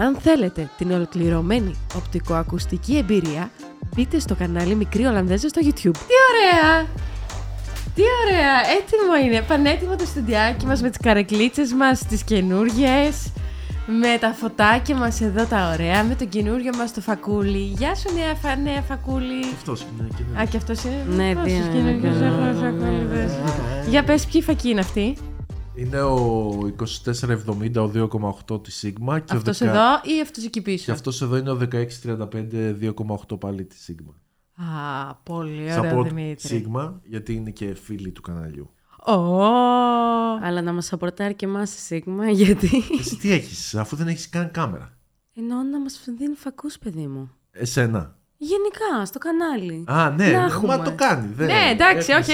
Αν θέλετε την ολοκληρωμένη οπτικοακουστική εμπειρία, μπείτε στο κανάλι Μικρή Ολλανδέζα στο YouTube. Τι ωραία! Τι ωραία! Έτοιμο είναι! Πανέτοιμο το στουντιάκι μας με τις καρεκλίτσες μας, τις καινούργιες, με τα φωτάκια μας εδώ τα ωραία, με τον καινούριο μας το φακούλι. Γεια σου νέα φακούλι! Αυτός είναι καινούργιος. Α, και αυτός είναι. Ναι, τι είναι. Για πες, ποιοι φακοί είναι αυτοί? Είναι ο 2470, ο 2,8 της Sigma. Αυτός εδώ ή αυτός εκεί πίσω? Και αυτός εδώ είναι ο 1635, 2,8 πάλι της Sigma. Α, πολύ ωραίο, Δημήτρη. Sigma, γιατί είναι και φίλοι του καναλιού. Αλλά να μας σαπορτάρει και εμάς η Sigma, γιατί... Εσύ τι έχεις, αφού δεν έχεις καν κάμερα? Εννοώ να μας δίνει φακούς, παιδί μου. Εσένα? Γενικά, στο κανάλι. Α, ναι, μα το κάνει. Ναι, εντάξει, όχι,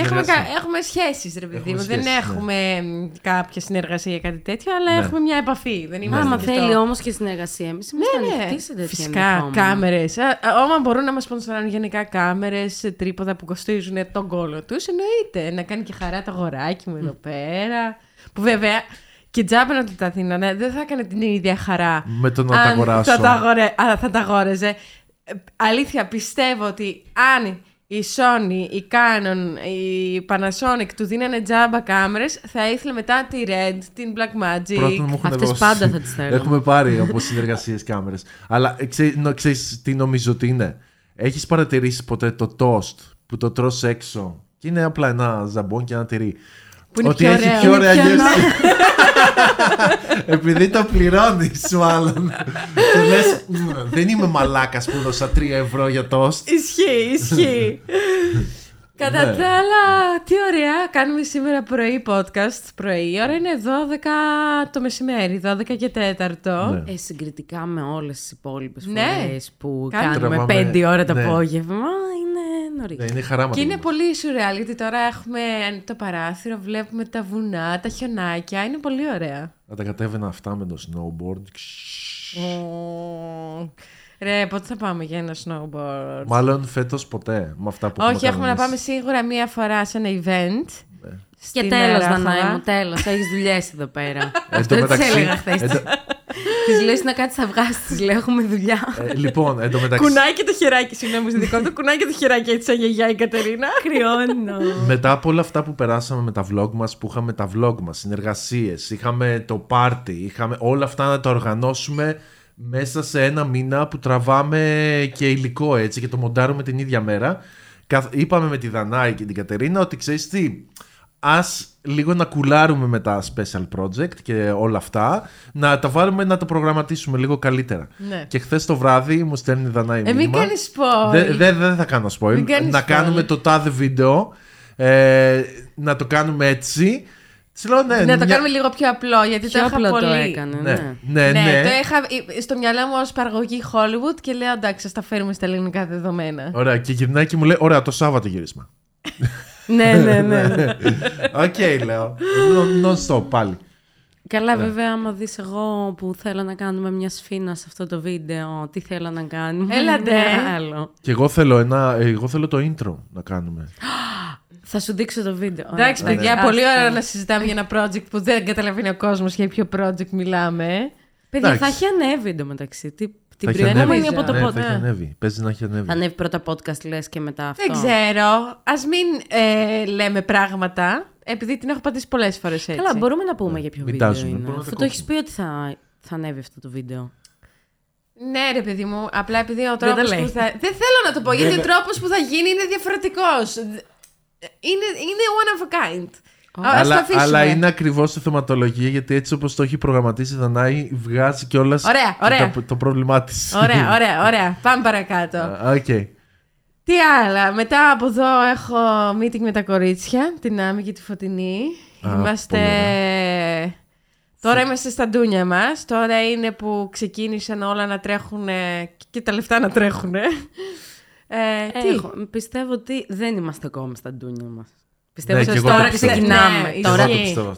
έχουμε σχέσεις, ρε παιδί μου. Δεν έχουμε κάποια συνεργασία ή κάτι τέτοιο, αλλά έχουμε μια επαφή. Άμα θέλει όμως και συνεργασία, εμείς είμαστε ανοιχτοί σε τέτοια. Φυσικά, κάμερες. Όμως μπορούν να μας σπονσοράνουν γενικά κάμερες, τρίποδα που κοστίζουν τον κόλο τους, εννοείται. Να κάνει και χαρά το αγοράκι μου εδώ πέρα. Που βέβαια. Και τζάμπαινα του τα Αθήνα, δεν θα έκανε την ίδια χαρά. Με το να τα αγοράσω. Θα τα αγόραζε. Αλήθεια, πιστεύω ότι αν η Sony, η Canon, η Panasonic του δίνανε τζάμπα κάμερες, θα ήθελα μετά τη RED, την Blackmagic. Αυτές πάντα θα τις θέλω. Έχουμε πάρει από συνεργασίες κάμερες. Αλλά ξέρεις τι νομίζω ότι είναι? Έχεις παρατηρήσει ποτέ το τοστ που το τρως έξω και είναι απλά ένα ζαμπόν και ένα τυρί? Ότι έχει πιο ωραία γεύση. Επειδή το πληρώνεις, μάλλον. Λες, δεν είμαι μαλάκας που δώσα 3 ευρώ για τοστ. Ισχύει. Κατά τα άλλα, τι ωραία. Κάνουμε σήμερα πρωί podcast. Η ώρα είναι 12 το μεσημέρι, 12 και 4. Συγκριτικά με όλες τις υπόλοιπες φορές που κάνουμε 5 ώρα το απόγευμα, είναι χαρά. Και είναι πολύ surreal, γιατί τώρα έχουμε το παράθυρο, βλέπουμε τα βουνά, τα χιονάκια. Είναι πολύ ωραία. Να τα κατέβαινα αυτά με το snowboard. Ρε, πότε θα πάμε για ένα snowboard? Μάλλον φέτος ποτέ, με αυτά που έχουμε. Όχι, έχουμε να πάμε σίγουρα μία φορά σε ένα event. Και τέλος, Δανάη μου, τέλος. Έχεις δουλειές εδώ πέρα. Αυτό της έλεγα χθες. Τη λέει να κάτσει να βγάζει, τη λέει: έχουμε δουλειά. Λοιπόν, εντωμεταξύ. Κουνάει και το χεράκι, συγγνώμη, στο δικό του. Κουνάει και το χεράκι έτσι, σαν γιαγιά η Κατερίνα. Χρειώνω. Μετά από όλα αυτά που περάσαμε με τα vlog μας, που είχαμε τα vlog μας, συνεργασίες, είχαμε το πάρτι, είχαμε όλα αυτά να τα οργανώσουμε μέσα σε ένα μήνα που τραβάμε και υλικό έτσι και το μοντάρουμε την ίδια μέρα. Είπαμε με τη Δανάη και την Κατερίνα ότι ξέρεις τι. Ας λίγο να κουλάρουμε με τα special project και όλα αυτά, να τα βάλουμε να τα προγραμματίσουμε λίγο καλύτερα. Ναι. Και χθες το βράδυ μου στέλνει η Δανάη μήνυμα. Μην κάνεις spoil. Δεν θα κάνω spoil. Να κάνουμε το τάδε βίντεο, να το κάνουμε έτσι. Λέω, ναι, να το κάνουμε λίγο πιο απλό, γιατί πιο το είχα απλό πολύ. Το έκανε, ναι. Το είχα στο μυαλό μου ως παραγωγή Hollywood και λέω εντάξει, ας τα φέρουμε στα ελληνικά δεδομένα. Ωραία, και γυρνάει και μου λέει: ωραία, το Σάββατο γυρίσμα. Ναι. Οκ, λέω. Non-stop πάλι. Καλά, βέβαια, άμα δεις εγώ που θέλω να κάνουμε μια σφίνα σε αυτό το βίντεο, τι θέλω να κάνουμε. Έλατε. Και εγώ θέλω το intro να κάνουμε. Θα σου δείξω το βίντεο. Εντάξει, παιδιά, πολύ ώρα να συζητάμε για ένα project που δεν καταλαβαίνει ο κόσμος για ποιο project μιλάμε. Παιδιά, θα έχει ανέβει εντωμεταξύ. Την προηγούμενη από το podcast. Θα έχει ανέβει. Παίζει να έχει ανέβει. Θα ανέβει πρώτα podcast, λες, και μετά αυτό. Δεν ξέρω. Ας μην λέμε πράγματα, επειδή την έχω πατήσει πολλές φορές έτσι. Καλά, μπορούμε να πούμε για ποιο βίντεο είναι. Αφού το έχεις πει ότι θα ανέβει αυτό το βίντεο. Ναι, ρε παιδί μου. Απλά επειδή ο τρόπος που θα. Δεν θέλω να το πω, γιατί ο τρόπος που θα γίνει είναι διαφορετικός. Είναι one of a kind. Αλλά είναι ακριβώς τη θεματολογία, γιατί έτσι όπως το έχει προγραμματίσει η Δανάη, βγάζει κιόλας το πρόβλημά της. Ωραία. Πάμε παρακάτω. Okay. Τι άλλα. Μετά από εδώ έχω meeting με τα κορίτσια, την Άμη και τη Φωτεινή. Τώρα είμαστε στα ντούνια μας. Τώρα είναι που ξεκίνησαν όλα να τρέχουν και τα λεφτά να τρέχουν. Πιστεύω ότι δεν είμαστε ακόμα στα ντούνια μας. Πιστεύω ότι τώρα ξεκινάμε.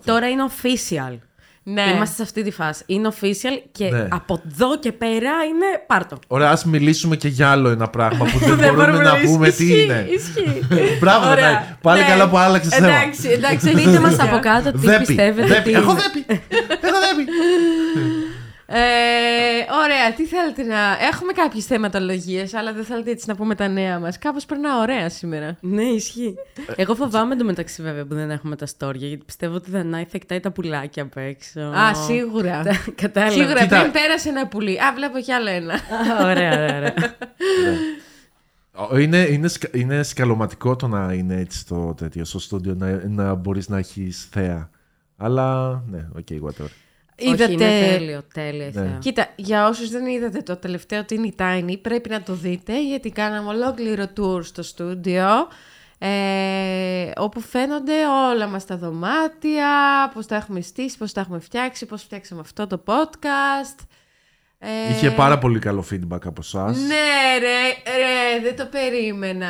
Τώρα είναι official. Ναι. Είμαστε σε αυτή τη φάση. Είναι official και από εδώ και πέρα είναι πάρτο. Ωραία, ας μιλήσουμε και για άλλο ένα πράγμα που δεν μπορούμε να πούμε τι είναι. Ισχύει. Μπράβο, Νάι. Πάλι καλά που άλλαξες θέμα. Εντάξει, πείτε μας από κάτω τι πιστεύετε. Έχω δέπι. Ωραία, τι θέλετε να... Έχουμε κάποιες θεματολογίες, αλλά δεν θέλετε έτσι να πούμε τα νέα μας. Κάπως περνά ωραία σήμερα. Ναι, ισχύει. Εγώ φοβάμαι εντωμεταξύ βέβαια που δεν έχουμε τα story, γιατί πιστεύω ότι Δανάη θα εκτάει τα πουλάκια απ' έξω. Α, σίγουρα. Κατάλαβα. Σίγουρα, πριν πέρασε ένα πουλί. Α, βλέπω κι άλλο ένα. Ωραία. Είναι σκαλωματικό το να είναι έτσι το τέτοιο στο στούντιο, να μπορείς να έχεις θέα. Αλλά ναι, okay, whatever. Είδατε... Όχι, είναι τέλειο. Ναι. Κοίτα, για όσους δεν είδατε το τελευταίο Tiny Tiny, πρέπει να το δείτε, γιατί κάναμε ολόκληρο tour στο στούντιο, όπου φαίνονται όλα μας τα δωμάτια, πώς τα έχουμε στήσει, πώς τα έχουμε φτιάξει, πώς φτιάξαμε αυτό το podcast. Είχε πάρα πολύ καλό feedback από εσάς. Ναι, ρε, δεν το περίμενα.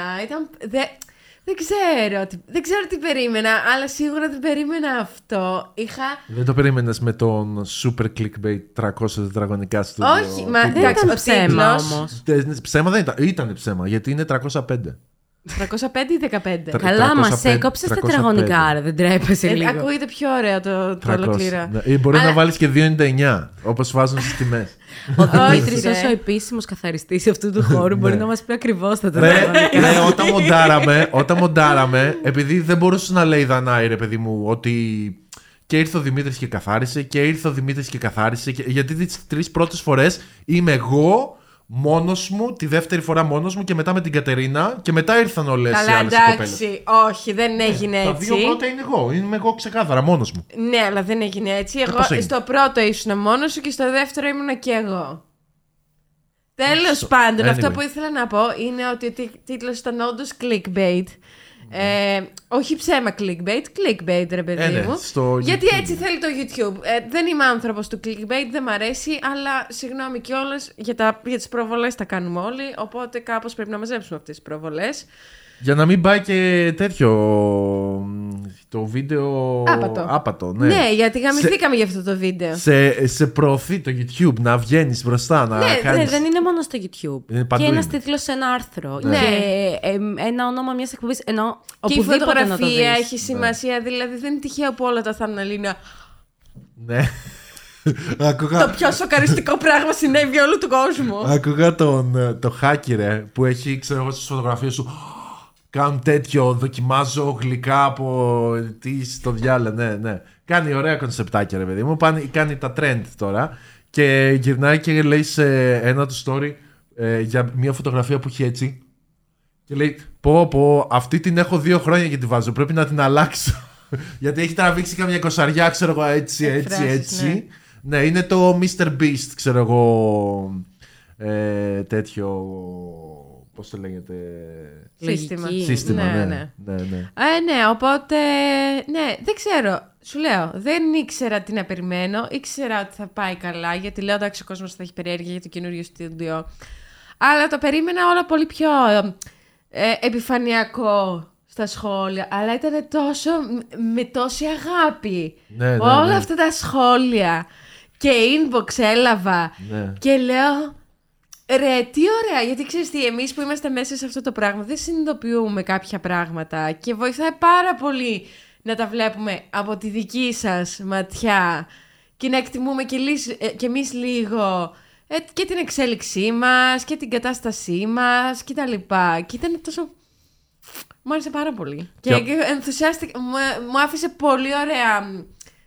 Δεν ξέρω τι περίμενα, αλλά σίγουρα δεν περίμενα αυτό. Δεν το περίμενες με τον super clickbait 300 τετραγωνικά στο βίντεο. Όχι, μα δεν ήταν ψέμα όμως. Ψέμα δεν ήταν. Ήταν ψέμα, γιατί είναι 305. 305 ή 15. Καλά, μας έκοψες τετραγωνικά, άρα δεν τρέπεσαι λίγο. Ακούγεται πιο ωραίο το ολοκλήρα. Μπορεί να βάλεις και 2,99, όπως βάζουν στις τιμές. Ο Δημήτρης, όσο επίσημος καθαριστής αυτού του χώρου, μπορεί να μας πει ακριβώς τα τετραγωνικά. Ναι, όταν μοντάραμε, επειδή δεν μπορούσε να λέει Δανάη, ρε παιδί μου, ότι και ήρθε ο Δημήτρης και καθάρισε, γιατί τις τρεις πρώτες φορές είμαι εγώ. Μόνος μου, τη δεύτερη φορά μόνος μου και μετά με την Κατερίνα και μετά ήρθαν όλες οι άλλες οι κοπέλες. Εντάξει, όχι, δεν έγινε έτσι. Τα δύο πρώτα είμαι εγώ ξεκάθαρα μόνος μου. Ναι, αλλά δεν έγινε έτσι. Εγώ στο πρώτο ήσουν μόνος σου και στο δεύτερο ήμουνα και εγώ. Τέλος πάντων, αυτό που ήθελα να πω είναι ότι ο τίτλος ήταν όντως clickbait. Όχι ψέμα clickbait ρε παιδί μου, γιατί YouTube. Έτσι θέλει το YouTube. Δεν είμαι άνθρωπος του clickbait, δεν μ' αρέσει, αλλά συγγνώμη κιόλας για τις προβολές τα κάνουμε όλοι, οπότε κάπως πρέπει να μαζέψουμε αυτές τις προβολές. Για να μην πάει και τέτοιο το βίντεο άπατο. Ναι, γιατί γαμηθήκαμε για αυτό το βίντεο. Σε προωθεί το YouTube να βγαίνεις μπροστά, να κάνεις... Ναι, δεν είναι μόνο στο YouTube. Και ένας τίτλος σε ένα άρθρο. Ναι. Και ένα όνομα μιας εκπομπής. Ενώ και η φωτογραφία έχει σημασία. Ναι. Δηλαδή δεν είναι τυχαίο που όλα τα θαναλίνα. Ναι. Το πιο σοκαριστικό πράγμα συνέβη όλου του κόσμου. Ακούγα το hacker που έχει, ξέρω εγώ, στις φωτογραφίες σου. Κάνω τέτοιο, δοκιμάζω γλυκά από τι στο διάλογο. Ναι. Κάνει ωραία κονσεπτάκια, ρε παιδί μου. Κάνει τα trend τώρα. Και γυρνάει και λέει σε ένα του story για μια φωτογραφία που έχει έτσι. Και λέει: Πω, αυτή την έχω 2 χρόνια και τη βάζω. Πρέπει να την αλλάξω. Γιατί έχει τραβήξει καμιά 20, ξέρω εγώ, έτσι. Ναι, είναι το Mr. Beast, ξέρω εγώ. Τέτοιο. Πώς το λέγεται... Σύστημα. Ναι. Ναι, οπότε... Ναι, δεν ξέρω. Σου λέω, δεν ήξερα τι να περιμένω. Ήξερα ότι θα πάει καλά, γιατί λέω εντάξει ο κόσμος θα έχει περιέργεια για το καινούριο στούντιο. Αλλά το περίμενα όλο πολύ πιο επιφανειακό στα σχόλια. Αλλά ήταν τόσο... με τόση αγάπη. Ναι. Όλα αυτά τα σχόλια. Και inbox έλαβα. Ναι. Και λέω... Ρε, τι ωραία, γιατί ξέρεις τι, εμείς που είμαστε μέσα σε αυτό το πράγμα δεν συνειδητοποιούμε κάποια πράγματα και βοηθάει πάρα πολύ να τα βλέπουμε από τη δική σας ματιά και να εκτιμούμε και εμείς λίγο και την εξέλιξή μας και την κατάστασή μας και τα λοιπά. Και ήταν τόσο... Μου άρεσε πάρα πολύ και ενθουσιάστηκα, μου άφησε πολύ ωραία...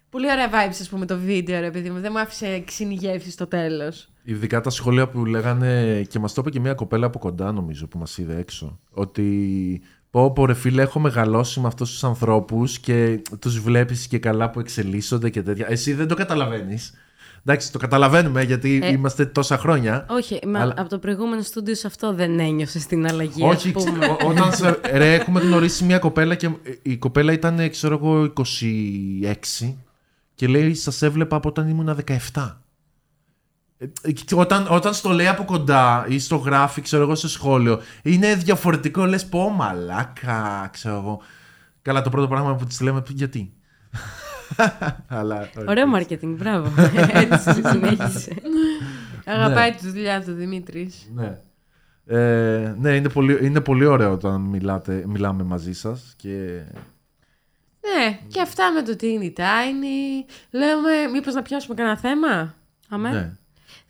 Πολύ ωραία vibes, ας πούμε, το βίντεο, ρε παιδί μου. Δεν μου άφησε ξινή γεύση στο τέλος. Ειδικά τα σχόλια που λέγανε, και μας το είπε και μια κοπέλα από κοντά, νομίζω, που μας είδε έξω. Ότι πω ρε φίλε, έχω μεγαλώσει με αυτούς τους ανθρώπους και τους βλέπεις και καλά που εξελίσσονται και τέτοια. Εσύ δεν το καταλαβαίνεις. Εντάξει, το καταλαβαίνουμε γιατί είμαστε τόσα χρόνια. Όχι, αλλά... από το προηγούμενο στούντιο σε αυτό δεν ένιωσε την αλλαγή. Όχι, όταν έχουμε γνωρίσει μια κοπέλα και η κοπέλα ήταν, ξέρω εγώ, 26. Και λέει, σας έβλεπα από όταν ήμουν 17. Όταν στο λέει από κοντά ή στο γράφει, ξέρω εγώ, σε σχόλιο, είναι διαφορετικό. Λες, πω, μαλάκα, ξέρω εγώ. Καλά, το πρώτο πράγμα που της λέμε, γιατί. Ωραίο μάρκετινγκ, μπράβο. Έτσι συνέχισε. Αγαπάει τη δουλειά του Δημήτρης. Ναι, είναι πολύ ωραίο όταν μιλάμε μαζί σας και... Ναι, και αυτά με το Tiny Tiny. Λέμε, μήπως να πιάσουμε κανένα θέμα. Αμέ. Ναι.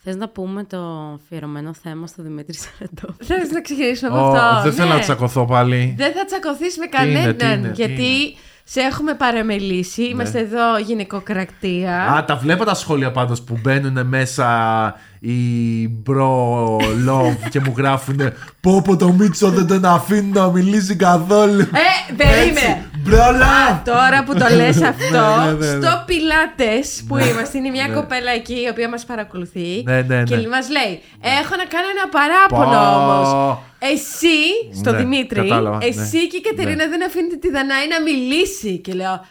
Θες να πούμε το αφιερωμένο θέμα στο Δημήτρη Σαραντόπουλο? Θες να ξεκινήσουμε από αυτό? Δεν θέλω να τσακωθώ πάλι. Δεν θα τσακωθείς με κανέναν, γιατί σε έχουμε παρεμελήσει. Είμαστε εδώ γυναικοκρατία. Α, τα βλέπω τα σχόλια πάντως που μπαίνουν μέσα οι bro love και μου γράφουν «Πόπο το Μίτσο δεν τον αφήνει να μιλήσει καθόλου». Περίμενε. Τώρα που το λες αυτό, στο Πιλάτες που είμαστε, είναι μια κοπέλα εκεί η οποία μας παρακολουθεί και μας λέει «Έχω να κάνω ένα παράπονο όμως». Εσύ, στον Δημήτρη, κατάλαβα, εσύ και η Κατερίνα δεν αφήνετε τη Δανάη να μιλήσει. Και λέω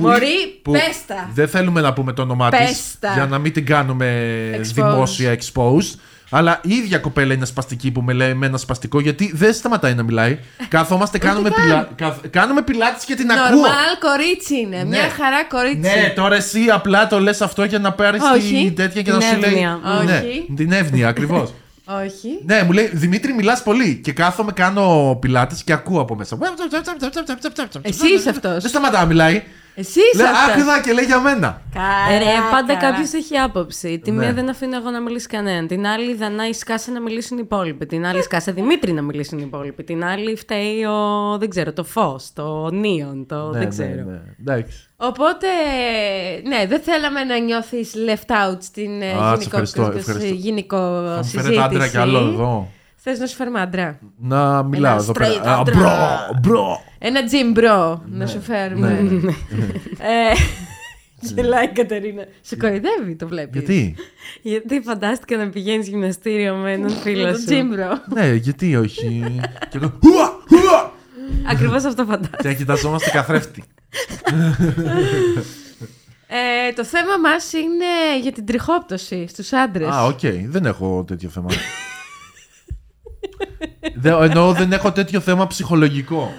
«Μωρή, πες τα». Δεν θέλουμε να πούμε το όνομά της για να μην την κάνουμε δημόσια exposed. Αλλά η ίδια κοπέλα είναι σπαστική που με λέει με ένα σπαστικό, γιατί δεν σταματάει να μιλάει. Καθόμαστε, κάνουμε πιλάτες και την ακούω. Νορμάλ κορίτσι είναι, μια χαρά κορίτσι. Ναι, τώρα εσύ απλά το λες αυτό για να πάρεις την τέτοια και να σου λέει. Την εύνοια, ακριβώς. Όχι. Ναι, μου λέει Δημήτρη, μιλάς πολύ. Και κάθομαι, κάνω πιλάτες και ακούω από μέσα. Εσύ είσαι αυτός. Δεν σταματά να μιλάει. Εσύ είσαι αυτός. Άκουδα και λέει για μένα. Πάντα κάποιο έχει άποψη. Τη μία δεν αφήνω εγώ να μιλήσει κανέναν. Την άλλη Δανάη σκάσε να μιλήσουν οι υπόλοιποι. Την άλλη σκάσε Δημήτρη να μιλήσουν οι υπόλοιποι. Την άλλη φταίει δεν ξέρω, το φως, το νίον, το δεν ξέρω. Εντάξει. Οπότε, ναι, δεν θέλαμε να νιώθεις left out στην γυναικο συζήτηση. Θα μου φέρετε άντρα κι άλλο εδώ. Θες να σου φέρουμε άντρα? Να μιλάω εδώ πέρα. Ένα gym bro να σου φέρουμε. Γελάει η Κατερίνα. Σε κοροϊδεύει, το βλέπεις. Γιατί? Γιατί φαντάστηκα να πηγαίνεις γυμναστήριο με έναν φίλο σου. Gym bro. Ναι, γιατί όχι. Ακριβώς αυτό φαντάστηκα. Και κοιταζόμαστε καθρέφτη. Το θέμα μας είναι για την τριχόπτωση στους άντρες. Α, οκ, δεν έχω τέτοιο θέμα. Εννοώ δεν έχω τέτοιο θέμα ψυχολογικό.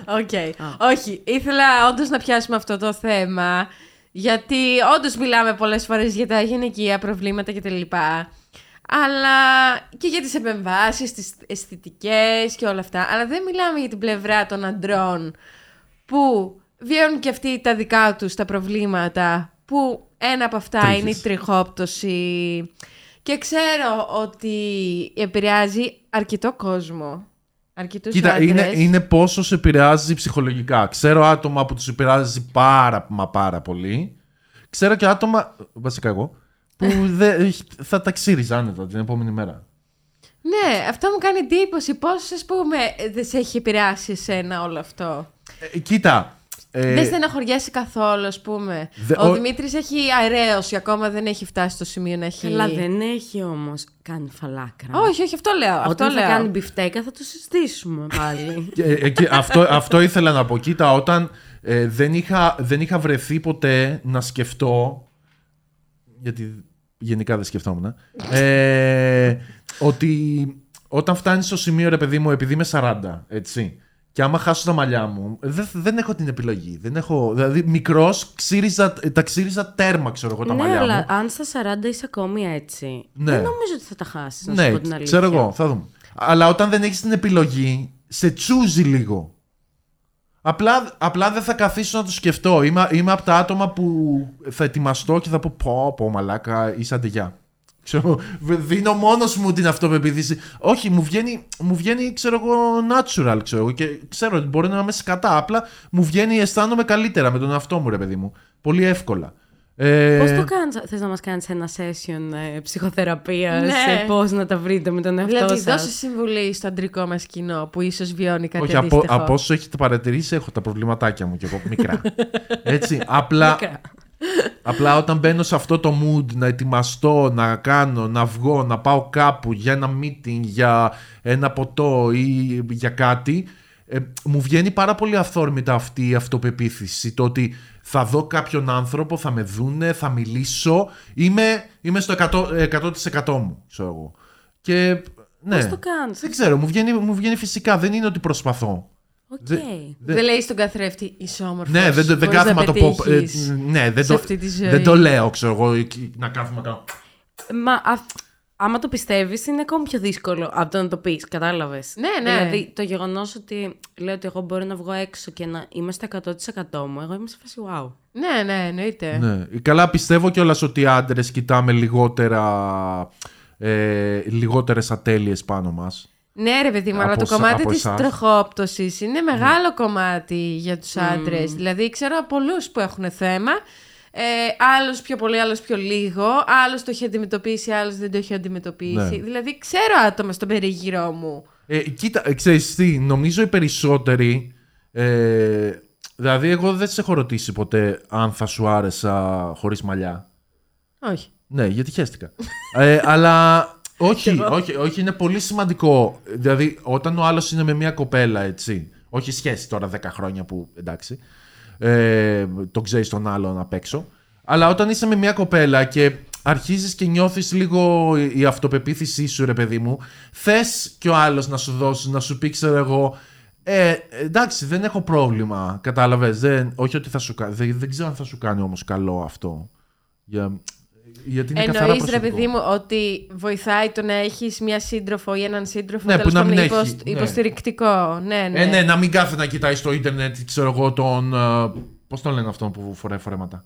Όχι, ήθελα όντως να πιάσουμε αυτό το θέμα, γιατί όντως μιλάμε πολλές φορές για τα γυναικεία προβλήματα και τα λοιπά, αλλά και για τις επεμβάσεις, τις αισθητικές και όλα αυτά. Αλλά δεν μιλάμε για την πλευρά των αντρών που βγαίνουν και αυτοί τα δικά τους τα προβλήματα, που ένα από αυτά είναι η τριχόπτωση. Και ξέρω ότι επηρεάζει αρκετό κόσμο. Κοίτα, είναι πόσο σε επηρεάζει ψυχολογικά. Ξέρω άτομα που τους επηρεάζει πάρα μα πάρα πολύ. Ξέρω και άτομα, βασικά εγώ, που θα τα ξύριζα άνετα την επόμενη μέρα. Ναι, αυτό μου κάνει εντύπωση. Πώς, ας πούμε, δεν σε έχει επηρεάσει εσένα όλο αυτό? Κοίτα. Δεν στεναχωριέσαι καθόλου, ας πούμε. Ο Δημήτρης έχει αερέωση, ακόμα δεν έχει φτάσει στο σημείο να έχει. Καλά, δεν έχει όμως κάνει φαλάκρα. Όχι, αυτό λέω. Όταν θα κάνει μπιφτέκα θα το συζητήσουμε πάλι. Αυτό ήθελα να πω. Κοίτα, όταν δεν είχα βρεθεί ποτέ να σκεφτώ. Γιατί γενικά δεν σκεφτόμουν. Ότι όταν φτάνει στο σημείο, ρε παιδί μου, επειδή είμαι 40, έτσι. Και άμα χάσω τα μαλλιά μου, δεν έχω την επιλογή. Δηλαδή, μικρός τα ξύριζα τέρμα, ξέρω εγώ, τα μαλλιά μου. Ναι, αλλά αν στα 40 είσαι ακόμη έτσι, δεν νομίζω ότι θα τα χάσεις, να σου πω την αλήθεια. Ξέρω εγώ, θα δούμε. Αλλά όταν δεν έχεις την επιλογή, σε τσούζει λίγο. Απλά δεν θα καθίσω να το σκεφτώ. Είμαι από τα άτομα που θα ετοιμαστώ και θα πω πω μαλάκα, είσαι αντεγιά. Δίνω μόνος μου την αυτοπεποίθηση. Όχι, μου βγαίνει ξέρω εγώ natural, ξέρω εγώ. Και ξέρω ότι μπορεί να είμαι σκατά. Απλά μου βγαίνει, αισθάνομαι καλύτερα με τον εαυτό μου, ρε παιδί μου. Πολύ εύκολα. Πώς το κάνεις? Θες να μας κάνεις ένα session ψυχοθεραπείας? Ναι. Πώς να τα βρείτε με τον εαυτό σας? Δώσε συμβουλή στο αντρικό μας κοινό που ίσως βιώνει κάτι αντίστοιχο. Όχι, από όσο έχετε παρατηρήσει, έχω τα προβληματάκια μου κι εγώ μικρά. Έτσι, απλά. Απλά όταν μπαίνω σε αυτό το mood να ετοιμαστώ, να κάνω, να βγω, να πάω κάπου για ένα meeting, για ένα ποτό ή για κάτι, μου βγαίνει πάρα πολύ αυθόρμητα αυτή η αυτοπεποίθηση. Το ότι θα δω κάποιον άνθρωπο, θα με δούνε, θα μιλήσω. Είμαι στο 100% μου, ξέρω εγώ. Και ναι, πώς το κάνεις? Δεν ξέρω, μου βγαίνει φυσικά, δεν είναι ότι προσπαθώ. Δεν λέει στον καθρέφτη είσαι όμορφος. Ναι, δεν κάθομαι να το πω. Ναι, δεν το λέω, ξέρω εγώ, να κάθομαι να κάνω. Μα άμα το πιστεύεις, είναι ακόμη πιο δύσκολο από το να το πεις, κατάλαβες? Ναι. Δηλαδή το γεγονός ότι λέω ότι εγώ μπορώ να βγω έξω και να είμαι στο 100% μου, εγώ είμαι σε φάση wow. Ναι, εννοείται. Καλά, πιστεύω κιόλας ότι οι άντρες κοιτάμε λιγότερα λιγότερες ατέλειες πάνω μας. Ναι ρε παιδί μου, αλλά το κομμάτι της τροχόπτωσης είναι μεγάλο κομμάτι για τους άντρες. Δηλαδή ξέρω από πολλούς που έχουν θέμα, άλλος πιο πολύ, άλλος πιο λίγο, άλλος το έχει αντιμετωπίσει, άλλος δεν το έχει αντιμετωπίσει. Ναι. Δηλαδή ξέρω άτομα στον περίγυρό μου. Κοίτα, ξέρεις τι, νομίζω οι περισσότεροι, δηλαδή εγώ δεν σε έχω ρωτήσει ποτέ αν θα σου άρεσα χωρίς μαλλιά. Όχι. Ναι, γιατί χαίστηκα. Αλλά όχι, είναι πολύ σημαντικό. Δηλαδή, όταν ο άλλος είναι με μια κοπέλα, έτσι. Όχι σχέση τώρα 10 χρόνια που εντάξει. Τον ξέρεις τον άλλον απ' έξω. Αλλά όταν είσαι με μια κοπέλα και αρχίζεις και νιώθεις λίγο η αυτοπεποίθησή σου, ρε παιδί μου, θες κι ο άλλος να σου δώσει, να σου πει, ξέρω εγώ. Εντάξει, δεν έχω πρόβλημα. Κατάλαβες. Όχι ότι θα σου κάνει. Δεν ξέρω αν θα σου κάνει όμως καλό αυτό. Εννοείς ρε παιδί μου ότι βοηθάει το να έχεις μια σύντροφο ή έναν σύντροφο, ναι, που να μην έχει, υποστηρικτικό, ναι. Ναι. Ναι, να μην κάθεται να κοιτάει στο ίντερνετ, ξέρω εγώ, τον... Πώς τον λένε αυτόν που φοράει φορέματα?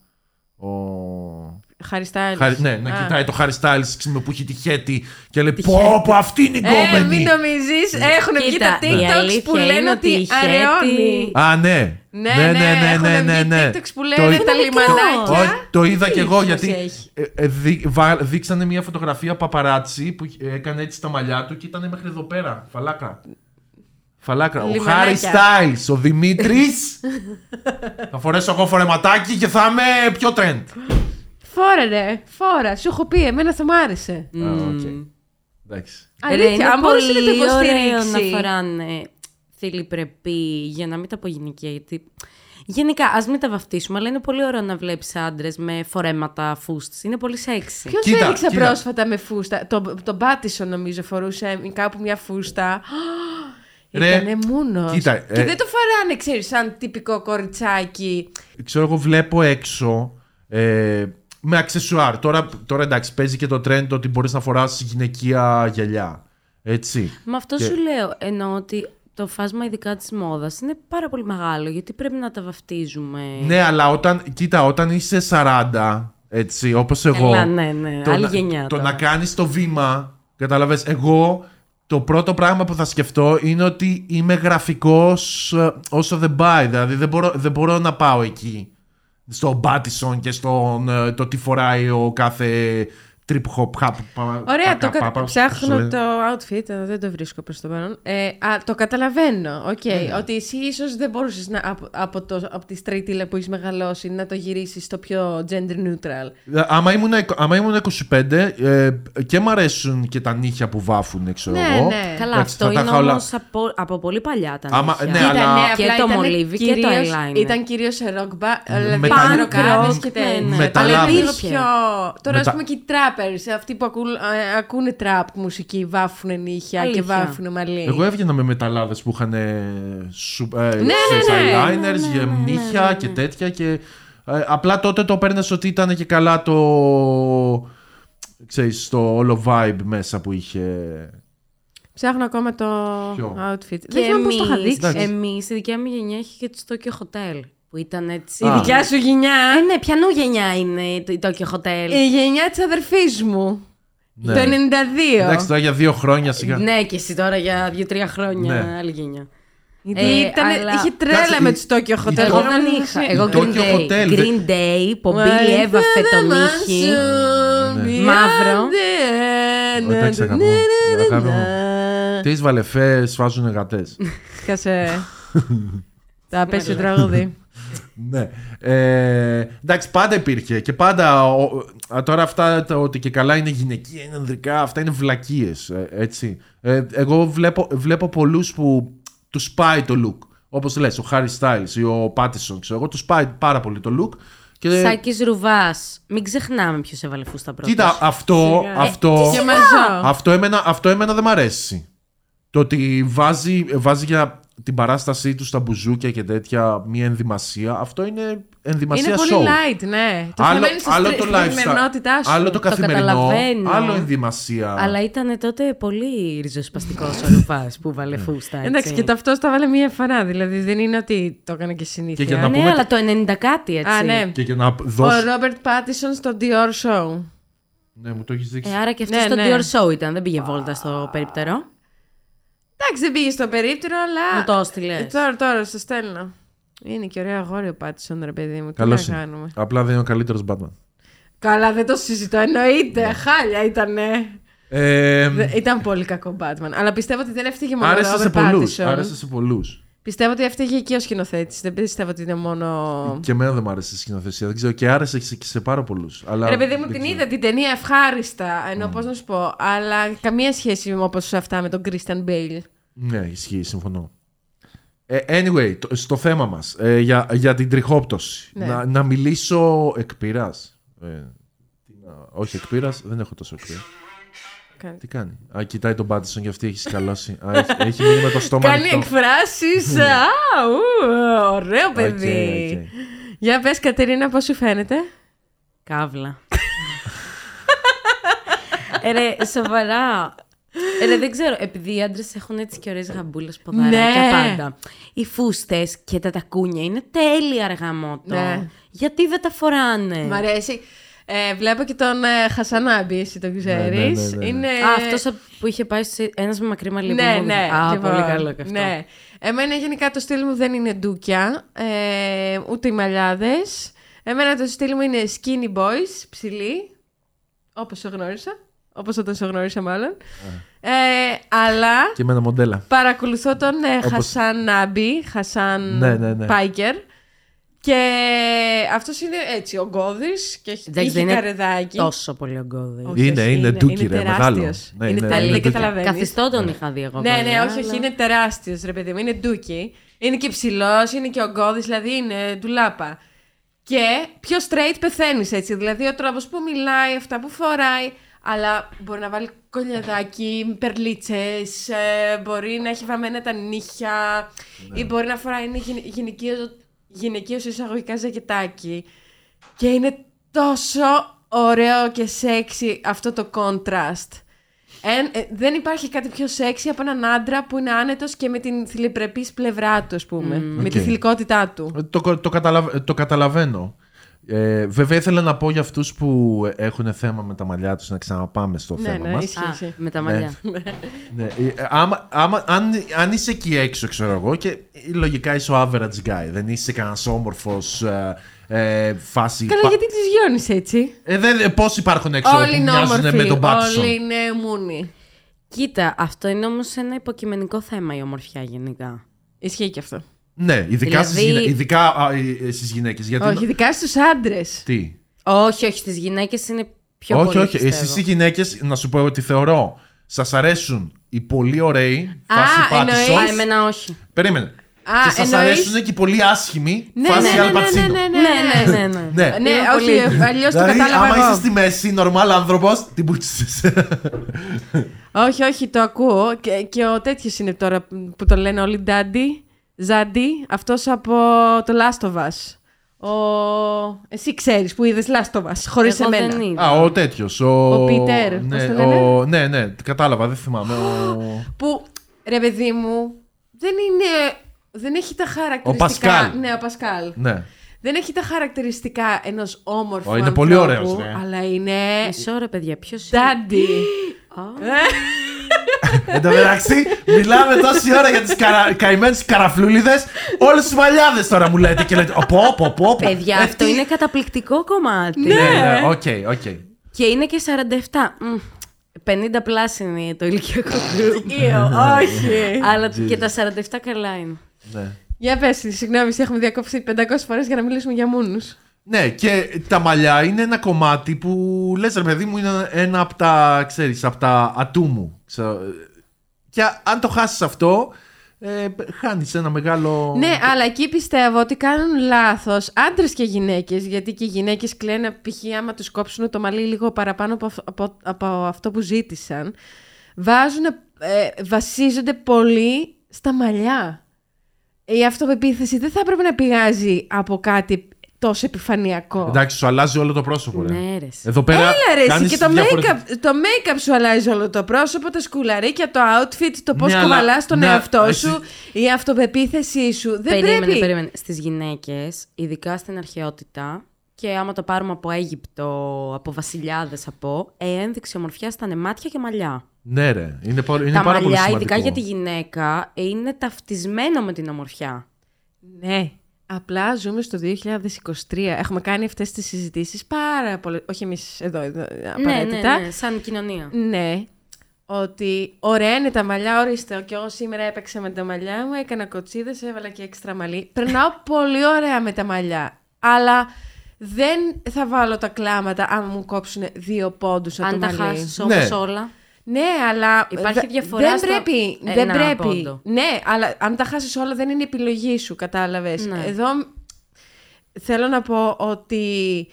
Harry Styles. Ναι, να κοιτάει το Harry Styles που έχει τη χέτη και λέει πω πω αυτή είναι η κόμενη. Μην νομίζεις, έχουν βγει τα TikToks που λένε ότι αραιώνει. Α, ναι. Ναι. TikToks που λένε τα λιμανάκια. Το είδα κι εγώ, γιατί δείξανε μια φωτογραφία παπαράτσι που έκανε έτσι τα μαλλιά του και ήταν μέχρι εδώ πέρα, φαλάκα. Ο Harry Styles, ο Δημήτρης. Θα φορέσω εγώ φορεματάκι και θα είμαι πιο trend. Φόρα, σου έχω πει, εμένα θα μ' άρεσε. Εντάξει. Αλήθεια, αν μπορούσε να το υποστηρίξει. Είναι να φοράνε θηλυπρεπή για να μην τα απογυνικεί, γιατί γενικά ας μην τα βαφτίσουμε, αλλά είναι πολύ ωραίο να βλέπεις άντρες με φορέματα φούστας. Είναι πολύ σεξι. Ποιος έριξε πρόσφατα με φούστα? Τον Pattinson νομίζω φορούσε κάπου μια φούστα. Ήτανε μούνος. Κοίτα, και δεν το φοράνε, ξέρεις, σαν τυπικό κοριτσάκι. Ξέρω, εγώ βλέπω έξω με αξεσουάρ. Τώρα εντάξει, παίζει και το τρέντ ότι μπορείς να φοράς γυναικεία γυαλιά. Έτσι. Μα αυτό σου λέω. Εννοώ ότι το φάσμα ειδικά της μόδας είναι πάρα πολύ μεγάλο, γιατί πρέπει να τα βαφτίζουμε. Ναι, αλλά όταν είσαι 40, έτσι, όπως εγώ. Ναι. Άλλη γενιά. Το να κάνεις το βήμα, καταλαβες, εγώ. Το πρώτο πράγμα που θα σκεφτώ είναι ότι είμαι γραφικός όσο δεν πάει. Δηλαδή δεν μπορώ να πάω εκεί στον Pattinson και το τι φοράει ο κάθε trip-hop. Ωραία, ψάχνω το outfit, δεν το βρίσκω προς το παρόν. Το καταλαβαίνω, ότι εσύ ίσως δεν μπορούσες από τη στρίτιλα που είσαι μεγαλώσει να το γυρίσεις στο πιο gender neutral. Άμα ήμουν 25 και μ' αρέσουν και τα νύχια που βάφουν, ξέρω εγώ. Ναι. Καλά, αυτό είναι όμως από πολύ παλιά τα νύχια. Και το μολύβι και το eyeliner. Ήταν κυρίως ροκμπα, ροκάδες και τώρα ας πούμε και trappers, αυτοί που ακούνε trap μουσική, βάφουν νύχια. Αλήθεια. Και βάφουν μαλλί. Εγώ έβγαινα με μεταλλάδες που είχαν eyeliners, νύχια και τέτοια. Και, απλά τότε το παίρνες ότι ήταν και καλά το. Ξέρεις, το όλο vibe μέσα που είχε. Ψάχνω ακόμα το outfit. Δεν ξέρω πώς το είχα δείξει. Εμείς, η δικιά μου γενιά είχε και το Tokyo Hotel. Που ήταν έτσι. Η δικιά σου γενιά. Ναι, ποιανού γενιά είναι το Tokyo Hotel? Η γενιά της αδερφής μου. Ναι. Το 92. Εντάξει, τώρα για 2 χρόνια σιγά. Ναι, και εσύ τώρα για 2-3 χρόνια. Ναι. Άλλη γενιά. Είχε τρέλα με τους Tokyo Hotel. Εγώ δεν είχα. Εγώ Green Day, πομπίλη, έβαφε το νύχι. Μαύρο. Εντάξει, αγαπώ. Τις βαλεφές φάζουν γατές. Σκάσε. Θα πέσει το τραγούδι. Ναι. Εντάξει, πάντα υπήρχε και πάντα. Τώρα αυτά ότι και καλά είναι γυναικεία, είναι ανδρικά, αυτά είναι βλακίες. Έτσι. Εγώ βλέπω πολλούς που τους πάει το look. Όπως λες, ο Harry Styles ή ο Pattinson, ξέρω εγώ, τους πάει πάρα πολύ το look. Σάκης Ρουβάς. Μην ξεχνάμε ποιος έβαλε φούστα πρώτος. Κοίτα, αυτό εμένα δεν μ' αρέσει. Το ότι βάζει για την παράστασή του στα μπουζούκια και τέτοια μία ενδυμασία. Αυτό είναι ενδυμασία show. Είναι πολύ light, ναι. Άλλο το lifestyle, άλλο το καθημερινό, άλλο ενδυμασία. Αλλά ήταν τότε πολύ ριζοσπαστικός ο Ρουφάς που βάλε φούστα. Εντάξει, και αυτό τα βάλε μία φορά. Δηλαδή δεν είναι ότι το έκανε και συνήθεια. Ναι, αλλά το 90 κάτι έτσι. Ο Robert Pattinson στο Dior Show. Ναι, μου το έχεις δείξει. Άρα και αυτό ναι, στο Dior Show ήταν, δεν πήγε βόλτα στο περίπτερο. Εντάξει, δεν πήγε στο περίπτερο, αλλά. Μου το έστειλε. Τώρα, σε στέλνω. Είναι και ωραία αγόρι ο Πάτισον, ρε παιδί μου. Τι να κάνουμε. Απλά δεν είναι ο καλύτερος Batman. Καλά, δεν το συζητώ, εννοείται. Ναι. Χάλια ήτανε. Ήταν πολύ κακό Batman. Αλλά πιστεύω ότι δεν έφταιγε μόνο ο Robert Pattinson. Άρεσε σε πολλούς. Πιστεύω ότι έφταιγε και ο σκηνοθέτης. Δεν πιστεύω ότι είναι μόνο. Και εμένα δεν μου άρεσε η σκηνοθεσία. Δεν ξέρω, και άρεσε και σε πάρα πολλούς. Αλλά... Ρε παιδί μου, την είδα την ταινία ευχάριστα. Ενώ πώς να σου πω. Αλλά καμία σχέση όπως αυτά με τον Christian Bale. Ναι, ισχύει, συμφωνώ. Anyway, στο θέμα μας για την τριχόπτωση. Ναι. Να μιλήσω εκ πειράς. Όχι εκ πειράς, δεν έχω τόσο εκ πειράς. Τι κάνει. Α, κοιτάει τον Pattinson και αυτή έχει σκαλώσει. Έχει μείνει με το στόμα ανοιχτό. Κάνει εκφράσεις. Ωραίο παιδί. Για πες, Κατερίνα, πώς σου φαίνεται. Καύλα. Ρε, σοβαρά. Ρε, δεν ξέρω, επειδή οι άντρες έχουν έτσι και ωραίες γαμπούλες, ποδαράκια, ναι, πάντα. Οι φούστες και τα τακούνια είναι τέλεια, ρε γαμώτο. Ναι. Γιατί δεν τα φοράνε. Μ' αρέσει. Βλέπω και τον Χασανάμπη, εσύ τον ξέρεις. Ναι. Είναι... αυτός που είχε πάει σε ένας με μακρύ μαλλί. Ναι, ναι. Πολύ καλό και αυτό. Ναι. Εμένα γενικά το στυλ μου δεν είναι ντούκια, ούτε οι μαλλιάδες. Εμένα το στυλ μου είναι skinny boys, ψηλή, όπως το γνώρισα. Όπως όταν σε γνώρισα, μάλλον. Αλλά. Και με ένα μοντέλα. Παρακολουθώ τον Χασανάμπη, Χασάν Πάικερ. Και αυτός είναι έτσι ογκώδης και έχει καρεδάκι. Τόσο πολύ ογκώδης. Είναι ντούκι, ρε, μεγάλο. Είναι καταλαβαίνεις. Καθιστό τον είχα δει εγώ. Ναι, όχι, είναι τεράστιος, ρε παιδί μου. Είναι ντούκι. Είναι και ψηλός, είναι και ογκώδης, δηλαδή είναι ντουλάπα. Και πιο straight πεθαίνεις έτσι. Δηλαδή ο τρόπος που μιλάει, αυτά που φοράει. Αλλά μπορεί να βάλει κολλιαδάκι, περλίτσες, μπορεί να έχει βαμμένα τα νύχια, ναι, ή μπορεί να φοράει γυναικείως εισαγωγικά ζακετάκι. Και είναι τόσο ωραίο και σεξι αυτό το contrast. Δεν υπάρχει κάτι πιο σεξι από έναν άντρα που είναι άνετος και με την θηλυπρεπής πλευρά του, ας πούμε. Με τη θηλυκότητά του. Το καταλαβαίνω. Βέβαια, ήθελα να πω για αυτούς που έχουν θέμα με τα μαλλιά τους να ξαναπάμε στο θέμα μας. Με τα μαλλιά. Αν είσαι εκεί έξω, ξέρω εγώ, και λογικά είσαι ο average guy, δεν είσαι κανένας όμορφος φάση. Καλά, γιατί τις γιώνεις έτσι. Πώς υπάρχουν έξω που μοιάζουν με τον Pattinson. Όλοι είναι μουνι. Κοίτα, αυτό είναι όμως ένα υποκειμενικό θέμα η ομορφιά γενικά. Ισχύει και αυτό. Ναι, ειδικά στις γυναίκες. Όχι, ειδικά στους άντρες. Τι. Όχι, στις γυναίκες είναι πιο πολύ. Όχι, εσείς οι γυναίκες, να σου πω ότι θεωρώ, σας αρέσουν οι πολύ ωραίοι. Α, εμένα όχι. Περίμενε. Και σας αρέσουν και οι πολύ άσχημοι. Φάση Αλπατσίνο. Ναι. Όχι, αλλιώς το κατάλαβα. Άμα είσαι στη μέση, νορμάλ άνθρωπος, την πούτσισες. Όχι, το ακούω. Και ο τέτοιος είναι τώρα που το λένε όλοι ντάντι. Ζάντι, αυτός από το Last of Us. Εσύ ξέρεις που είδες Last of Us, χωρίς εμένα. Ο τέτοιος. Ο Πίτερ, πώς το λένε. Ναι, κατάλαβα, δεν θυμάμαι. Που, ρε παιδί μου, δεν έχει τα χαρακτηριστικά. Ο Πασκάλ. Ναι, ο Πασκάλ. Ναι. Δεν έχει τα χαρακτηριστικά ενός όμορφου ανθρώπου. Είναι πολύ ωραίος, ναι. Αλλά είναι... Μισό ρε παιδιά, ποιος είναι. Ντάντι. Εν τω μεταξύ, μιλάμε τόση ώρα για τις καημένες καραφλούλιδες. Όλες τις μαλλιάδες τώρα μου λέτε και λέτε. Πω. Παιδιά, αυτό είναι καταπληκτικό κομμάτι. Ναι, οκ. Και είναι και 47. 50 πλάσι είναι το ηλικιακό group. Όχι. Αλλά και τα 47 καλά είναι. Για πες, συγγνώμη, έχουμε διακόψει 500 φορές για να μιλήσουμε για μούνους. Ναι, και τα μαλλιά είναι ένα κομμάτι που λες, ρε παιδί μου, είναι ένα από τα, ξέρεις, από τα ατού μου. Και αν το χάσεις αυτό, χάνεις ένα μεγάλο... Ναι, αλλά εκεί πιστεύω ότι κάνουν λάθος άντρες και γυναίκες, γιατί και οι γυναίκες κλαίνε, π.χ. άμα τους κόψουν το μαλλί λίγο παραπάνω από αυτό που ζήτησαν, βασίζονται πολύ στα μαλλιά. Η αυτοπεποίθηση δεν θα έπρεπε να πηγάζει από κάτι... τόσο επιφανειακό. Εντάξει, σου αλλάζει όλο το πρόσωπο. Ναι, ρε. Εδώ πέρα. Έλα, ρε, και το make-up σου αλλάζει όλο το πρόσωπο, τα σκουλαρίκια, το outfit, το πώς κουβαλάς τον εαυτό σου, η αυτοπεποίθησή σου. Δεν πρέπει. Περίμενε. Στις γυναίκες, ειδικά στην αρχαιότητα, Και άμα το πάρουμε από Αίγυπτο, από βασιλιάδες, από ένδειξη ομορφιάς ήταν μάτια και μαλλιά. Ναι, ρε. Είναι πάρα πολύ σημαντικό. Τα μαλλιά, ειδικά για τη γυναίκα, είναι ταυτισμένο με την ομορφιά. Ναι. Απλά ζούμε στο 2023. Έχουμε κάνει αυτές τις συζητήσεις πάρα πολύ. Όχι εμείς εδώ απαραίτητα. Ναι, ναι, ναι, σαν κοινωνία. Ναι. Ότι ωραία είναι τα μαλλιά, ορίστε. Και εγώ σήμερα έπαιξα με τα μαλλιά μου, έκανα κοτσίδες, έβαλα και έξτρα μαλλί. Περνάω πολύ ωραία με τα μαλλιά. Αλλά δεν θα βάλω τα κλάματα αν μου κόψουν 2 πόντους από το μαλλί. Αν τα χάσεις όμως όλα. Ναι, αλλά υπάρχει διαφορά. Δεν πρέπει. Δεν πρέπει. Πόντο. Ναι, αλλά αν τα χάσεις όλα δεν είναι επιλογή σου, κατάλαβες. Ναι. Εδώ θέλω να πω ότι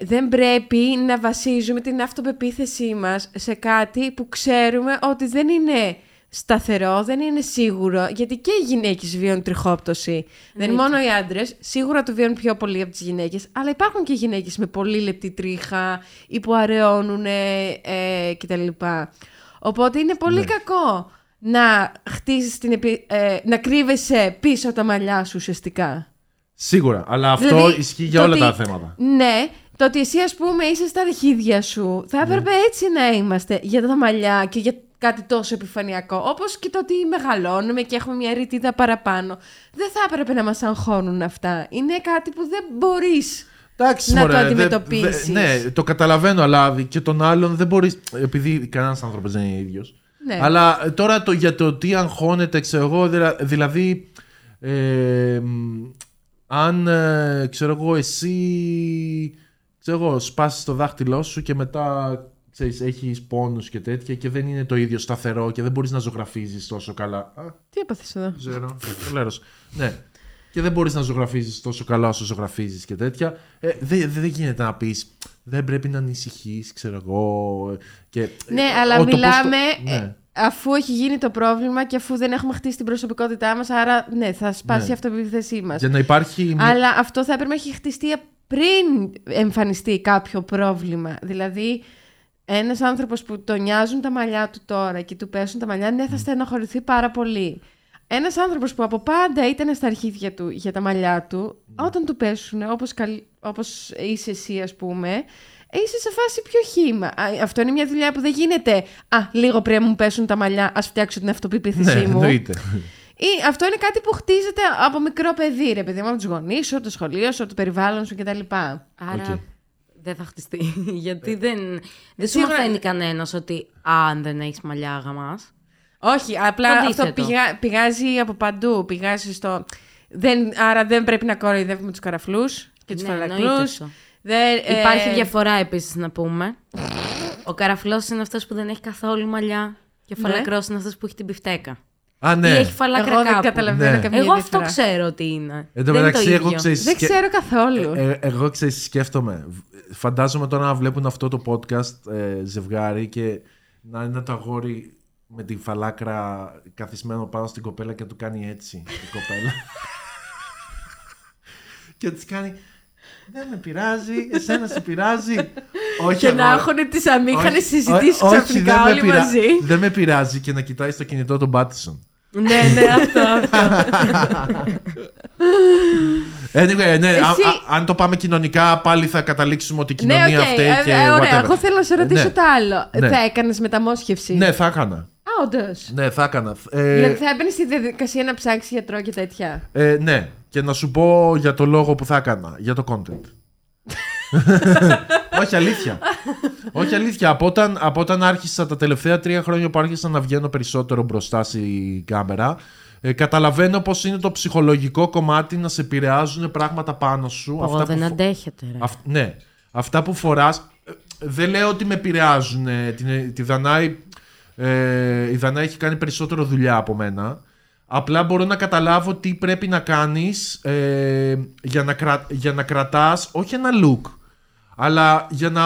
δεν πρέπει να βασίζουμε την αυτοπεποίθησή μας σε κάτι που ξέρουμε ότι δεν είναι σταθερό, δεν είναι σίγουρο. Γιατί και οι γυναίκες βιώνουν τριχόπτωση. Ναι, δεν είναι μόνο οι άντρες. Σίγουρα το βιώνουν πιο πολύ από τις γυναίκες. Αλλά υπάρχουν και γυναίκες με πολύ λεπτή τρίχα ή που αραιώνουν κτλ. Οπότε είναι πολύ κακό να χτίζεις να κρύβεσαι πίσω από τα μαλλιά σου ουσιαστικά. Σίγουρα. Αλλά αυτό δηλαδή, ισχύει για όλα τα θέματα. Ναι. Το ότι εσύ, ας πούμε, είσαι στα αρχίδια σου. Θα έπρεπε έτσι να είμαστε για τα μαλλιά και για κάτι τόσο επιφανειακό, όπως και το ότι μεγαλώνουμε και έχουμε μια ρητίδα παραπάνω. Δεν θα έπρεπε να μας αγχώνουν αυτά. Είναι κάτι που δεν μπορείς να το αντιμετωπίσεις. Ναι, το καταλαβαίνω, αλλά και τον άλλον δεν μπορείς. Επειδή κανένας άνθρωπος δεν είναι ίδιος. Ναι. Αλλά τώρα για το τι αγχώνεται, ξέρω εγώ, δηλαδή αν, ξέρω εγώ, εσύ σπάσεις το δάχτυλό σου και μετά έχεις πόνους και τέτοια και δεν είναι το ίδιο σταθερό και δεν μπορείς να ζωγραφίζεις τόσο καλά. Τι έπαθες εδώ? Ξέρω, λέρος. Ναι. Και δεν μπορείς να ζωγραφίζεις τόσο καλά όσο ζωγραφίζεις και τέτοια. Δεν γίνεται να πεις δεν πρέπει να ανησυχείς, ξέρω εγώ. Και, ναι, αλλά μιλάμε αφού έχει γίνει το πρόβλημα και αφού δεν έχουμε χτίσει την προσωπικότητά μας, άρα ναι, θα σπάσει η αυτοπεποίθησή μας. Για να υπάρχει... Αλλά αυτό θα έπρεπε να έχει χτιστεί πριν εμφανιστεί κάποιο πρόβλημα. Δηλαδή... Ένας άνθρωπος που τον νοιάζουν τα μαλλιά του τώρα και του πέσουν τα μαλλιά, ναι, θα στενοχωρηθεί πάρα πολύ. Ένας άνθρωπος που από πάντα ήταν στα αρχίδια του για τα μαλλιά του, όταν του πέσουν, όπως είσαι εσύ, ας πούμε, είσαι σε φάση πιο χύμα. Αυτό είναι μια δουλειά που δεν γίνεται. Α, λίγο πριν μου πέσουν τα μαλλιά, ας φτιάξω την αυτοπεποίθησή μου. Εννοείται. Ή, αυτό είναι κάτι που χτίζεται από μικρό παιδί, ρε παιδί μου, από τους γονείς σου, το σχολείο σου, το περιβάλλον σου κτλ. Άρα. Δεν θα χτιστεί, γιατί δεν σου μαθαίνει κανένας ότι αν δεν έχεις μαλλιά γαμάς. Όχι, απλά αυτό πηγάζει από παντού, πηγάζει στο... Άρα δεν πρέπει να κοροϊδεύουμε τους καραφλούς και τους φαλακλούς. Υπάρχει διαφορά επίσης να πούμε. Ο καραφλός είναι αυτός που δεν έχει καθόλου μαλλιά και ο φαλακρός είναι αυτός που έχει την πιφτέκα. Α, ναι. Ή έχει φαλάκρα κάπου. Δεν καταλαβαίνω καμία εγώ αυτό ξέρω ότι είναι. Δεν ξέρω καθόλου. Εγώ σκέφτομαι. Φαντάζομαι τώρα να βλέπουν αυτό το podcast ζευγάρι και να είναι το αγόρι με τη φαλάκρα καθισμένο πάνω στην κοπέλα και του κάνει έτσι η κοπέλα. Και της κάνει... Δεν με πειράζει, εσένα σε πειράζει. Όχι, και να έχουν τις αμήχανες συζητήσεις ξαφνικά όλοι μαζί. Δεν με πειράζει και να κοιτάει στο κινητό τον Πάτισον. Ναι, αυτό. Anyway, ναι, αν το πάμε κοινωνικά, πάλι θα καταλήξουμε ότι η κοινωνία αυτή και ωραία, εγώ θέλω να σε ρωτήσω το άλλο. Θα έκανες μεταμόσχευση? Ναι, θα έκανα. Α, όντως? Ναι, θα έκανα. Δηλαδή θα έμπαινες στη διαδικασία να ψάξεις γιατρό και τέτοια? Ναι. Και να σου πω για το λόγο που θα έκανα. Για το content. Όχι αλήθεια. Όχι αλήθεια. Από όταν άρχισα τα τελευταία 3 χρόνια που άρχισα να βγαίνω περισσότερο μπροστά στη κάμερα, καταλαβαίνω πως είναι το ψυχολογικό κομμάτι να σε επηρεάζουν πράγματα πάνω σου. Εγώ αυτά δεν αντέχετε. Ναι. Αυτά που φοράς. Δεν λέω ότι με επηρεάζουν. Τη Δανάη, η Δανάη έχει κάνει περισσότερο δουλειά από μένα. Απλά μπορώ να καταλάβω τι πρέπει να κάνεις για να κρατάς, όχι ένα look, αλλά για να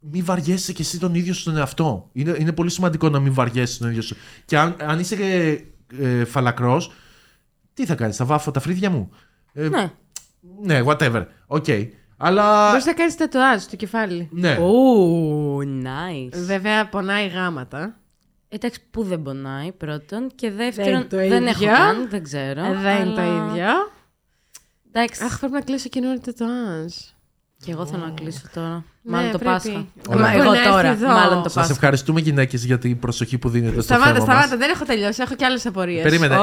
μην βαριέσαι κι εσύ τον ίδιο στον εαυτό. Είναι πολύ σημαντικό να μην βαριέσαι τον ίδιο σου. Και αν είσαι φαλακρός, τι θα κάνεις, θα βάφω τα φρύδια μου? Ναι. Ναι, whatever. Okay. Αλλά... Μπορείς να κάνεις τατουάζ στο κεφάλι. Ναι. Oh, nice. Βέβαια πονάει γάματα. Εντάξει, που δεν πονάει πρώτον και δεύτερον δεν έχω κάνει, δεν ξέρω. Δεν είναι το ίδιο. Εντάξει. Αχ, πρέπει να κλείσω καινούριο τετοάζ. Και εγώ θέλω να κλείσω τώρα. Μάλλον το Πάσχα. Εγώ τώρα. Μάλλον το Πάσχα. Σας ευχαριστούμε, γυναίκες, για την προσοχή που δίνετε στο θέμα μας. Σταμάτα, δεν έχω τελειώσει. Έχω και άλλες απορίες. Περίμενε.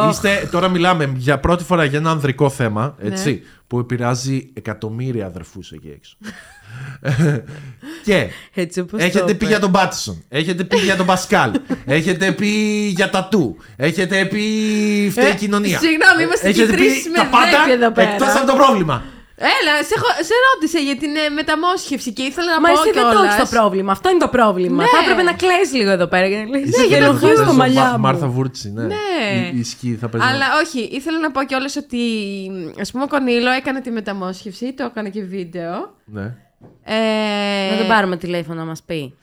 Τώρα μιλάμε για πρώτη φορά για ένα ανδρικό θέμα, έτσι, που επηρεάζει εκατομμύρια αδερφούς εκεί έξω. Και έχετε πει για τον Πάτισον, έχετε πει για τον Πασκάλ, έχετε πει για τα του, έχετε πει φταίει η κοινωνία. Συγγνώμη, είμαστε και τρεις με δέκα εδώ πέρα. Εκτός από το πρόβλημα. Έλα, σε ρώτησε για την μεταμόσχευση και ήθελα να πω κιόλας. Μα εσύ δεν το έχεις το πρόβλημα, αυτό είναι το πρόβλημα. Ναι. Θα έπρεπε να κλαις λίγο εδώ πέρα. Ναι, για να βγεις το μαλλιά μου. Μάρθα Βούρτση, ναι. Η σκή θα παίζει. Αλλά όχι, ήθελα να πω κιόλας ότι, ας πούμε, ο Κονίλο έκανε τη μεταμόσχευση, το έκανε και βίντεο. Ναι. Να τον πάρουμε τηλέφωνο να μας πει.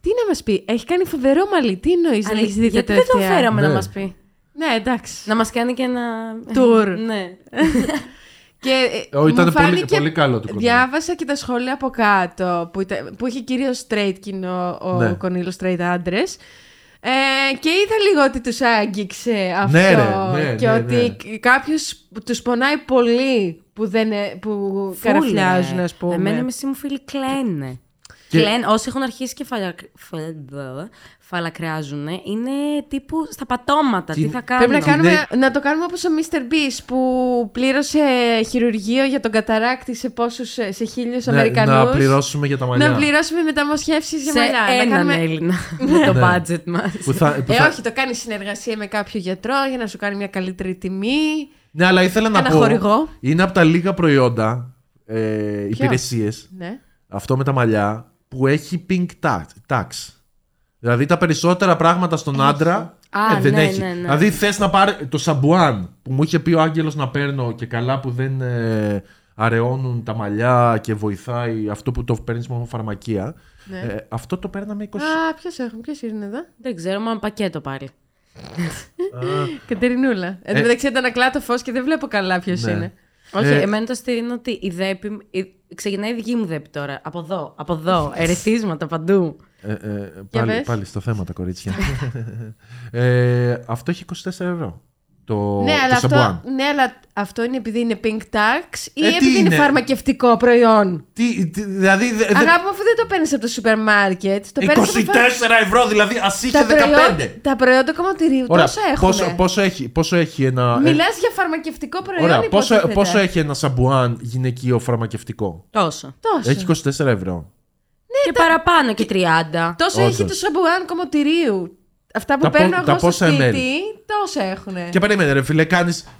Τι να μας πει, έχει κάνει φοβερό μαλλί, τι εννοείς να έχεις δει τα τελευταία. Γιατί δεν τον φέραμε να μας πει. Ναι, εντάξει. Να μας κάνει και ένα τουρ. Ναι. Και ήταν πολύ καλό το Κονίλο. Διάβασα και τα σχόλια από κάτω που είχε κυρίως straight κοινό ο Κονίλος, straight άντρες. Και είδα λίγο ότι τους άγγιξε αυτό. Ναι, και ότι κάποιος τους πονάει πολύ που καραφλιάζουν, ας πούμε. Εμένα μισή μου φίλοι κλαίνε. Όσοι έχουν αρχίσει και φαλακράζουν, είναι τύπου στα πατώματα. Τι θα κάνουμε. Πρέπει να το κάνουμε όπως ο Mr. Beast που πλήρωσε χειρουργείο για τον καταράκτη σε 1.000 Αμερικανούς. Να πληρώσουμε για τα μαλλιά. Να πληρώσουμε μεταμοσχεύσεις για μαλλιά. Σε έναν Έλληνα με το budget μας. Όχι, το κάνει συνεργασία με κάποιο γιατρό για να σου κάνει μια καλύτερη τιμή. Ναι, αλλά ήθελα να πω. Χορηγό. Είναι από τα λίγα προϊόντα, υπηρεσίες. Ναι. Αυτό με τα μαλλιά που έχει pink tax. Δηλαδή τα περισσότερα πράγματα στον άντρα δεν έχει. Ναι. Δηλαδή θες να πάρει το σαμπουάν που μου είχε πει ο Άγγελος να παίρνω και καλά που δεν αραιώνουν τα μαλλιά και βοηθάει αυτό που το παίρνεις μόνο φαρμακεία. Ναι. Αυτό το παίρναμε 20. Α, ποιος είναι εδώ. Δεν ξέρω, μα πακέτο πάλι. Κατερινούλα. Εν τω μεταξύ αντανακλά το φως και δεν βλέπω καλά ποιος είναι. Όχι, εμένα το αστείο είναι ότι η δέπη. Ξεκινάει η δική μου δέπη τώρα. Από εδώ. Ερεθίσματα παντού. Πάλι στο θέμα τα κορίτσια. Αυτό έχει 24 ευρώ. Ναι, αλλά αυτό είναι επειδή είναι pink tax ή επειδή είναι φαρμακευτικό προϊόν. Δηλαδή. Αγάπη μου, αφού δεν το παίρνει από το σούπερ μάρκετ. 24 ευρώ, δηλαδή ας είχε 15. Τα προϊόντα κομματηρίου πόσο έχουν. Πόσο έχει ένα. Μιλάς για φαρμακευτικό προϊόν. Πόσο έχει ένα σαμπουάν γυναικείο φαρμακευτικό. Τόσο. Έχει 24 ευρώ. Και παραπάνω και 30. Τόσο έχει το σαμπουάν κομματηρίου. Αυτά που παίρνω εγώ στο σπίτι, τόσα έχουνε. Και περίμενε ρε φίλε,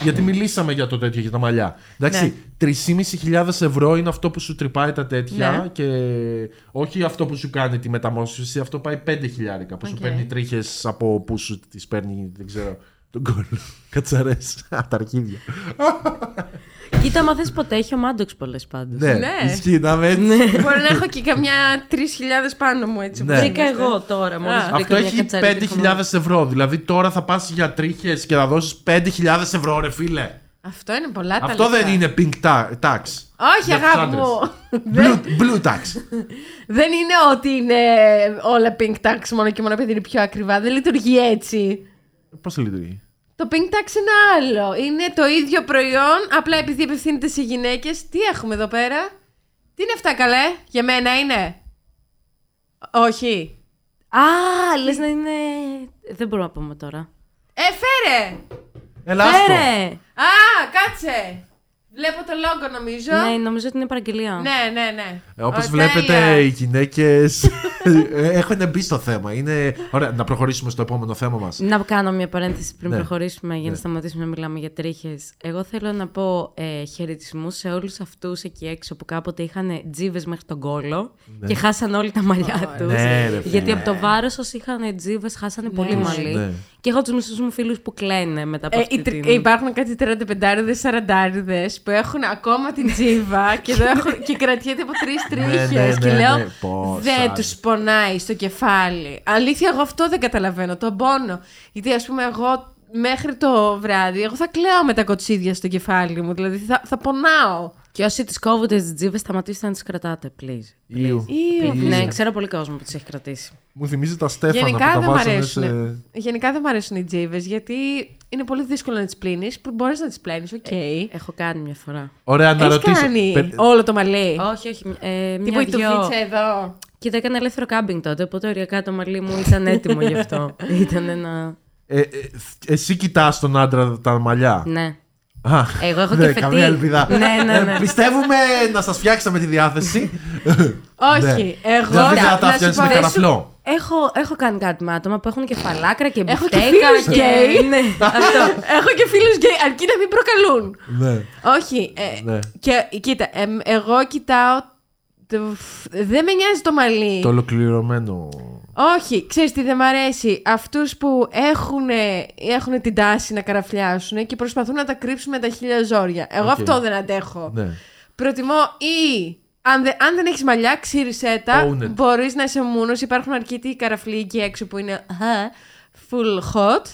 γιατί μιλήσαμε για το τέτοιο, για τα μαλλιά. Εντάξει, 3.500 ευρώ είναι αυτό που σου τρυπάει τα τέτοια, και όχι αυτό που σου κάνει τη μεταμόσχευση. Αυτό πάει 5.000 που σου παίρνει τρίχες από που σου τις παίρνει, δεν ξέρω, τον κόλλο. Κατσαρές, τα αρχίδια. Κοίτα, μα θες ποτέ έχει ο Μάντοξ πολλές πάντως. Ναι, ισχύταμε έτσι. Μπορεί να έχω και καμιά 3.000 πάνω μου έτσι. Βρήκα εγώ τώρα μόλις. Αυτό έχει 5.000 ευρώ. Δηλαδή τώρα θα πας για τρίχες και θα δώσεις 5.000 ευρώ, ρε φίλε. Αυτό είναι πολλά τα λεφτά. Αυτό δεν είναι pink tax. Όχι, αγάπη μου. Blue tax. Δεν είναι ότι είναι όλα pink tax μόνο και μόνο επειδή είναι πιο ακριβά. Δεν λειτουργεί έτσι. Πώς λειτουργεί? Το pink tax είναι άλλο. Είναι το ίδιο προϊόν, απλά επειδή απευθύνεται σε γυναίκες. Τι έχουμε εδώ πέρα? Τι είναι αυτά, καλέ? Για μένα είναι? Όχι. Α, λες να είναι... Δεν μπορούμε να πούμε τώρα. Φέρε! Φέρε! Α, κάτσε! Βλέπω το λόγο, νομίζω. Ναι, νομίζω ότι είναι παραγγελία. Ναι. Όπως βλέπετε, οι γυναίκες έχουν μπει στο θέμα. Ωραία, να προχωρήσουμε στο επόμενο θέμα μας. Να κάνω μια παρένθεση πριν προχωρήσουμε για να σταματήσουμε να μιλάμε για τρίχες. Εγώ θέλω να πω χαιρετισμούς σε όλους αυτούς εκεί έξω που κάποτε είχαν τζίβες μέχρι τον κόλο και χάσαν όλοι τα μαλλιά τους. Γιατί από το βάρος όσοι είχαν τζίβες χάσανε πολύ μαλλί. Ναι. Και έχω τους μισούς μου φίλους που κλαίνε μετά από αυτή την... Υπάρχουν κάτι 35-40 που έχουν ακόμα την τζίβα και κρατιέται από 3 τρίχες. Και λέω δεν τους πονάει στο κεφάλι. Αλήθεια, εγώ αυτό δεν καταλαβαίνω, τον πόνο. Γιατί ας πούμε εγώ μέχρι το βράδυ, εγώ θα κλαίω με τα κοτσίδια στο κεφάλι μου. Δηλαδή θα πονάω. Και όσοι τις κόβονται στις τζίβες, σταματήστε να τις κρατάτε, please. Ναι, ξέρω πολύ κόσμο που τις έχει κρατήσει. Μου θυμίζει τα Στέφανα γενικά που τα βάζανε σε... Γενικά δεν μου αρέσουν οι τζίβες, γιατί είναι πολύ δύσκολο να τις πλύνεις, που μπορείς να τις πλύνεις, οκ. Okay. Έχω κάνει μια φορά. Ωραία, να ρωτήσω. Έχεις κάνει όλο το μαλλί? Όχι, όχι. Μια βοητουβίτσα εδώ. Κοίτα, έκανα ελεύθερο κάμπινγκ τότε, οπότε οριακά το μαλλί μου ήταν έτοιμο γι' αυτό. Ήταν ένα... Εσύ κοιτάς τον άντρα τα μαλλιά. Ναι. Εγώ έχω και καμία ελπίδα. Πιστεύουμε να σας φτιάξαμε τη διάθεση. Όχι, εγώ να σου πω, έχω κάνει κάτι με άτομα που έχουν και φαλάκρα και μπουφτέκα. Έχω και φίλους γκέι. Έχω και φίλους γκέι, αρκεί να μην προκαλούν. Όχι, κοίτα, εγώ κοιτάω. Δεν με νοιάζει το μαλλί. Το ολοκληρωμένο. Όχι, ξέρεις τι δεν μ' αρέσει? Αυτούς που έχουν την τάση να καραφλιάσουν και προσπαθούν να τα κρύψουν με τα χίλια ζόρια. Εγώ αυτό δεν αντέχω. Ναι. Προτιμώ ή αν δεν έχεις μαλλιά, ξύρισέ τα. Μπορείς να είσαι μόνος. Υπάρχουν αρκετοί καραφλοί εκεί έξω που είναι full hot.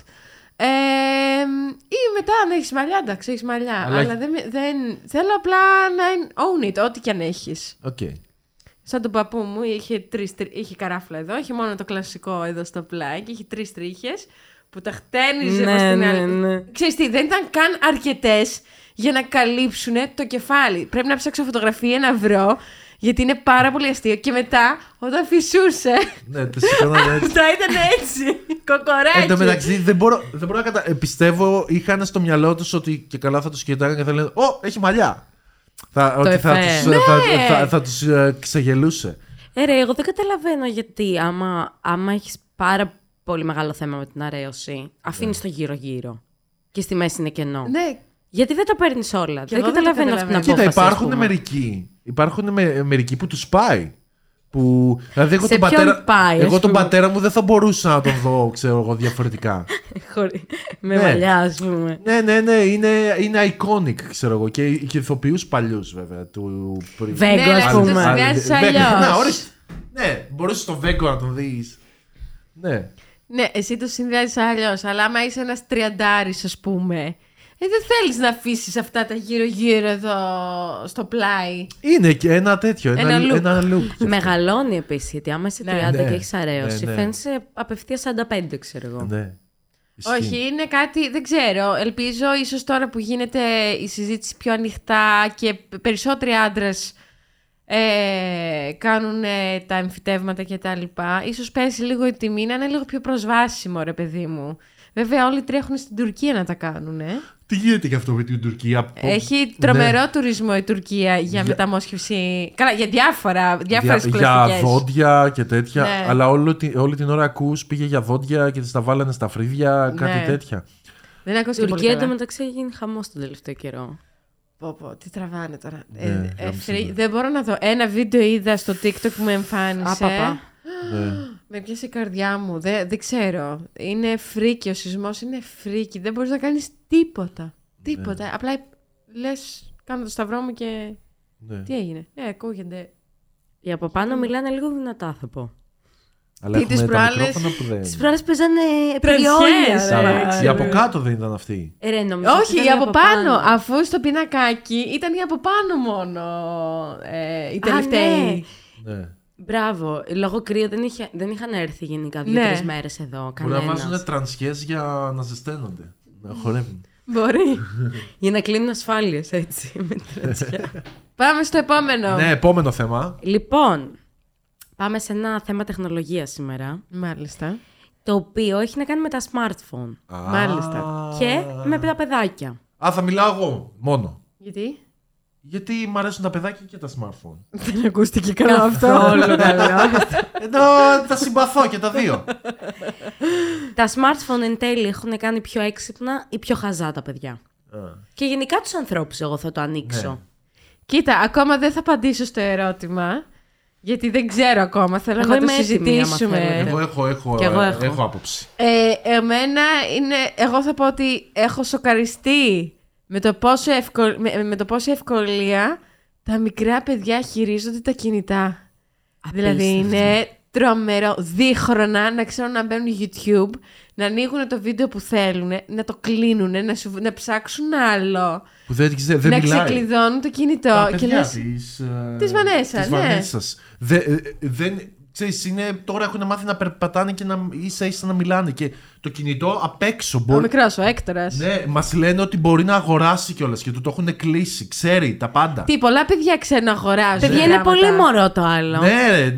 Ή μετά αν έχεις μαλλιά, εντάξει, έχεις μαλλιά. Αλλά δεν θέλω απλά να own it, ό,τι και αν έχεις. Okay. Σαν τον παππού μου, είχε καράφλα εδώ, είχε μόνο το κλασικό εδώ στο πλάι και είχε 3 τρίχες που τα χτένιζε προς την άλλη. Ναι. Ξέρεις τι, δεν ήταν καν αρκετές για να καλύψουν το κεφάλι. Πρέπει να ψάξω φωτογραφία να βρω, γιατί είναι πάρα πολύ αστείο. Και μετά, όταν φυσούσε. Ναι, το σηκώνανε έτσι. Αυτά ήταν έτσι. Κοκοράκι. Εν τω μεταξύ, δεν μπορώ να καταλάβω. Πιστεύω, είχαν στο μυαλό τους ότι και καλά θα τους κοιτάγανε και θα λένε «Ω, έχει μαλλιά». Ότι θα τους ξεγελούσε. Εγώ δεν καταλαβαίνω γιατί άμα έχεις πάρα πολύ μεγάλο θέμα με την αρέωση, αφήνεις το γύρω-γύρω και στη μέση είναι κενό. Ναι. Γιατί δεν τα παίρνεις όλα? Και δεν καταλαβαίνω αυτή την απόφαση. Κοίτα, υπάρχουν μερικοί που τους πάει. Που... Δηλαδή, εγώ τον πατέρα μου δεν θα μπορούσα να τον δω, ξέρω εγώ, διαφορετικά. Με μαλλιά, ας πούμε. Ναι, είναι iconic, ξέρω εγώ. Και ηθοποιούς παλιούς, βέβαια. Του Βέγκο, ας πούμε. Ναι, μπορούσες τον Βέγκο να τον δεις. Ναι, εσύ το συνδυάζεις αλλιώς. Αλλά άμα είσαι ένας τριαντάρης, ας πούμε. Δεν θέλεις να αφήσεις αυτά τα γύρω-γύρω εδώ στο πλάι. Είναι και ένα τέτοιο, ένα look. Μεγαλώνει επίσης, γιατί άμα είσαι 30 και έχεις αρέωση, φαίνεσαι απευθείας 45, ξέρω εγώ. Ναι. Όχι, είναι κάτι, δεν ξέρω. Ελπίζω ίσως τώρα που γίνεται η συζήτηση πιο ανοιχτά και περισσότεροι άντρες κάνουν τα εμφυτεύματα και τα λοιπά, ίσως πέσει λίγο η τιμή να είναι λίγο πιο προσβάσιμο, ρε παιδί μου. Βέβαια, όλοι τρέχουν στην Τουρκία να τα κάνουν. Τι γίνεται και αυτό με την Τουρκία? Έχει τρομερό τουρισμό η Τουρκία για μεταμόσχευση. Καλά, για διάφορες κλωστικές. Για δόντια και τέτοια. Ναι. Αλλά όλη την ώρα ακούς πήγε για δόντια και τις τα βάλανε στα φρύδια, κάτι τέτοια. Δεν ακούστηκε πολύ καλά. Η Τουρκία εντωμεταξύ έχει γίνει χαμός τον τελευταίο καιρό. Πω, τι τραβάνε τώρα. Δεν μπορώ να δω. Ένα βίντεο είδα στο TikTok που με εμφάνισε. Με πιάσε η καρδιά μου, δεν ξέρω. Είναι φρίκι, ο σεισμός είναι φρίκι. Δεν μπορείς να κάνεις τίποτα. Ναι. Απλά λες, κάνω το σταυρό μου και τι έγινε. Ακούγεται. Οι από πάνω μιλάνε λίγο δυνατά, θα πω. Αλλά τι, τις προάλλες παίζανε πριόνες. Οι από κάτω δεν ήταν αυτοί? Όχι, οι από πάνω. Αφού στο πινακάκι ήταν οι από πάνω μόνο οι τελευταίοι. Ναι. Μπράβο, λόγω κρύου δεν είχαν έρθει γενικά 2-3 μέρες εδώ. Μπορεί να βάζουν τρανσιές για να ζεσταίνονται. Να χορεύουν. Μπορεί. Για να κλείνουν ασφάλειες έτσι με τρανσιά. Πάμε στο επόμενο. Ναι, επόμενο θέμα. Λοιπόν, πάμε σε ένα θέμα τεχνολογίας σήμερα. Μάλιστα. Το οποίο έχει να κάνει με τα smartphone. Μάλιστα. Και με τα παιδάκια. Θα μιλάω εγώ μόνο. Γιατί? Γιατί μ' αρέσουν τα παιδάκια και τα smartphone. Δεν ακούστηκε καλά αυτό. Όλο καλά. Εδώ τα συμπαθώ και τα δύο. Τα smartphone εν τέλει έχουν κάνει πιο έξυπνα ή πιο χαζά τα παιδιά. Και γενικά τους ανθρώπους, εγώ θα το ανοίξω. Ναι. Κοίτα, ακόμα δεν θα απαντήσω στο ερώτημα, γιατί δεν ξέρω ακόμα. Θέλω να το συζητήσουμε. Εγώ έχω άποψη. Εγώ θα πω ότι έχω σοκαριστεί με το πόση ευκολία τα μικρά παιδιά χειρίζονται τα κινητά. Δηλαδή είναι τρομερό, δίχρονα, να ξέρουν να μπαίνουν YouTube, να ανοίγουν το βίντεο που θέλουν, να το κλείνουν, να ψάξουν άλλο. Που δεν να ξεκλειδώνουν το κινητό. Τα παιδιά της Βανέσας, ναι. Τώρα έχουν μάθει να περπατάνε και να ίσα-ίσα να μιλάνε. Και το κινητό απ' έξω μπορεί. Ο μικρός, ο Έκτορας. Ναι, μας λένε ότι μπορεί να αγοράσει κιόλας και του το έχουν κλείσει. Ξέρει τα πάντα. Τι, πολλά παιδιά ξέρουν να αγοράζουν. Παιδιά είναι πολύ μωρό το άλλο. Ναι.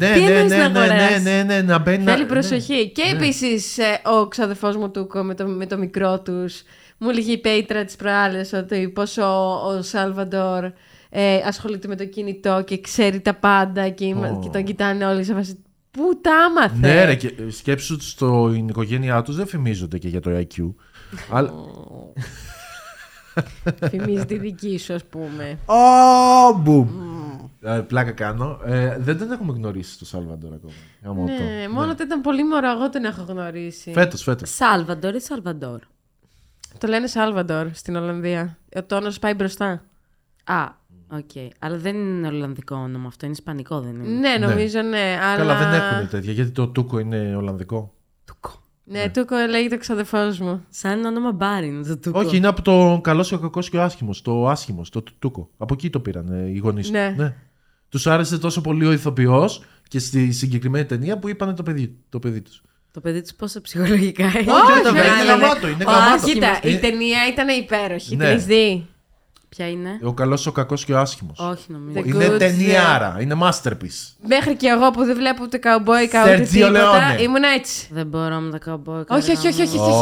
Θέλει προσοχή. Και επίσης ο ξαδερφός μου Τούκο με το μικρό τους μου έλεγε η Πέιτρα τις προάλλες ότι πόσο ο Σαλβαντόρ ασχολείται με το κινητό και ξέρει τα πάντα και τον κοιτάνε όλοι σε φάση. Πού τα άμαθε! Ναι, ρε, και σκέψου ότι στην οικογένειά τους δεν φημίζονται και για το IQ. Αλλά... Φημίζει τη δική σου, ας πούμε. Μπουμ! Πλάκα κάνω. Δεν τον έχουμε γνωρίσει το Σάλβαντορ ακόμα. Ναι, μόνο ότι ήταν πολύ μωρό, εγώ τον έχω γνωρίσει. Φέτος. Σάλβαντορ ή Σαλβαντόρ? Το λένε Σάλβαντορ στην Ολλανδία. Ο τόνος πάει μπροστά. Okay. Αλλά δεν είναι ολλανδικό όνομα αυτό, είναι ισπανικό, δεν είναι? Ναι, νομίζω ναι. Αλλά... Καλά, δεν έχουν τέτοια, γιατί το Τούκο είναι ολλανδικό. Τούκο. Ναι. Τούκο λέγεται ο ξαδερφός μου. Σαν όνομα μπάρι είναι το Τούκο. Όχι, είναι από το καλός και ο κακός και ο άσχημος, το άσχημο, το Τούκο. Από εκεί το πήραν οι γονείς του. Ναι. Τους άρεσε τόσο πολύ ο ηθοποιός και στη συγκεκριμένη ταινία που είπανε το παιδί τους. Το παιδί του πόσο ψυχολογικά είναι. Είναι γαμάτο. Η ταινία ήταν υπέροχη. Τη δει. Ποια είναι? Ο καλός, ο κακός και ο άσχημος. Όχι, νομίζω. Είναι ταινιάρα, είναι masterpiece. Μέχρι και εγώ που δεν βλέπω ούτε καουμπόικα ούτε τίποτα, ήμουν έτσι. Δεν μπορώ με τα καουμπόικα. Όχι,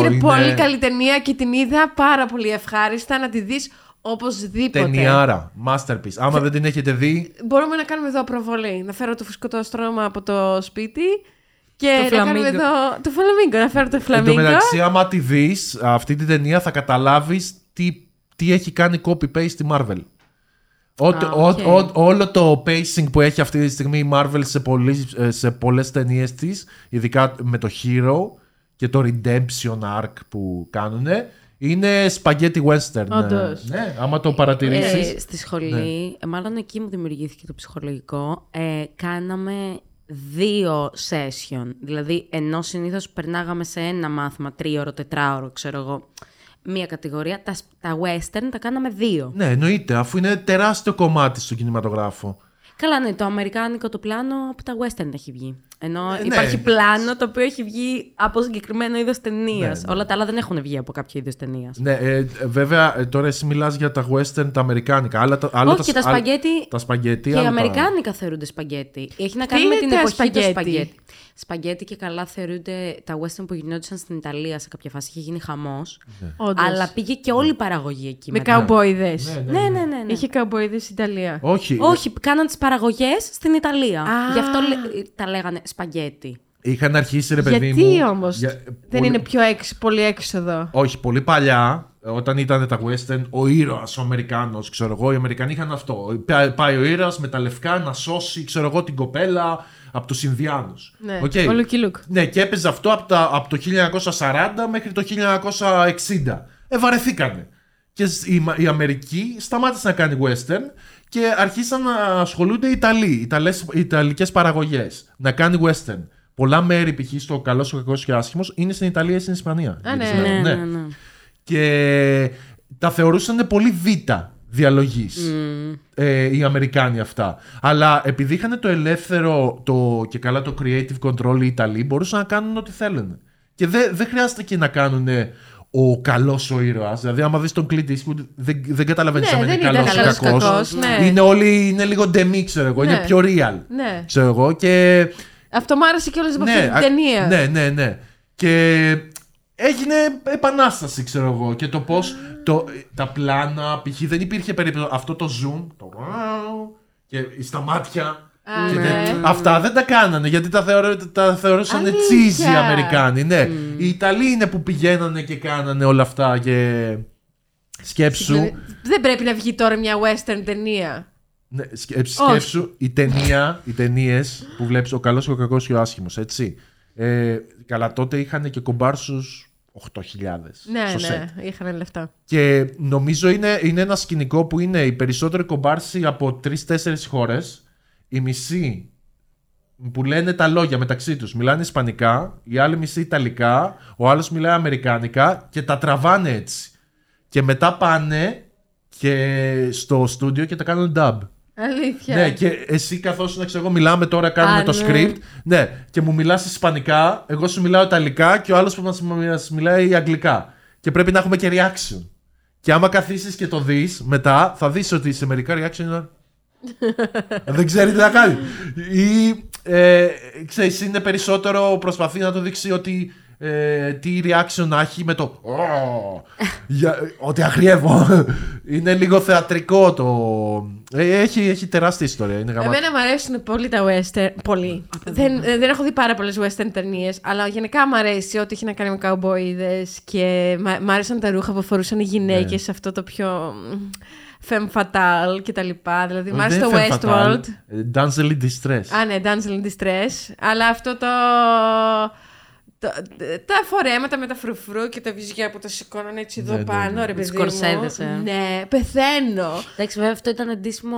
είναι πολύ καλή ταινία και την είδα πάρα πολύ ευχάριστα, να τη δεις οπωσδήποτε. Ταινιάρα, masterpiece. Άμα δεν την έχετε δει... Μπορούμε να κάνουμε εδώ προβολή. Να φέρω το φουσκωτό στρώμα από το σπίτι... Και το φλαμίγκο. Το φλαμίγκο, να φέρω το φλαμίγκο. Εν τω μεταξύ, άμα τη δεις αυτή την ταινία, θα καταλάβεις τι έχει κάνει copy-paste στη Marvel. Όλο το pacing που έχει αυτή τη στιγμή η Marvel σε πολλές ταινίες της, ειδικά με το Hero και το Redemption Arc που κάνουνε, είναι spaghetti western. Ναι, άμα το παρατηρήσεις. Στη σχολή, μάλλον εκεί μου δημιουργήθηκε το ψυχολογικό, κάναμε... 2 session. Δηλαδή, ενώ συνήθως περνάγαμε σε ένα μάθημα 3ωρο, 4ωρο, ξέρω εγώ, μία κατηγορία, τα western τα κάναμε 2. Ναι, εννοείται, αφού είναι τεράστιο κομμάτι στον κινηματογράφο. Καλά, ναι, το αμερικάνικο το πλάνο από τα western έχει βγει. Ενώ υπάρχει πλάνο το οποίο έχει βγει από συγκεκριμένο είδος ταινίας. Ναι. Όλα τα άλλα δεν έχουν βγει από κάποιο είδος ταινίας. Ναι, βέβαια τώρα εσύ μιλάς για τα western, τα αμερικάνικα. Όχι, τα σπαγγέτι. Και οι αμερικάνικα θεωρούνται σπαγγέτι. Έχει να κάνει με την εποχή του σπαγγέτι. Σπαγγέτι και καλά θεωρούνται τα western που γινόντουσαν στην Ιταλία σε κάποια φάση. Είχε γίνει χαμός. Ναι. Αλλά πήγε και όλη η παραγωγή εκεί. Με καουμπόιδες. Ναι. Είχε καουμπόιδες στην Ιταλία. Όχι, κάναν τις παραγωγές στην Ιταλία. Γι' αυτό τα λέγανε σπαγγέτι. Είχαν αρχίσει, ρε παιδί μου. Γιατί όμως δεν είναι πιο πολύ έξοδο? Όχι, πολύ παλιά, όταν ήταν τα western, ο ήρωας, ο Αμερικάνος, ξέρω εγώ, οι Αμερικανοί είχαν αυτό. Πάει ο ήρωας με τα λευκά να σώσει, ξέρω εγώ, την κοπέλα από τους Ινδιάνους. Ναι, okay. Ο Λουκι Λουκ. Ναι, και έπαιζε αυτό από το 1940 μέχρι το 1960. Βαρεθήκανε. Και η Αμερική σταμάτησε να κάνει western και αρχίσαν να ασχολούνται οι Ιταλοί, οι Ιταλικές παραγωγές, να κάνει western. Πολλά μέρη, π.χ. στο καλός, ο κακός και άσχημος, είναι στην Ιταλία ή στην Ισπανία. Ναι. Και τα θεωρούσαν πολύ βίτα διαλογής οι Αμερικάνοι αυτά. Αλλά επειδή είχαν το ελεύθερο και καλά το creative control οι Ιταλοί, μπορούσαν να κάνουν ό,τι θέλουν. Και δεν χρειάζεται και να κάνουν... Ο καλός ο ήρωας. Δηλαδή, άμα δεις τον Clint Eastwood, δεν καταλαβαίνεις αν είναι καλός ή κακός. Ναι. Είναι όλοι λίγο ντεμί, ξέρω εγώ. Ναι. Είναι πιο real. Ναι. Ξέρω εγώ. Και... Αυτό μου άρεσε κιόλας από αυτή την ταινία. Ναι. Και έγινε επανάσταση, ξέρω εγώ. Και το πώς τα πλάνα, π.χ. δεν υπήρχε περίπτωση. Αυτό το zoom, το wow, και στα μάτια. Αυτά δεν τα κάνανε γιατί τα θεωρούσαν τσίζι οι Αμερικάνοι. Ναι. Οι Ιταλοί είναι που πηγαίνανε και κάνανε όλα αυτά. Και σκέψου. Δεν πρέπει να βγει τώρα μια western ταινία. Ναι, σκέψου οι ταινίες που βλέπεις, ο καλός, ο κακός και ο άσχημος. Έτσι. Καλά, τότε είχαν και κομπάρσους 8.000. Ναι, είχαν λεφτά. Και νομίζω είναι ένα σκηνικό που είναι οι περισσότεροι κομπάρσοι από 3-4 χώρες. Οι μισοί που λένε τα λόγια μεταξύ τους. Μιλάνε ισπανικά, οι άλλοι μισή ιταλικά, ο άλλος μιλάει αμερικάνικα και τα τραβάνε έτσι. Και μετά πάνε και στο στούντιο και τα κάνουν dub. Αλήθεια. Ναι, και εσύ καθώς εγώ μιλάμε τώρα, κάνουμε το script. Ναι, και μου μιλάς ισπανικά, εγώ σου μιλάω ιταλικά και ο άλλος που μας μιλάει αγγλικά. Και πρέπει να έχουμε και reaction. Και άμα καθίσεις και το δεις μετά, θα δεις ότι σε μερικά reaction είναι. Δεν ξέρει τι να κάνει. Ή ξέρεις, είναι περισσότερο προσπαθεί να το δείξει ότι τι reaction να έχει με το ότι αγριεύω. Είναι λίγο θεατρικό το. Έχει τεράστια ιστορία. Εμένα μου αρέσουν πολύ τα western. Πολύ. Δεν έχω δει πάρα πολλές western ταινίες, αλλά γενικά μου αρέσει ό,τι έχει να κάνει με καουμπόιδες και μου άρεσαν τα ρούχα που φορούσαν οι γυναίκες σε αυτό το πιο. Femme fatale και τα λοιπά. Δηλαδή, μου άρεσε το Westworld. Damsel in distress. Α, ναι, Damsel in distress. Αλλά αυτό τα φορέματα με τα φρουφρού και τα βυζιά που τα σηκώνανε έτσι εδώ πάνω, ρε παιδί μου. Σκορσέδε. Ναι, πεθαίνω. Εντάξει, βέβαια αυτό ήταν αντίστοιχο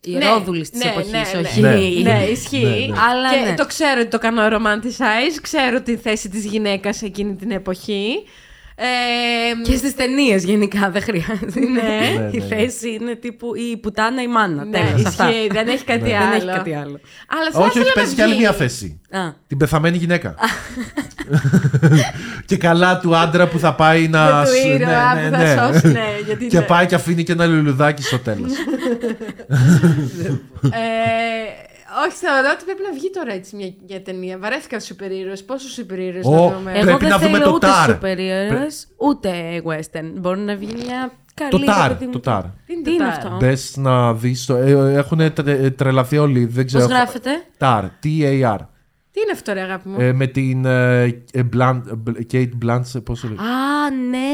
ιερόδουλης της εποχής, όχι. Ναι, ισχύει. Αλλά το ξέρω ότι το κάνω romanticize, ξέρω τη θέση της γυναίκας εκείνη την εποχή. Και στις ταινίες γενικά δεν χρειάζεται. Ναι. Η θέση είναι τύπου η πουτάνα, η μάνα. Ναι, ισχύει, δεν έχει κάτι άλλο. Όχι, παίζει κι άλλη μια θέση. Την πεθαμένη γυναίκα. Και καλά του άντρα που θα πάει να. Του ήρωα που θα σώσει. Και πάει και αφήνει και ένα λουλουδάκι στο τέλος. Όχι, θεωρώ ότι πρέπει να βγει τώρα έτσι μια ταινία. Βαρέθηκα στους υπερήρωες. Πόσους υπερήρωες να δούμε. Εγώ δεν θέλω ούτε υπερήρωες, ούτε western. Μπορεί να βγει μια καλή ταινία. Το TAR. Τι είναι αυτό. Μπες να δεις. Έχουν τρελαθεί όλοι. Πώς γράφεται. TAR. TAR. Τι είναι αυτό, ρε αγάπη μου. Με την Kate Blunt. Πώς το λέει. Α, ναι.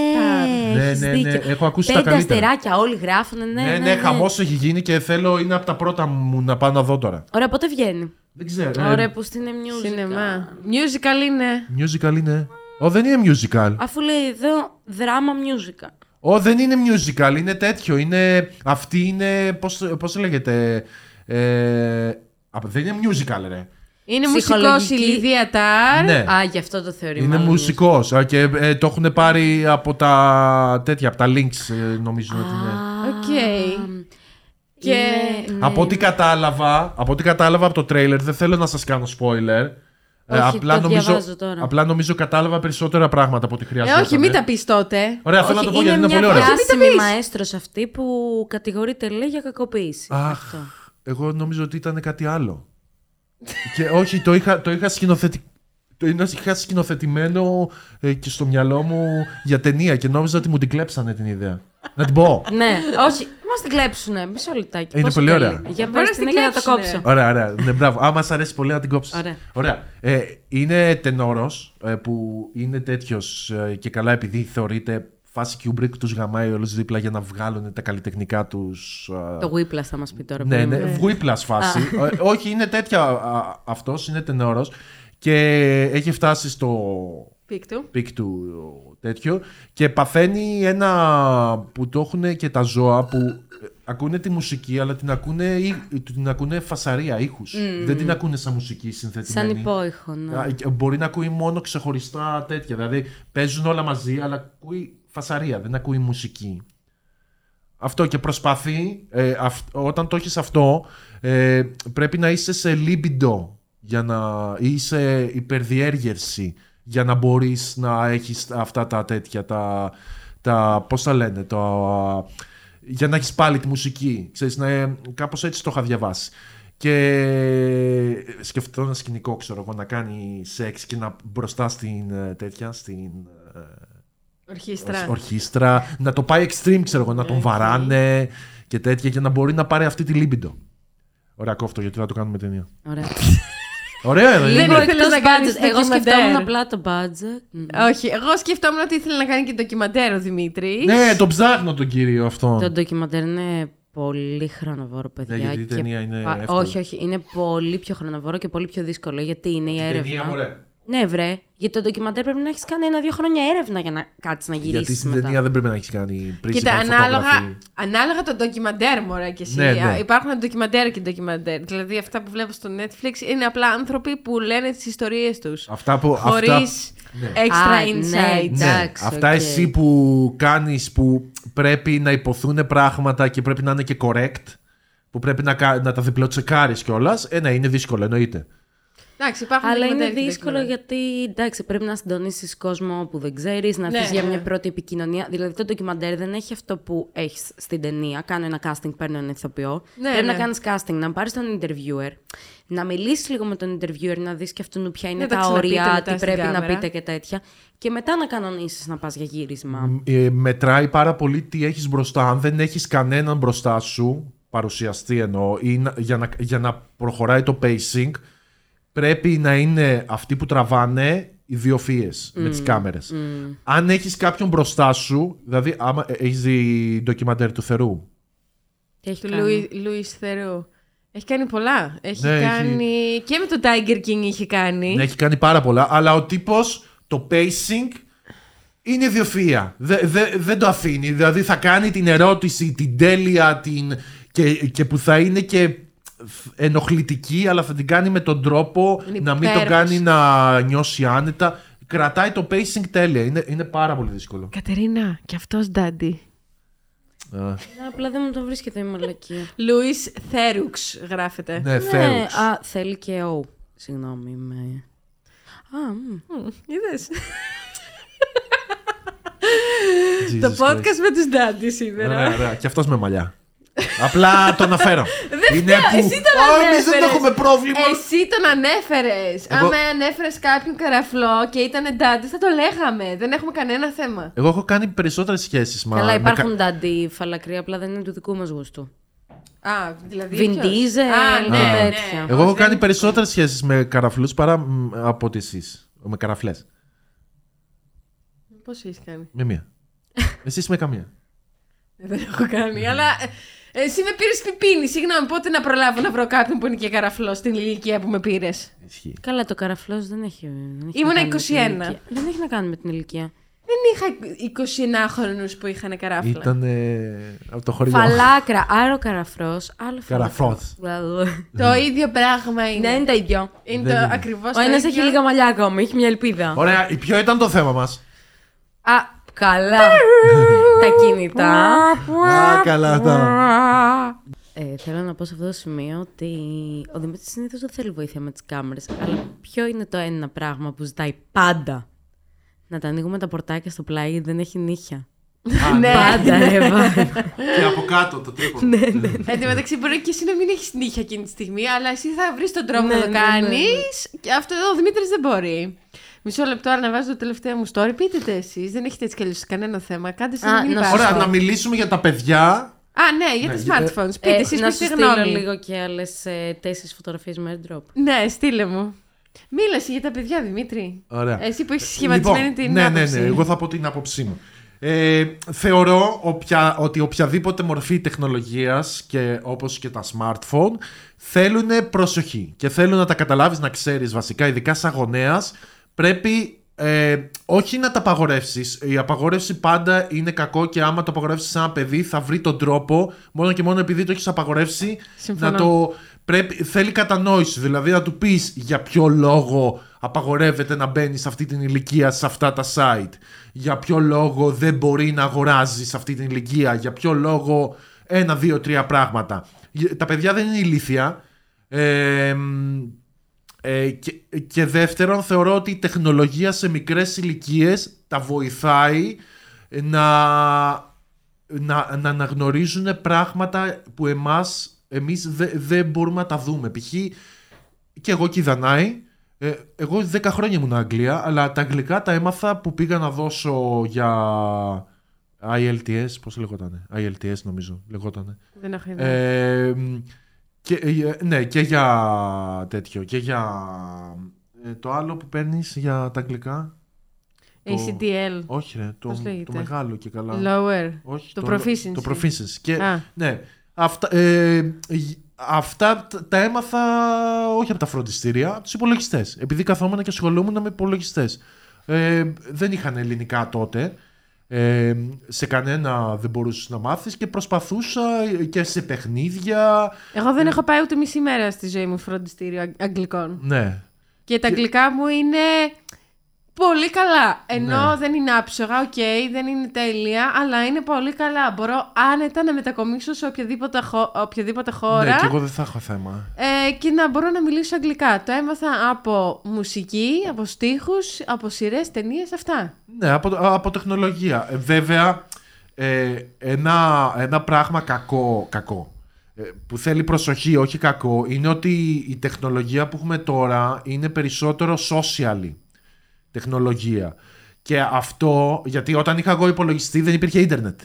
Ναι. Έχω ακούσει τα καλύτερα. Πέντε αστεράκια, όλοι γράφουν. Ναι, χαμός έχει γίνει και θέλω. Είναι από τα πρώτα μου να πάω να δω τώρα. Ωραία, πότε βγαίνει. Δεν ξέρω. Ωραία, που στην musical είναι. Δεν είναι musical. Αφού λέει εδώ δράμα musical. Δεν είναι musical, είναι τέτοιο. Αυτή είναι. Πώς λέγεται. Δεν είναι musical, ρε. Είναι μουσικός η Λιδία Τάρ. Ναι. Α, γι' αυτό το θεωρεί. Είναι μουσικός. Και το έχουν πάρει από τα τέτοια, από τα links, νομίζω ότι είναι. Okay. Και... ναι. Από ό,τι κατάλαβα από το τρέιλερ, δεν θέλω να σας κάνω spoiler. Όχι, απλά νομίζω κατάλαβα περισσότερα πράγματα από ό,τι χρειάζεται. Όχι, μην τα πεις τότε. Ωραία, θέλω να το πω γιατί είναι πολύ ωραία. Είναι μια μαέστρος αυτή που κατηγορείται, λέει, για κακοποίηση. Αχ, εγώ νομίζω ότι ήταν κάτι άλλο. Και όχι, το είχα σκηνοθετημένο και στο μυαλό μου για ταινία και νόμιζα ότι μου την κλέψανε την ιδέα. Να την πω. Ναι, όχι, μας την κλέψουνε. Μισό λεπτάκι. Είναι πολύ ωραία. Για να την κλέψω. Να το κόψω. Ωραία. Ναι, μπράβο. Αν μας αρέσει πολύ, να την κόψεις. Ωραία. Είναι τενόρος που είναι τέτοιος και καλά, επειδή θεωρείται. Φάση Kubrick, τους γαμάει όλους δίπλα για να βγάλουν τα καλλιτεχνικά τους. Το Whiplash θα μας πει τώρα. Ναι, Whiplash φάση. Όχι, είναι τέτοια. Αυτός είναι τενόρος και έχει φτάσει στο πικ του τέτοιο και παθαίνει ένα που το έχουν και τα ζώα που ακούνε τη μουσική, αλλά την ακούνε φασαρία, ήχους. Δεν την ακούνε σαν μουσική συνθετημένη. Σαν υπόηχο, ναι. Μπορεί να ακούει μόνο ξεχωριστά τέτοια. Δηλαδή παίζουν όλα μαζί, αλλά ακούει. Φασαρία, δεν ακούει μουσική. Αυτό και προσπαθεί. Όταν το έχεις αυτό, πρέπει να είσαι σε λίμπιντο ή σε υπερδιέργερση για να μπορείς να έχεις αυτά τα τέτοια. Πώς τα λένε, για να έχεις πάλι τη μουσική. Ξέρεις, κάπως έτσι το είχα διαβάσει. Και σκεφτώ ένα σκηνικό, ξέρω εγώ, να κάνει σεξ και να μπροστά στην τέτοια. Στην ορχήστρα, να το πάει extreme, ξέρω εγώ, να τον βαράνε και τέτοια και να μπορεί να πάρει αυτή τη λίμπιντο. Ωραία, κόφτω γιατί θα το κάνουμε ταινία. Ωραία, λίγο εκτός budget. Εγώ σκεφτόμουν απλά το budget. Όχι, εγώ σκεφτόμουν ότι ήθελε να κάνει και ντοκιμαντέρ ο Δημήτρης. Ναι, τον ψάχνω τον κύριο αυτό. Το ντοκιμαντέρ είναι πολύ χρονοβόρο, παιδιά. Ναι, γιατί η ταινία είναι εύκολη. Όχι, είναι πολύ πιο χρονοβόρο και πολύ πιο δύσκολο γιατί είναι η έρευνα. Ναι, βρε. Γιατί το ντοκιμαντέρ πρέπει να έχεις κάνει 1-2 χρόνια έρευνα για να κάτσεις να γυρίσεις. Γιατί στην μετά. Ταινία δεν πρέπει να έχεις κάνει πριν. Κοίτα, ανάλογα το ντοκιμαντέρ, μωρέ κι εσύ. Ναι, ναι. Υπάρχουν ντοκιμαντέρ και ντοκιμαντέρ. Δηλαδή, αυτά που βλέπω στο Netflix είναι απλά άνθρωποι που λένε τις ιστορίες τους. Αυτά που. Χωρίς extra insights. Ναι. Αυτά okay. Εσύ που κάνεις που πρέπει να υποθούν πράγματα και πρέπει να είναι και correct, που πρέπει να τα διπλοτσεκάρεις κιόλας. Ναι, είναι δύσκολο, εννοείται. Εντάξει, αλλά είναι δύσκολο γιατί εντάξει, πρέπει να συντονίσεις κόσμο που δεν ξέρεις, να αφήσεις για μια πρώτη επικοινωνία. Δηλαδή το ντοκιμαντέρ δεν έχει αυτό που έχεις στην ταινία. Κάνω ένα casting, παίρνω έναν ηθοποιό. Ναι, πρέπει να κάνεις casting, να πάρεις τον interviewer, να μιλήσεις λίγο με τον interviewer, να δεις και αυτόν ποια είναι τα όρια, τι πρέπει να πείτε και τέτοια. Και μετά να κανονίσεις να πας για γύρισμα. Μετράει πάρα πολύ τι έχεις μπροστά. Αν δεν έχεις κανέναν μπροστά σου, παρουσιαστή εννοώ, για να προχωράει το pacing. Πρέπει να είναι αυτοί που τραβάνε οι ιδιοφυΐες με τις κάμερες. Αν έχεις κάποιον μπροστά σου, δηλαδή άμα έχεις δει ντοκιμαντέρ του Θερού. Έχει κάνει. Louis Theroux. Έχει κάνει πολλά. Έχει κάνει. Και με το Tiger King έχει κάνει. Ναι, έχει κάνει πάρα πολλά. Αλλά ο τύπος, το pacing είναι ιδιοφυΐα. Δεν το αφήνει. Δηλαδή θα κάνει την ερώτηση, την τέλεια, και που θα είναι και ενοχλητική, αλλά θα την κάνει με τον τρόπο να μην τον κάνει να νιώσει άνετα. Κρατάει το pacing τέλεια. Είναι πάρα πολύ δύσκολο. Κατερίνα, κι αυτός Daddy. Απλά δεν μου το βρίσκεται η μαλακία. Louis Theroux γράφεται. Ναι, Theroux. Α, θέλει και ο. Συγγνώμη, με. Είδες. Το podcast με τους Daddy σήμερα. Κι αυτός με μαλλιά. Απλά τον αναφέρω. Εμείς δεν έχουμε πρόβλημα. Εσύ τον ανέφερες. Εγώ... Αν ανέφερες κάποιον καραφλό και ήταν ντάντι, θα το λέγαμε. Δεν έχουμε κανένα θέμα. Εγώ έχω κάνει περισσότερες σχέσεις. Καλά, υπάρχουν ντάντι φαλακροί, απλά δεν είναι του δικού μας γούστου. Δηλαδή. Βιντίζε, τέτοια. Εγώ έχω κάνει περισσότερες σχέσεις με καραφλούς παρά από ότι εσείς. Με καραφλές. Πώς έχεις κάνει? Με μία. Εσείς με καμία. Δεν έχω κάνει, αλλά. Εσύ με πήρες πιπίνη, συγγνώμη, πότε να προλάβω να βρω κάποιον που είναι και καραφλός στην ηλικία που με πήρες? Καλά, το καραφλός δεν έχει. Ήμουνα 21. Δεν έχει να κάνει με την ηλικία. Δεν είχα 21χρονους που είχαν καράφλα. Ήταν από το χωριό. Φαλάκρα, άρα ο καραφρός, άλλο φαλακρός. Το ίδιο πράγμα είναι. Ναι, είναι τα ίδιο. Είναι το ακριβώς. Ο ένας έχει λίγα μαλλιά ακόμα, έχει μια ελπίδα. Ωραία, ποιο ήταν το θέμα μας? Καλά. Τα κινητά. Καλά αυτά. Θέλω να πω σε αυτό το σημείο ότι ο Δημήτρης συνήθως δεν θέλει βοήθεια με τις κάμερες, αλλά ποιο είναι το ένα πράγμα που ζητάει πάντα? Να τα ανοίγουμε τα πορτάκια στο πλάι, δεν έχει νύχια. Ναι, πάντα έβαλα. Και από κάτω το τρίπο. Ναι, ναι. Εν τω μεταξύ μπορεί και εσύ να μην έχεις νύχια εκείνη τη στιγμή, αλλά εσύ θα βρεις τον τρόπο να το κάνεις. Και αυτό ο Δημήτρης δεν μπορεί. Μισό λεπτό, αναβάζω το τελευταίο μου story. Πείτε το εσείς, δεν έχετε έτσι κι αλλιώς κανένα θέμα. Κάντε εσείς να μην υπάρχει. Ωραία, να μιλήσουμε για τα παιδιά. Ναι, για τα smartphones. Πείτε εσείς, να σου στείλω λίγο και άλλες 4 φωτογραφίες με airdrop. Ναι, στείλε μου. Μίλασε για τα παιδιά, Δημήτρη. Ωραία. Εσύ που έχεις σχηματισμένη την άποψη. Ναι, εγώ θα πω την άποψή μου. Θεωρώ ότι οποιαδήποτε μορφή τεχνολογίας και όπως και τα smartphone θέλουν προσοχή και θέλουν να τα καταλάβεις, να ξέρεις βασικά, ειδικά σαν γονέας. Πρέπει όχι να τα απαγορεύσεις. Η απαγορεύση πάντα είναι κακό και άμα το απαγορεύσεις σαν ένα παιδί θα βρει τον τρόπο, μόνο και μόνο επειδή το έχεις απαγορεύσει. Συμφωνώ. Θέλει κατανόηση, δηλαδή να του πεις για ποιο λόγο απαγορεύεται να μπαίνεις σε αυτή την ηλικία σε αυτά τα site, για ποιο λόγο δεν μπορεί να αγοράζεις σε αυτή την ηλικία, για ποιο λόγο 1, 2, 3 πράγματα. Τα παιδιά δεν είναι ηλίθια. Και δεύτερον, θεωρώ ότι η τεχνολογία σε μικρές ηλικίες τα βοηθάει να αναγνωρίζουν πράγματα που εμείς δεν μπορούμε να τα δούμε. Π.χ. και εγώ και η Δανάη, εγώ 10 χρόνια ήμουν Αγγλία, αλλά τα αγγλικά τα έμαθα που πήγα να δώσω για ILTS, πώς λεγότανε, ILTS νομίζω λεγότανε. Δεν έχω ιδέα. Ναι, και για τέτοιο. Και για το άλλο που παίρνεις για τα αγγλικά. ACDL. Όχι, ρε, το μεγάλο και καλά. Lower. Όχι, το proficiency. Το proficiency. Και, ναι, αυτά, Αυτά τα έμαθα όχι από τα φροντιστήρια, από τους υπολογιστές. Επειδή καθόμουν και ασχολούμουν με υπολογιστές. Δεν είχαν ελληνικά τότε. Σε κανένα δεν μπορούσες να μάθεις και προσπαθούσα και σε παιχνίδια. Εγώ δεν έχω πάει ούτε μισή μέρα στη ζωή μου φροντιστήριο αγγλικών. Ναι. Και τα αγγλικά μου είναι πολύ καλά. Ενώ ναι. δεν είναι άψογα, okay, δεν είναι τέλεια, αλλά είναι πολύ καλά. Μπορώ άνετα να μετακομίσω σε οποιαδήποτε χώρα. Ναι, και εγώ δεν θα έχω θέμα. Και να μπορώ να μιλήσω αγγλικά. Το έμαθα από μουσική, από στίχους, από σειρές, ταινίες, αυτά. Ναι, από τεχνολογία. Βέβαια, ένα πράγμα κακό. Που θέλει προσοχή, όχι κακό, είναι ότι η τεχνολογία που έχουμε τώρα είναι περισσότερο social τεχνολογία. Και αυτό, γιατί όταν είχα εγώ υπολογιστή δεν υπήρχε ίντερνετ.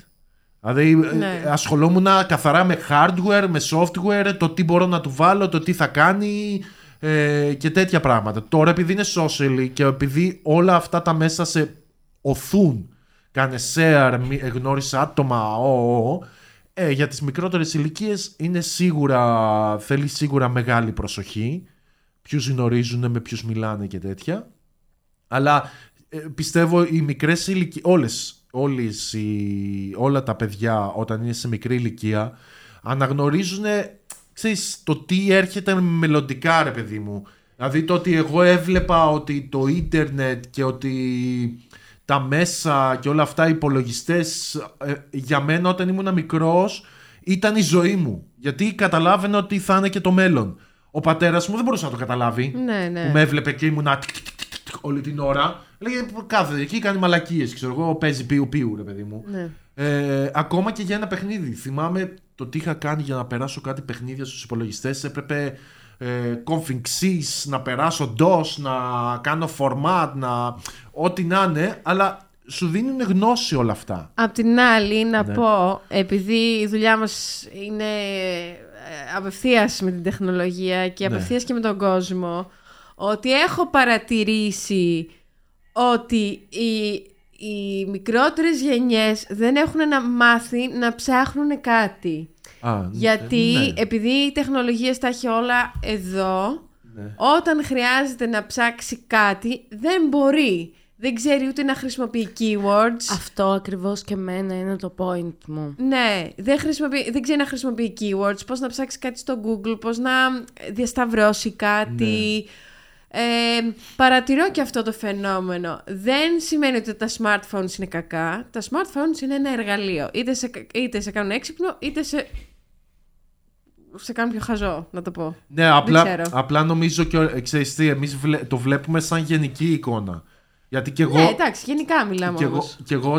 Δηλαδή ναι. ασχολούμουν καθαρά με hardware, με software, το τι μπορώ να του βάλω, το τι θα κάνει και τέτοια πράγματα. Τώρα επειδή είναι social και επειδή όλα αυτά τα μέσα σε οθούν, κάνε share, γνώρισε άτομα, για τις μικρότερες ηλικίες είναι σίγουρα, θέλει σίγουρα μεγάλη προσοχή. Ποιους γνωρίζουν, με ποιους μιλάνε και τέτοια. Αλλά πιστεύω οι μικρές ηλικίες, όλα τα παιδιά όταν είναι σε μικρή ηλικία αναγνωρίζουν, ξέρεις, το τι έρχεται μελλοντικά, ρε παιδί μου. Δηλαδή το ότι εγώ έβλεπα ότι το ίντερνετ και ότι τα μέσα και όλα αυτά οι υπολογιστές για μένα όταν ήμουν μικρός ήταν η ζωή μου. Γιατί καταλάβαινα ότι θα είναι και το μέλλον. Ο πατέρας μου δεν μπορούσε να το καταλάβει. Ναι, ναι. Που με έβλεπε και ήμουνα όλη την ώρα. Λέγε κάθεται εκεί, κάνει μαλακίες. Ξέρω εγώ, παίζει πιου-πιου, ρε παιδί μου. Ναι. Ακόμα και για ένα παιχνίδι. Θυμάμαι το τι είχα κάνει για να περάσω κάτι παιχνίδια στους υπολογιστές. Έπρεπε κομφινξής, να περάσω DOS, να κάνω format, να ό,τι να είναι, αλλά σου δίνουν γνώση όλα αυτά. Απ' την άλλη να πω, επειδή η δουλειά μας είναι απευθείας με την τεχνολογία και απευθείας και με τον κόσμο, ότι έχω παρατηρήσει ότι οι μικρότερες γενιές δεν έχουν να μάθει να ψάχνουν κάτι. Γιατί επειδή η τεχνολογία τα έχει όλα εδώ, όταν χρειάζεται να ψάξει κάτι δεν μπορεί. Δεν ξέρει ούτε να χρησιμοποιεί keywords. Αυτό ακριβώς και εμένα είναι το point μου. Ναι, δεν ξέρει να χρησιμοποιεί keywords. Πώς να ψάξει κάτι στο Google, πώς να διασταυρώσει κάτι. Ναι. Παρατηρώ και αυτό το φαινόμενο. Δεν σημαίνει ότι τα smartphones είναι κακά. Τα smartphones είναι ένα εργαλείο. Είτε σε κάνουν έξυπνο, είτε σε κάνουν πιο χαζό, να το πω. Ναι, απλά νομίζω και ξέρεις τι, εμείς το βλέπουμε σαν γενική εικόνα. Γιατί και εγώ, ναι, εντάξει, γενικά μιλάμε όμως. Και εγώ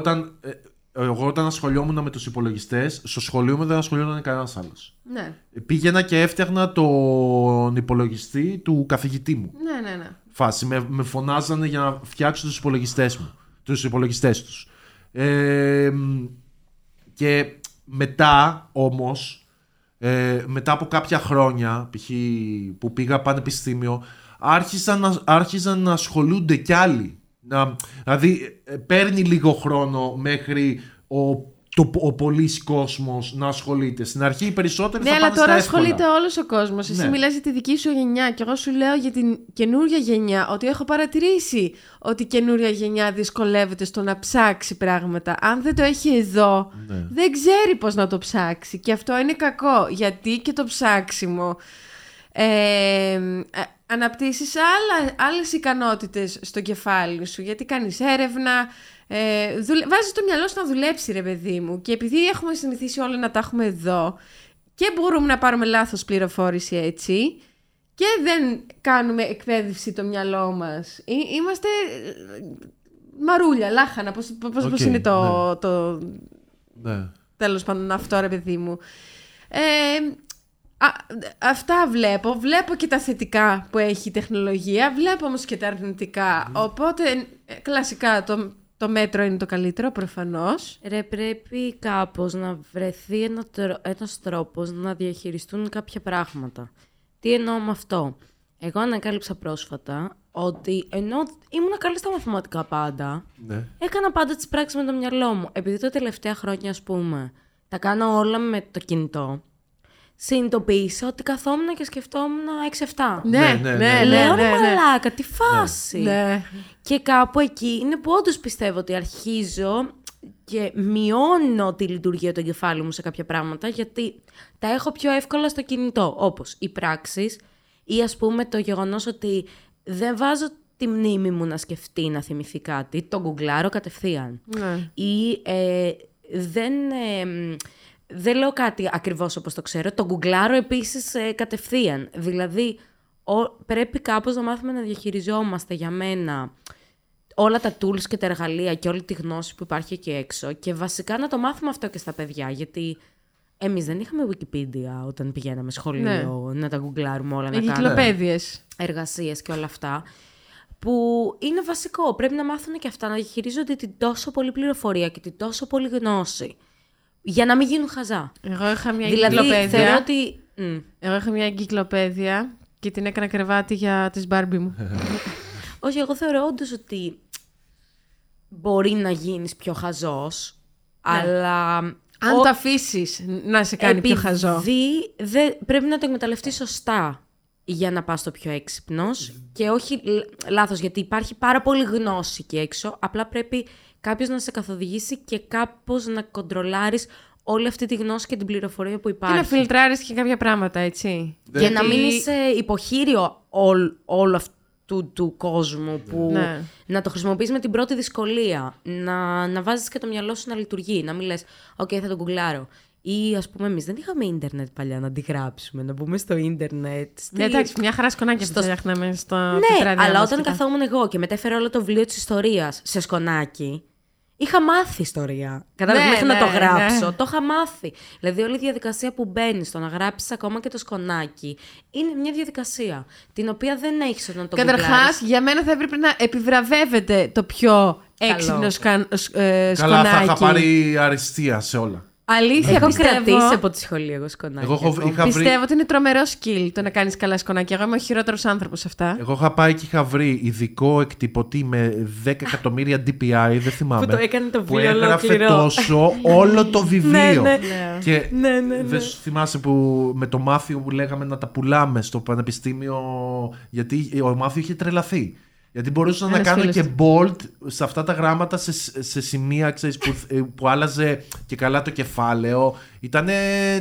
όταν ασχολιόμουν με τους υπολογιστές, στο σχολείο μου δεν ασχολιόταν κανένας άλλος. Ναι. Πήγαινα και έφτιαχνα τον υπολογιστή του καθηγητή μου. Ναι. Φάση, με φωνάζανε για να φτιάξω τους υπολογιστές μου. Τους υπολογιστές τους. Και μετά όμως, μετά από κάποια χρόνια, π.χ. που πήγα πανεπιστήμιο, άρχισαν να ασχολούνται κι άλλοι. Δηλαδή παίρνει λίγο χρόνο μέχρι ο πολύς κόσμος να ασχολείται. Στην αρχή οι περισσότεροι θα πάνε στα εύκολα. Ναι, αλλά τώρα ασχολείται όλος ο κόσμος. Εσύ μιλάς για τη δική σου γενιά και εγώ σου λέω για την καινούρια γενιά, ότι έχω παρατηρήσει ότι η καινούρια γενιά δυσκολεύεται στο να ψάξει πράγματα. Αν δεν το έχει εδώ, δεν ξέρει πώς να το ψάξει. Και αυτό είναι κακό, γιατί και το ψάξιμο αναπτύσσεις άλλες ικανότητες στο κεφάλι σου, γιατί κάνεις έρευνα, βάζεις το μυαλό σου να δουλέψει, ρε παιδί μου. Και επειδή έχουμε συνηθίσει όλοι να τα έχουμε εδώ και μπορούμε να πάρουμε λάθος πληροφόρηση έτσι και δεν κάνουμε εκπαίδευση το μυαλό μας, είμαστε μαρούλια, λάχανα, πώς είναι το τέλος πάντων αυτό, ρε παιδί μου. Αυτά βλέπω. Βλέπω και τα θετικά που έχει η τεχνολογία, βλέπω όμως και τα αρνητικά. Οπότε, κλασικά, το μέτρο είναι το καλύτερο, προφανώς. Πρέπει κάπως να βρεθεί ένας τρόπος να διαχειριστούν κάποια πράγματα. Τι εννοώ με αυτό? Εγώ ανακάλυψα πρόσφατα ότι ενώ ήμουν καλή στα μαθηματικά πάντα, έκανα πάντα τις πράξεις με το μυαλό μου. Επειδή τα τελευταία χρόνια, ας πούμε, τα κάνω όλα με το κινητό. συνειδητοποίησα ότι καθόμουν και σκεφτόμουν 6-7. Ναι. Λέω μαλάκα, τη φάση. Ναι. Και κάπου εκεί είναι που όντως πιστεύω ότι αρχίζω και μειώνω τη λειτουργία του εγκεφάλου μου σε κάποια πράγματα, γιατί τα έχω πιο εύκολα στο κινητό, όπως οι πράξεις ή ας πούμε το γεγονός ότι δεν βάζω τη μνήμη μου να σκεφτεί, να θυμηθεί κάτι, το γκουγκλάρω κατευθείαν. Ναι. Ή δεν λέω κάτι ακριβώς όπως το ξέρω, το γκουγκλάρω επίσης κατευθείαν. Δηλαδή πρέπει κάπως να μάθουμε να διαχειριζόμαστε, για μένα, όλα τα tools και τα εργαλεία και όλη τη γνώση που υπάρχει εκεί έξω, και βασικά να το μάθουμε αυτό και στα παιδιά, γιατί εμείς δεν είχαμε Wikipedia όταν πηγαίναμε σχολείο, ναι, να τα γκουγκλάρουμε όλα, να κάνουμε εργασίες και όλα αυτά, που είναι βασικό. Πρέπει να μάθουν και αυτά, να διαχειρίζονται την τόσο πολλή πληροφορία και την τόσο πολλή γνώση, για να μην γίνουν χαζά. Εγώ είχα μια εγκυκλοπαίδεια. Ότι... Εγώ είχα μια εγκυκλοπαίδεια και την έκανα κρεβάτι για τις Μπάρμπι μου. Όχι, εγώ θεωρώ όντως ότι μπορεί να γίνεις πιο χαζός, ναι, αλλά... Αν το αφήσεις να σε κάνει πιο χαζό. Επειδή πρέπει να το εκμεταλλευτείς σωστά για να πας το πιο έξυπνος, και όχι λάθος, γιατί υπάρχει πάρα πολύ γνώση εκεί έξω, απλά πρέπει κάποιος να σε καθοδηγήσει και κάπως να κοντρολάρεις όλη αυτή τη γνώση και την πληροφορία που υπάρχει. Και να φιλτράρεις και κάποια πράγματα, έτσι. Για να μην είσαι υποχείριο όλο αυτό του κόσμου, που ναι, να το χρησιμοποιείς με την πρώτη δυσκολία, να βάζεις και το μυαλό σου να λειτουργεί, να μην λες «οκ, θα το γκουγκλάρω». Ή ας πούμε εμείς δεν είχαμε ίντερνετ παλιά να αντιγράψουμε, να μπούμε στο ίντερνετ. Ναι, εντάξει, μια χαρά σκονάκια που φτιάχναμε στο τετράδια. Ναι, αλλά όταν καθόμουν εγώ και μετέφερα όλο το βιβλίο της ιστορίας σε σκονάκι, είχα μάθει ιστορία. Κατάλαβα, μέχρι να το γράψω, το είχα μάθει. Δηλαδή, όλη η διαδικασία που μπαίνει στο να γράψει ακόμα και το σκονάκι είναι μια διαδικασία την οποία δεν έχει όταν το γράψει. Καταρχάς, για μένα θα έπρεπε να επιβραβεύεται το πιο έξυπνο σκονάκι. Καλά, θα είχα πάρει αριστεία σε όλα. Αλήθεια, έχω κρατήσει από τη σχολή εγώ σκονάκια. Πιστεύω ότι είναι τρομερό skill το να κάνει καλά σκονάκια. Εγώ είμαι ο χειρότερος άνθρωπος σε αυτά. Εγώ είχα πάει και είχα βρει ειδικό εκτυπωτή με 10 εκατομμύρια DPI, δεν θυμάμαι. Που το έκανε το βιβλίο ολόκληρο. Που έγραφε τόσο όλο το βιβλίο. Και δεν σου θυμάσαι που με το Μάθιο που λέγαμε να τα πουλάμε στο πανεπιστήμιο, γιατί ο Μάθιο είχε τρελαθεί. Γιατί μπορούσα να κάνω και bold σε αυτά τα γράμματα σε σημεία, ξέρεις, που άλλαζε και καλά το κεφάλαιο. Ήτανε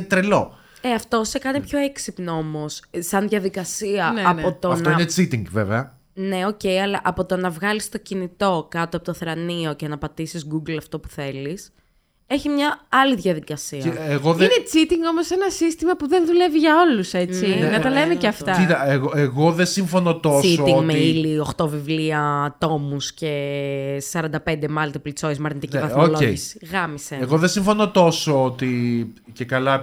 τρελό. Αυτό σε κάνει πιο έξυπνο όμως, σαν διαδικασία. Ναι, από το αυτό είναι cheating βέβαια. Ναι, οκ, αλλά από το να βγάλεις το κινητό κάτω από το θρανίο και να πατήσεις Google αυτό που θέλεις, έχει μια άλλη διαδικασία. Είναι cheating όμως ένα σύστημα που δεν δουλεύει για όλους, έτσι. Ναι, να τα λέμε και αυτά. Κοίτα, εγώ δεν συμφωνώ τόσο. Cheating με ύλη, 8 βιβλία, τόμους και 45 multiple choice με αρνητική βαθμολόγηση. Γάμισε. Εγώ δεν συμφωνώ τόσο ότι και καλά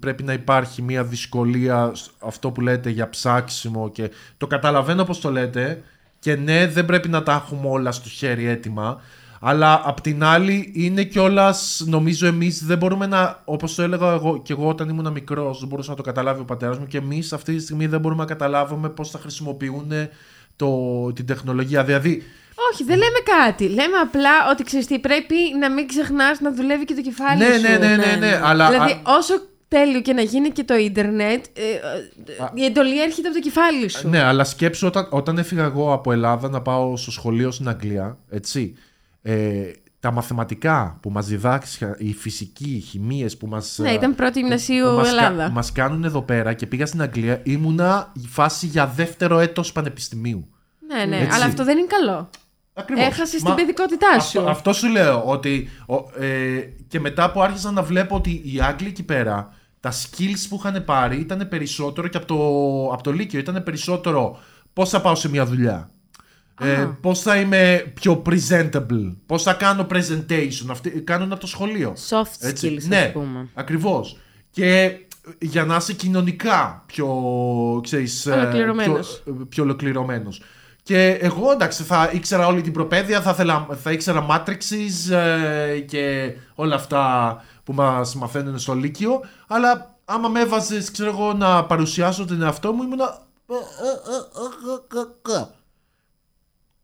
πρέπει να υπάρχει μια δυσκολία, αυτό που λέτε για ψάξιμο. Και το καταλαβαίνω πώς το λέτε. Και ναι, δεν πρέπει να τα έχουμε όλα στο χέρι έτοιμα. Αλλά απ' την άλλη είναι κιόλας, νομίζω εμείς δεν μπορούμε να, όπως το έλεγα εγώ όταν ήμουν μικρός, δεν μπορούσα να το καταλάβει ο πατέρας μου, και εμείς αυτή τη στιγμή δεν μπορούμε να καταλάβουμε πώς θα χρησιμοποιούν την τεχνολογία. Δηλαδή, όχι, δεν λέμε κάτι. Λέμε απλά ότι ξέρεις τι, πρέπει να μην ξεχνάς να δουλεύει και το κεφάλι σου. Ναι. Αλλά, δηλαδή όσο τέλειο και να γίνει και το ίντερνετ, η εντολή έρχεται από το κεφάλι σου. Ναι, αλλά σκέψου όταν έφυγα εγώ από Ελλάδα να πάω στο σχολείο στην Αγγλία, έτσι. Τα μαθηματικά που μας διδάξαν, οι φυσικοί, οι χημίες που μας. Ναι, ήταν πρώτη γυμνασίου Ελλάδα. Μας κάνουν εδώ πέρα, και πήγα στην Αγγλία, ήμουνα φάση για δεύτερο έτος πανεπιστημίου. Ναι, έτσι. Αλλά αυτό δεν είναι καλό. Ακριβώς. Έχασες την παιδικότητά σου. Αυτό σου λέω. Ότι, και μετά που άρχισα να βλέπω ότι οι Άγγλοι εκεί πέρα, τα skills που είχαν πάρει ήταν περισσότερο και από το Λύκειο. Ήταν περισσότερο πώς θα πάω σε μια δουλειά. Πώς θα είμαι πιο presentable, πώς θα κάνω presentation, κάνουν από το σχολείο. Soft έτσι, skills, ναι, ας πούμε. Ακριβώς. Και για να είσαι κοινωνικά πιο ολοκληρωμένος. Και εγώ εντάξει, θα ήξερα όλη την προπαίδεια, θα ήξερα matrices και όλα αυτά που μας μαθαίνουν στο Λύκειο. Αλλά άμα με έβαζες, ξέρω εγώ, να παρουσιάσω τον εαυτό μου, ήμουνα...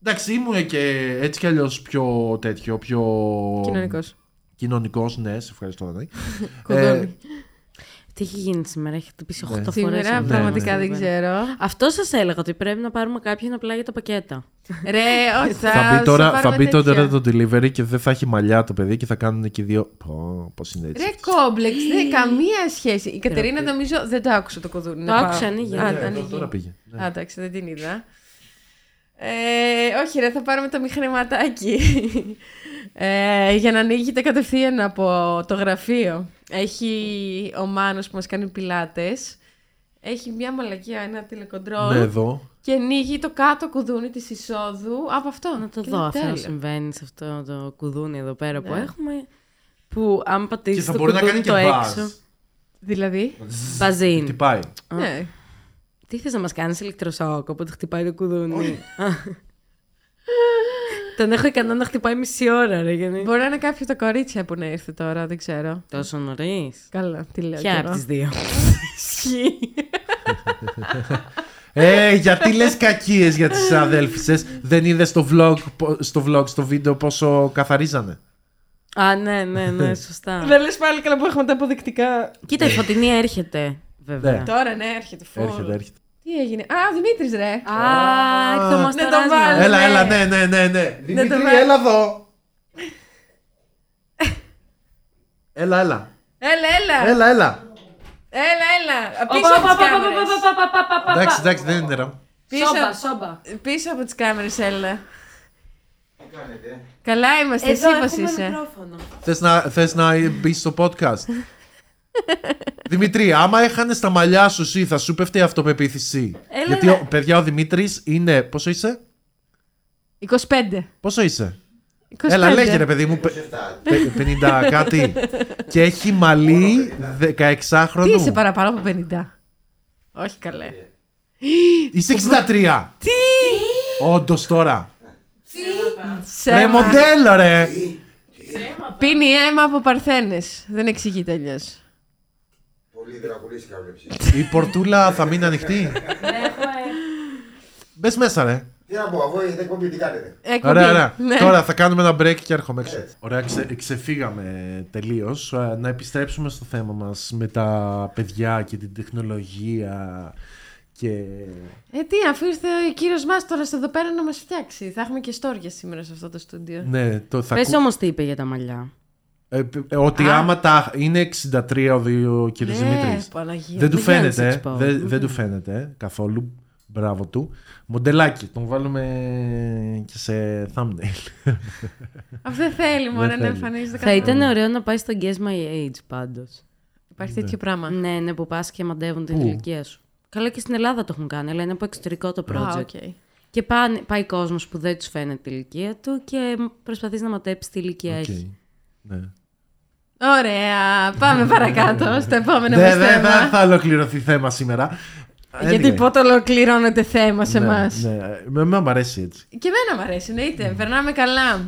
Εντάξει, ήμουν και έτσι κι αλλιώς πιο τέτοιο, πιο... Κοινωνικός. Κοινωνικός, ναι, σε ευχαριστώ. Τι έχει γίνει σήμερα, έχει χτυπήσει 8 φορές. Σήμερα πραγματικά δεν ξέρω. Αυτό σας έλεγα, ότι πρέπει να πάρουμε κάποιον απλά για τα πακέτα. Ρε, όχι, θα μπει τώρα το delivery και δεν θα έχει μαλλιά το παιδί και θα κάνουν και δύο. Πώς είναι έτσι. Ρε, κόμπλεξ, δεν καμία σχέση. Η Κατερίνα νομίζω δεν το άκουσε το κουδούνι. Το άκουσε, ανοίγει. Τώρα πήγε. Α, εντάξει, δεν την είδα. Όχι, ρε, θα πάρουμε το μηχανηματάκι. Για να ανοίγετε κατευθείαν από το γραφείο. Έχει ο Μάνος που μας κάνει πιλάτες. Έχει μια μαλακία, ένα τηλεκοντρόλ. Εδώ. Και ανοίγει το κάτω κουδούνι της εισόδου. Από αυτό. Να το δω αυτό να συμβαίνει σε αυτό το κουδούνι εδώ πέρα που έχουμε. Που αν πατήσεις το κουδούνι το έξω. Δηλαδή μπαζίν. Χτυπάει. Ναι. Τι θες να μας κάνεις ηλεκτροσόκο, οπότε χτυπάει το κουδούνι. Τον έχω ικανό να χτυπάει μισή ώρα, ρε. Γιατί... Μπορεί να είναι κάποιο τα κορίτσια που να ήρθε τώρα, δεν ξέρω. Τόσο νωρίς. Καλά, τι λέω. Ποια από τις δύο. Γιατί λες κακίες για τις αδέλφισσες. Δεν είδες στο βίντεο πόσο καθαρίζανε. Α, ναι, σωστά. Δεν λες πάλι καλά που έχουμε τα αποδεικτικά. Κοίτα, η Φωτεινή έρχεται. Βέβαια. Τώρα ναι, έρχεται φουλ. Έρχεται. Τι έγινε. Α, ο Δημήτρης ρε. Α, ναι, τον βάλουμε. Έλα, ναι. Δημήτρη, έλα εδώ. Έλα. Εντάξει, δεν είναι ραμ. Σόμπα. Πίσω από τις κάμερες, έλα. Τι κάνετε. Καλά είμαστε, εσύ πώς είσαι. Θες να μπεις στο podcast. Δημητρή, άμα έχανε τα μαλλιά σου εσύ, θα σου πέφτει η αυτοπεποίθηση. Γιατί, παιδιά, ο Δημήτρης είναι. Πόσο είσαι? 25. Πόσο είσαι? 25. Έλα, λέγε ρε παιδί μου. 50 κάτι. Και έχει μαλλί 16χρονου. Τι είσαι παραπάνω από 50? Όχι καλέ. Είσαι 63. Τι! Όντως τώρα. Ρε μοντέλο ρε. Πίνει αίμα από παρθένες. Δεν εξηγείται αλλιώς. Η πορτούλα θα μείνει ανοιχτή. Μπες μέσα ρε. Τι να πω, εγώ δεν εκπομπή, τι κάνετε. Ωραία, τώρα θα κάνουμε ένα break και έρχομαι έξω. Ωραία, ξεφύγαμε τελείως. Να επιστρέψουμε στο θέμα μας με τα παιδιά και την τεχνολογία. Και... τι, αφού ήρθε ο κύριος Μάστορας εδώ πέρα να μας φτιάξει. Θα έχουμε και στόρια σήμερα σε αυτό το στούντιο. Ναι, πες όμως τι είπε για τα μαλλιά. Ότι άμα τα είναι 63 ο κ. Δημήτρης. Δεν του φαίνεται καθόλου. Μπράβο του. Μοντελάκι, τον βάλουμε και σε thumbnail. Αυτό δεν θέλει μόνο να εμφανίζεται. Θα ήταν ωραίο να πάει στο Guess My Age πάντως. Υπάρχει τέτοιο πράγμα. Ναι, που πας και μαντεύουν την ηλικία σου. Καλά, και στην Ελλάδα το έχουν κάνει, αλλά είναι από εξωτερικό το project. Και πάει κόσμος που δεν τους φαίνεται η ηλικία του και προσπαθεί να ματέψει τι ηλικία έχει. Ναι. Ωραία, πάμε παρακάτω στο επόμενο μας θέμα. Δεν θα ολοκληρωθεί θέμα σήμερα. Γιατί πότε ολοκληρώνεται θέμα σε εμάς. Ναι, εμένα μου αρέσει έτσι. Και εμένα μου αρέσει, εννοείται, περνάμε καλά.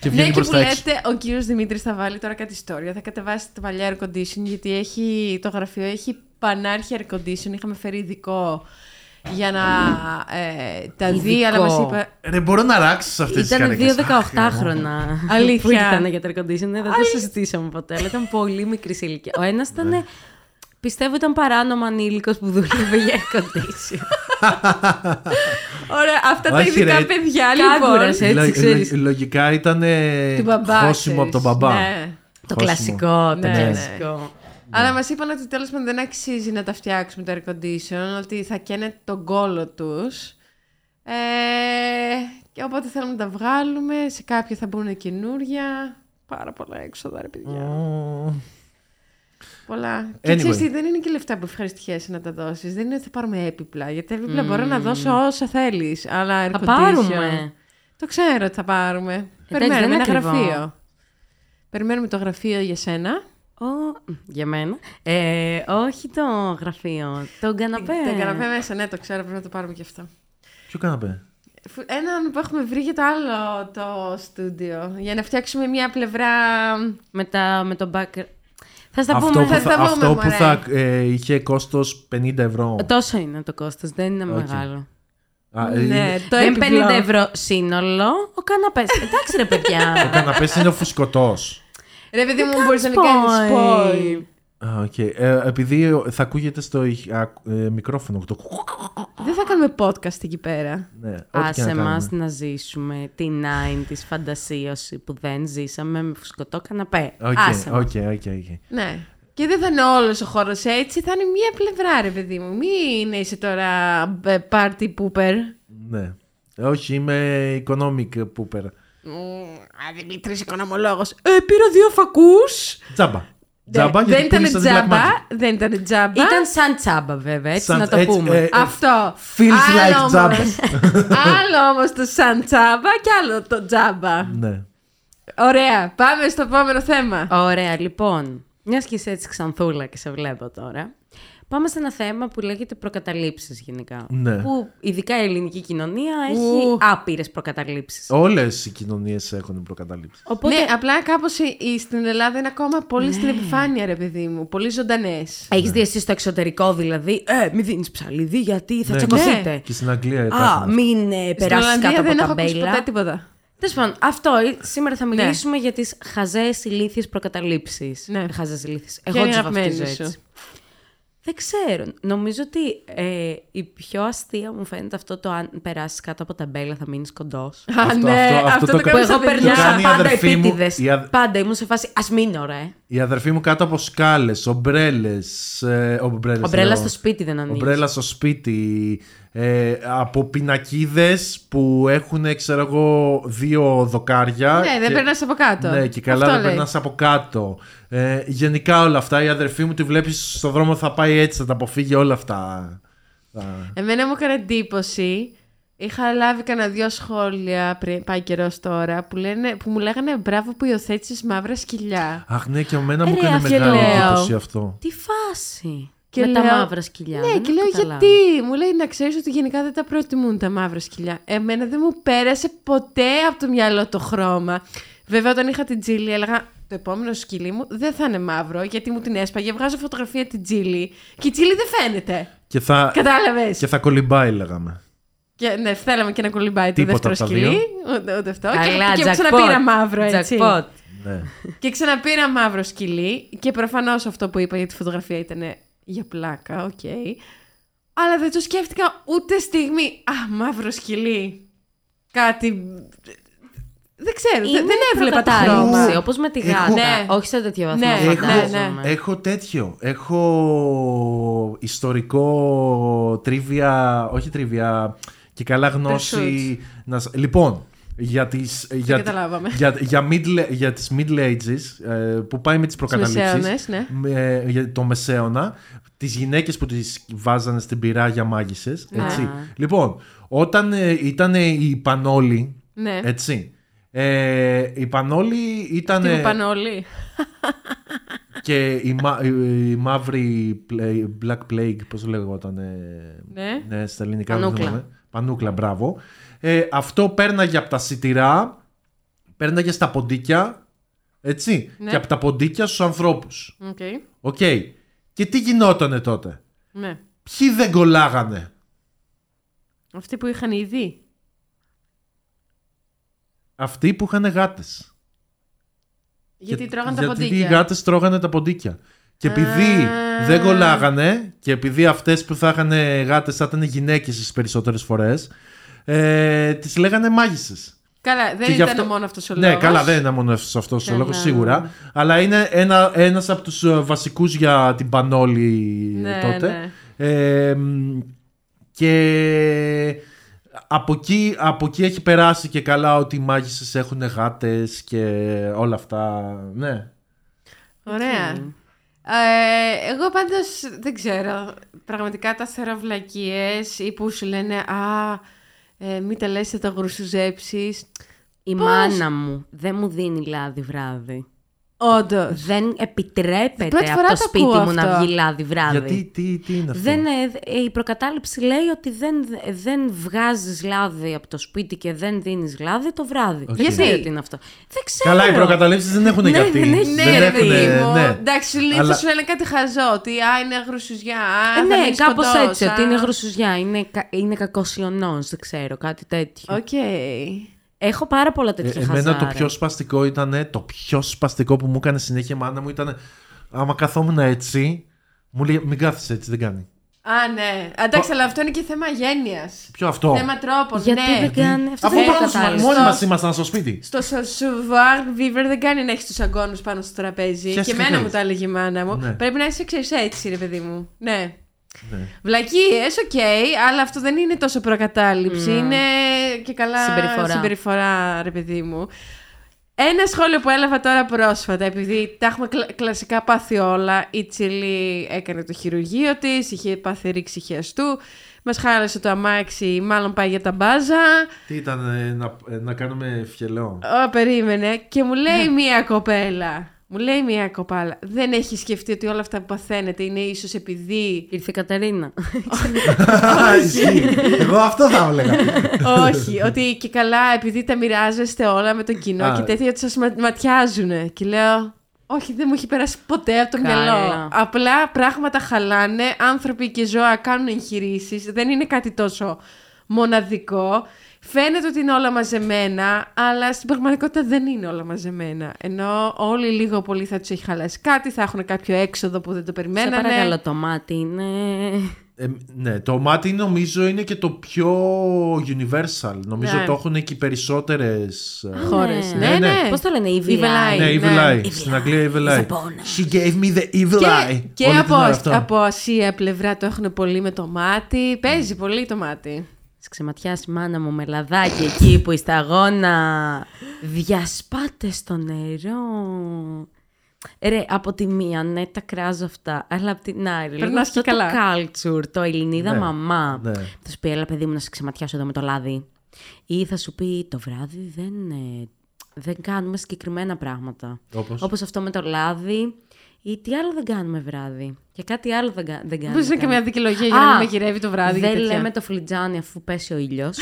Και ναι, και που λέτε, ο κύριος Δημήτρης θα βάλει τώρα κάτι ιστορία. Θα κατεβάσει το παλιά air condition, γιατί το γραφείο έχει πανάρχη air condition. Είχαμε φέρει ειδικό για να τα δει, αλλά μας είπα... Ρε, μπορώ να ράξεις αυτές τις καρέκλες. Ήταν 2 18χρονα. Αλήθεια. Που ήταν για air condition, δεν το συζητήσαμε ποτέ, αλλά ήταν πολύ μικρή ηλικία. Ο ένας ήταν, πιστεύω ήταν παράνομο ανήλικος που δούλευε για air condition. Ωραία, αυτά τα ειδικά παιδιά, λοιπόν. Λογικά ήταν χώσιμο από τον μπαμπά. Το κλασικό, αλλά μας είπαν ότι τέλος πάντων δεν αξίζει να τα φτιάξουμε το air condition, ότι θα καίνε τον κόλο τους. Και οπότε θέλουμε να τα βγάλουμε. Σε κάποια θα μπουν καινούρια. Πάρα πολλά έξοδα, ρε παιδιά. Πολλά. Anyway. Και ξέρεις, δεν είναι και λεφτά που ευχαριστιέσαι να τα δώσεις. Δεν είναι ότι θα πάρουμε έπιπλα. Γιατί έπιπλα μπορώ να δώσω όσα θέλεις. Αλλά air condition. Θα πάρουμε. Το ξέρω ότι θα πάρουμε. Περιμένουμε ένα γραφείο. Περιμένουμε το γραφείο για σένα. Για μένα. Όχι το γραφείο. Τον καναπέ. Τον καναπέ μέσα, ναι, το ξέρω. Πρέπει να το πάρουμε και αυτό. Ποιο καναπέ? Έναν που έχουμε βρει για το άλλο το στούντιο. Για να φτιάξουμε μια πλευρά με τον back. Θα στα πούμε. Αυτό που θα είχε κόστος 50 ευρώ. Τόσο είναι το κόστος, δεν είναι μεγάλο. Ναι, το 50 ευρώ σύνολο ο καναπές. Εντάξει ρε παιδιά. Ο καναπές είναι ο φουσκωτός. Ρε παιδί μου, μπορείς να μην κάνεις spoil. Okay. Επειδή θα ακούγεται στο μικρόφωνο. Δεν θα κάνουμε podcast εκεί πέρα. Ναι, άσε εμάς να ζήσουμε την 90s φαντασίωση που δεν ζήσαμε με φουσκωτό καναπέ. Okay. Ναι. Και δεν θα είναι όλος ο χώρος έτσι, θα είναι μία πλευρά, ρε παιδί μου. Μην είσαι τώρα party pooper. Ναι. Όχι, είμαι economic pooper. Δημήτρης οικονομολόγος. Πήρα 2 φακούς. Τζάμπα, δεν ήταν τζάμπα. Ήταν σαν τσάμπα, βέβαια, έτσι να το πούμε. Αυτό. Feels like τζάμπα. Άλλο όμως το σαν τσάμπα και άλλο το τζάμπα. Ναι. Ωραία, πάμε στο επόμενο θέμα. Ωραία, λοιπόν. Μιας και είσαι έτσι ξανθούλα και σε βλέπω τώρα. Πάμε σε ένα θέμα που λέγεται προκαταλήψεις γενικά. Ναι. Που ειδικά η ελληνική κοινωνία έχει άπειρες προκαταλήψεις. Όλες οι κοινωνίες έχουν προκαταλήψεις. Οπότε... Ναι, απλά κάπως στην Ελλάδα είναι ακόμα πολύ στην επιφάνεια, ρε παιδί μου. Πολύ ζωντανές. Έχεις δει εσύ στο εξωτερικό δηλαδή. Μην δίνεις ψαλίδι γιατί θα τσακωθείτε. Ναι. Και στην Αγγλία υπάρχουν. Μην περάσεις κάτω από τα μπέιλα. Τέλος πάντων, αυτό σήμερα θα μιλήσουμε για τις χαζές ηλίθιες προκαταλήψεις. Ναι. Χαζές ηλίθιες. Εγώ τις βαφτίζω έτσι. Δεν ξέρω. Νομίζω ότι η πιο αστεία μου φαίνεται αυτό το αν περάσεις κάτω από τα μπέλα θα μείνεις κοντός. Αυτό το εγώ περνούσα πάντα επίτηδες. Πάντα ήμουν σε φάση ας μείνω ρε. Η αδερφή μου κάτω από σκάλες, ομπρέλες. Ομπρέλα στο σπίτι δεν ανοίγεις. Ομπρέλα στο σπίτι. Από πινακίδες που έχουν, ξέρω εγώ, 2 δοκάρια. Ναι, δεν περνάς από κάτω. Ναι, και καλά αυτό δεν περνάς από κάτω. Γενικά όλα αυτά. Η αδερφή μου τη βλέπεις στον δρόμο θα πάει έτσι, θα τα αποφύγει όλα αυτά. Εμένα μου έκανε εντύπωση. Είχα λάβει κανένα 2 σχόλια πριν, πάει καιρός τώρα, που μου λέγανε μπράβο που υιοθέτησες μαύρα σκυλιά. Αχ, ναι, και εμένα μου έκανε μεγάλη εντύπωση αυτό. Τι φάση. Και με τα μαύρα σκυλιά. Ναι, και λέω γιατί. Μου λέει να ξέρεις ότι γενικά δεν τα προτιμούν τα μαύρα σκυλιά. Εμένα δεν μου πέρασε ποτέ από το μυαλό το χρώμα. Βέβαια, όταν είχα την Τζίλη, έλεγα το επόμενο σκυλί μου δεν θα είναι μαύρο, γιατί μου την έσπαγε. Βγάζω φωτογραφία την Τζίλη και η Τζίλη δεν φαίνεται. Κατάλαβες. Και θα κολυμπάει, λέγαμε. Και, ναι, θέλαμε και να κολυμπάει το δεύτερο σκυλί. Ούτε αυτό. Καλά, και ξαναπήρα μαύρο έτσι. Jackpot. Ναι. Και ξαναπήρα μαύρο σκυλί. Και προφανώς αυτό που είπα για τη φωτογραφία ήταν. Για πλάκα, οκ. Αλλά δεν το σκέφτηκα ούτε στιγμή. Μαύρο σκυλί. Κάτι. Δεν ξέρω. Δεν έβλεπα τα χρώμα. Όπως με τη γάτα. Ναι. Όχι σε τέτοιο βαθμό. Ναι. Έχω τέτοιο. Έχω ιστορικό τρίβια. Όχι τρίβια. Και καλά γνώση. Λοιπόν. Για τις Middle Ages που πάει με τις προκαταλήψεις, το Μεσαίωνα, τις γυναίκες που τις βάζανε στην πυρά για μάγισσες. Λοιπόν, όταν ήταν οι Πανόλοι, έτσι, οι Πανόλοι ήταν. Τι Πανόλοι. Και η μαύρη Black Plague, πώς λέγονταν. Ναι, στα ελληνικά. Πανούκλα, μπράβο. Αυτό πέρναγε από τα σιτηρά, πέρναγε στα ποντίκια, έτσι, ναι. Και από τα ποντίκια στους ανθρώπους. Okay. Και τι γινότανε τότε. Ναι. Ποιοι δεν κολλάγανε. Αυτοί που είχαν ήδη. Αυτοί που είχαν γάτες. Γιατί τρώγανε τα ποντίκια. Γιατί οι γάτες τρώγανε τα ποντίκια. Και επειδή δεν κολλάγανε, και επειδή αυτές που θα είχαν γάτες θα ήταν γυναίκες στις περισσότερες φορές, τις λέγανε μάγισσες. Καλά, δεν ήταν μόνο αυτός ο λόγος. Ναι, καλά, δεν ήταν μόνο αυτός ο λόγος, σίγουρα. Αλλά είναι ένας από τους βασικούς για την Πανόλη τότε. Ναι. Και από εκεί έχει περάσει και καλά ότι οι μάγισσες έχουν γάτες και όλα αυτά. Ναι. Ωραία. Εγώ πάντως δεν ξέρω. Πραγματικά τα θεωρώ βλακίες ή που σου λένε μην τα λες, θα τα γρουσουζέψεις. Η μάνα μου δεν μου δίνει λάδι βράδυ. Όντως. Δεν επιτρέπεται από το σπίτι μου αυτό. Να βγει λάδι βράδυ. Γιατί, τι είναι αυτό. Η προκατάληψη λέει ότι δεν βγάζεις λάδι από το σπίτι και δεν δίνεις λάδι το βράδυ. Okay. Γιατί είναι αυτό. Δεν ξέρω. Καλά, οι προκαταλήψεις δεν έχουν γιατί. Ναι. Εντάξει, αλλά... σου λένε κάτι χαζό. Ότι είναι γρουσουζιά. Ναι, κάπως έτσι. Ότι είναι γρουσουζιά. Είναι κακός ιονός. Δεν ξέρω, κάτι τέτοιο. Οκ. Έχω πάρα πολλά τέτοια χαζάρα. Εμένα το πιο σπαστικό που μου έκανε συνέχεια η μάνα μου ήταν άμα καθόμουν έτσι, μου λέει μην κάθεσαι έτσι, δεν κάνει. Α, ναι. Εντάξει, αλλά αυτό είναι και θέμα γένειας. Ποιο αυτό? Θέμα τρόπων. Γιατί δεν κάνει. Αυτό δεν είναι. Μόνοι μας ήμασταν στο σπίτι. Στο σοβουάρ βίβερ δεν κάνει να έχει τους αγκώνους πάνω στο τραπέζι. Και εμένα μου το έλεγε η μάνα μου. Ναι. Πρέπει να είσαι, ξέρεις, έτσι, ρε παιδί μου. Ναι. Ναι. Βλακίες, οκ, okay, αλλά αυτό δεν είναι τόσο προκατάληψη. Mm. Είναι και καλά συμπεριφορά, ρε παιδί μου. Ένα σχόλιο που έλαβα τώρα πρόσφατα, επειδή τα έχουμε κλασικά πάθει όλα. Η Τσιλή έκανε το χειρουργείο της, είχε πάθει ρήξη χιαστού, μας χάλασε το αμάξι, μάλλον πάει για τα μπάζα. Τι ήταν, να κάνουμε φιελό? Περίμενε. Και μου λέει μία κοπέλα, δεν έχει σκεφτεί ότι όλα αυτά που παθαίνετε είναι ίσως επειδή... Ήρθε η Κατερίνα. Όχι. Εγώ αυτό θα έλεγα. Όχι, ότι και καλά επειδή τα μοιράζεστε όλα με το κοινό και τέτοια ότι σας ματιάζουνε. Και λέω, όχι, δεν μου έχει περάσει ποτέ από το μυαλό. Απλά πράγματα χαλάνε, άνθρωποι και ζώα κάνουν εγχειρήσεις, δεν είναι κάτι τόσο μοναδικό. Φαίνεται ότι είναι όλα μαζεμένα, αλλά στην πραγματικότητα δεν είναι όλα μαζεμένα. Ενώ όλοι λίγο πολύ θα τους έχει χαλάσει κάτι, θα έχουν κάποιο έξοδο που δεν το περιμένανε. Σε παρακαλώ, το μάτι είναι... ναι, το μάτι νομίζω είναι και το πιο universal. Νομίζω το έχουν και οι περισσότερες χώρες. Ναι. Πώς το λένε, evil eye. Ναι, evil eye. Στην Αγγλία evil eye. She gave me the evil eye. Και από Ασία πλευρά το έχουν πολύ με το μάτι. Παίζει πολύ το μάτι. Της ξεματιάσει μάνα μου με λαδάκι εκεί που η σταγόνα διασπάται στο νερό. Ρε, από τη μία, ναι, τα κράζω αυτά, αλλά από την άλλη, περνάς και καλά. Το culture, το Ελληνίδα μαμά. Ναι. Θα σου πει, έλα παιδί μου να σε ξεματιάσω εδώ με το λάδι. Ή θα σου πει, το βράδυ δεν κάνουμε συγκεκριμένα πράγματα. Όπως αυτό με το λάδι. Ή τι άλλο δεν κάνουμε βράδυ. Και κάτι άλλο δεν κάνουμε. Μπορείς να είναι και μια δικαιολογία για να μην με γυρεύει το βράδυ. Δεν λέμε το φλιτζάνι αφού πέσει ο ήλιος.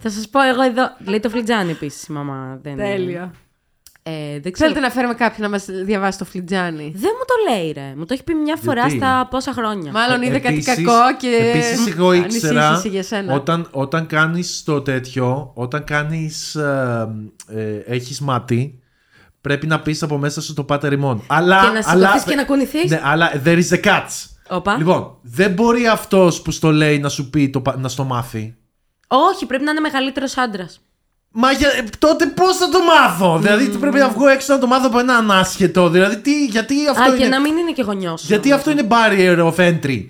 Θα σας πω εγώ εδώ. Λέει το φλιτζάνι επίσης η μαμά. Τέλειο. Θέλετε να φέρουμε κάποιον να μας διαβάσει το φλιτζάνι? Δεν μου το λέει, ρε. Μου το έχει πει μια φορά στα πόσα χρόνια. Μάλλον είδε κάτι κακό και. Επίσης, εγώ ήξερα όταν κάνεις το τέτοιο, όταν κάνεις. Έχεις μάτι. Πρέπει να πεις από μέσα σου το πάτερ ημών. Αλλά, και να σηκωθείς και να κουνηθείς. Ναι, αλλά there is a catch. Οπα. Λοιπόν, δεν μπορεί αυτός που στο λέει να σου πει να στο μάθει. Όχι, πρέπει να είναι μεγαλύτερος άντρας. Μα τότε πώς θα το μάθω? Δηλαδή πρέπει να βγω έξω να το μάθω από έναν άσχετο. Δηλαδή γιατί αυτό είναι... και να μην είναι και γονιός. Γιατί αυτό είναι barrier of entry.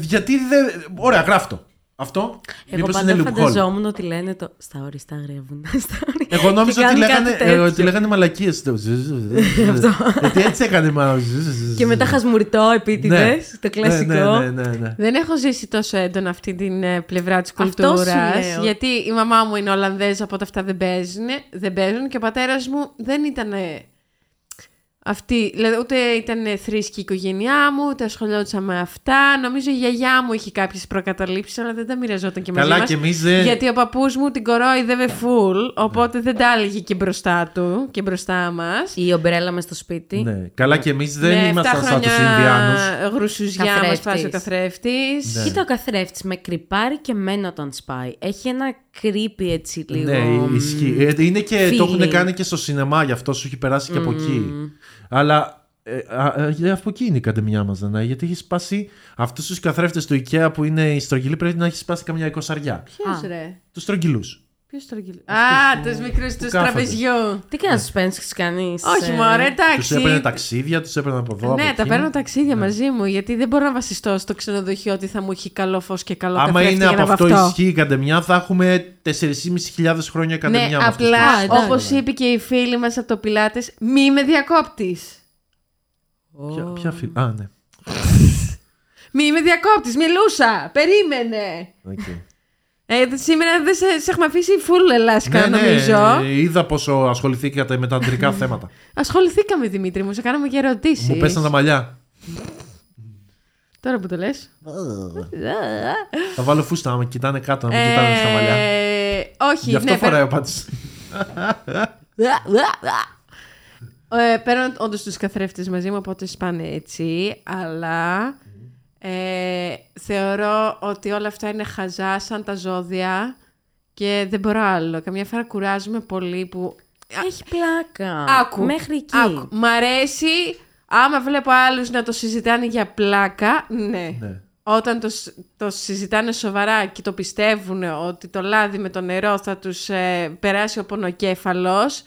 Γιατί δεν... Ωραία, γράφτο. Αυτό. Εγώ πάντα φανταζόμουν ότι λένε το. Στα όρη, στα γρεύουν. Εγώ νόμιζα ότι λέγανε μαλακίες. Γιατί έτσι έκανε μαλακίες. Και μετά χασμουριτό επίτηδες. Το κλασικό. Δεν έχω ζήσει τόσο έντονα αυτή την πλευρά της κουλτούρας. Γιατί η μαμά μου είναι Ολλανδέζα, οπότε αυτά δεν παίζουν. Και ο πατέρας μου δεν ήταν. Αυτή, δηλαδή, ούτε ήταν θρήσκη η οικογένειά μου, ούτε ασχολιόντουσα με αυτά. Νομίζω η γιαγιά μου είχε κάποιες προκαταλήψεις, αλλά δεν τα μοιραζόταν και μαζί μας. Γιατί ο παππούς μου την κορόιδευε full, οπότε δεν τα έλεγε και μπροστά του και μπροστά μας. Η ομπρέλα μες στο σπίτι. Ναι. Καλά και εμείς δεν ήμασταν σαν τους Ινδιάνους. Γρουσουζιά μας φάσει ο καθρέφτης. Κοίτα ο καθρέφτης με κρυπάρει και μένα όταν σπάει. Έχει ένα creepy έτσι λίγο. Ναι, ισχύει. Είναι και το έχουν κάνει και στο σινεμά, γι' αυτό σου έχει περάσει και από εκεί. Αλλά από εκεί είναι η καντεμιά μας, Δανάη, γιατί έχει σπάσει αυτούς τους καθρέφτες του IKEA που είναι οι στρογγυλοί. Πρέπει να έχει σπάσει καμιά 20. Ποιους, ρε? Τους στρογγυλούς. Α, τους μικρούς του τραπεζιού. Τι κάνει να τους παίρνεις, κάνεις? Όχι, μωρέ, εντάξει. Τους έπαιρνε ταξίδια, τους έπαιρνε από εδώ. Ναι, τα παίρνω ταξίδια μαζί μου, γιατί δεν μπορώ να βασιστώ στο ξενοδοχείο ότι θα μου έχει καλό φως και καλό καθρέφτη. Άμα είναι από αυτό ισχύει η καντεμιά, θα έχουμε 4.500 χρόνια καντεμιά. Ναι, απλά όπως είπε και η φίλη μας από το Πιλάτες, μη με διακόπτεις. Ποια φίλη? Α, ναι. Μη με διακόπτεις, μιλούσα. Περίμενε. Σήμερα δεν σε έχουμε αφήσει full ελάσκα, νομίζω. Ναι, είδα πόσο ασχοληθήκατε με τα αντρικά θέματα. Ασχοληθήκαμε, Δημήτρη μου, σε κάναμε και ερωτήσεις. Μου πέσαν τα μαλλιά. Τώρα που το λες. Θα βάλω φούστα να με κοιτάνε κάτω, να με κοιτάνε στα μαλλιά. Όχι, γι' αυτό φοράει ο Πάτης. Παίρνω όντως τους καθρέφτες μαζί μου, οπότε σπάνε έτσι, αλλά... θεωρώ ότι όλα αυτά είναι χαζά σαν τα ζώδια και δεν μπορώ άλλο. Καμιά φορά κουράζομαι πολύ που... Έχει πλάκα. Άκου. Μέχρι εκεί. Άκου. Μ' αρέσει Άμα βλέπω άλλους να το συζητάνε για πλάκα, ναι. Ναι. Όταν το συζητάνε σοβαρά και το πιστεύουν ότι το λάδι με το νερό θα τους περάσει ο πονοκέφαλος,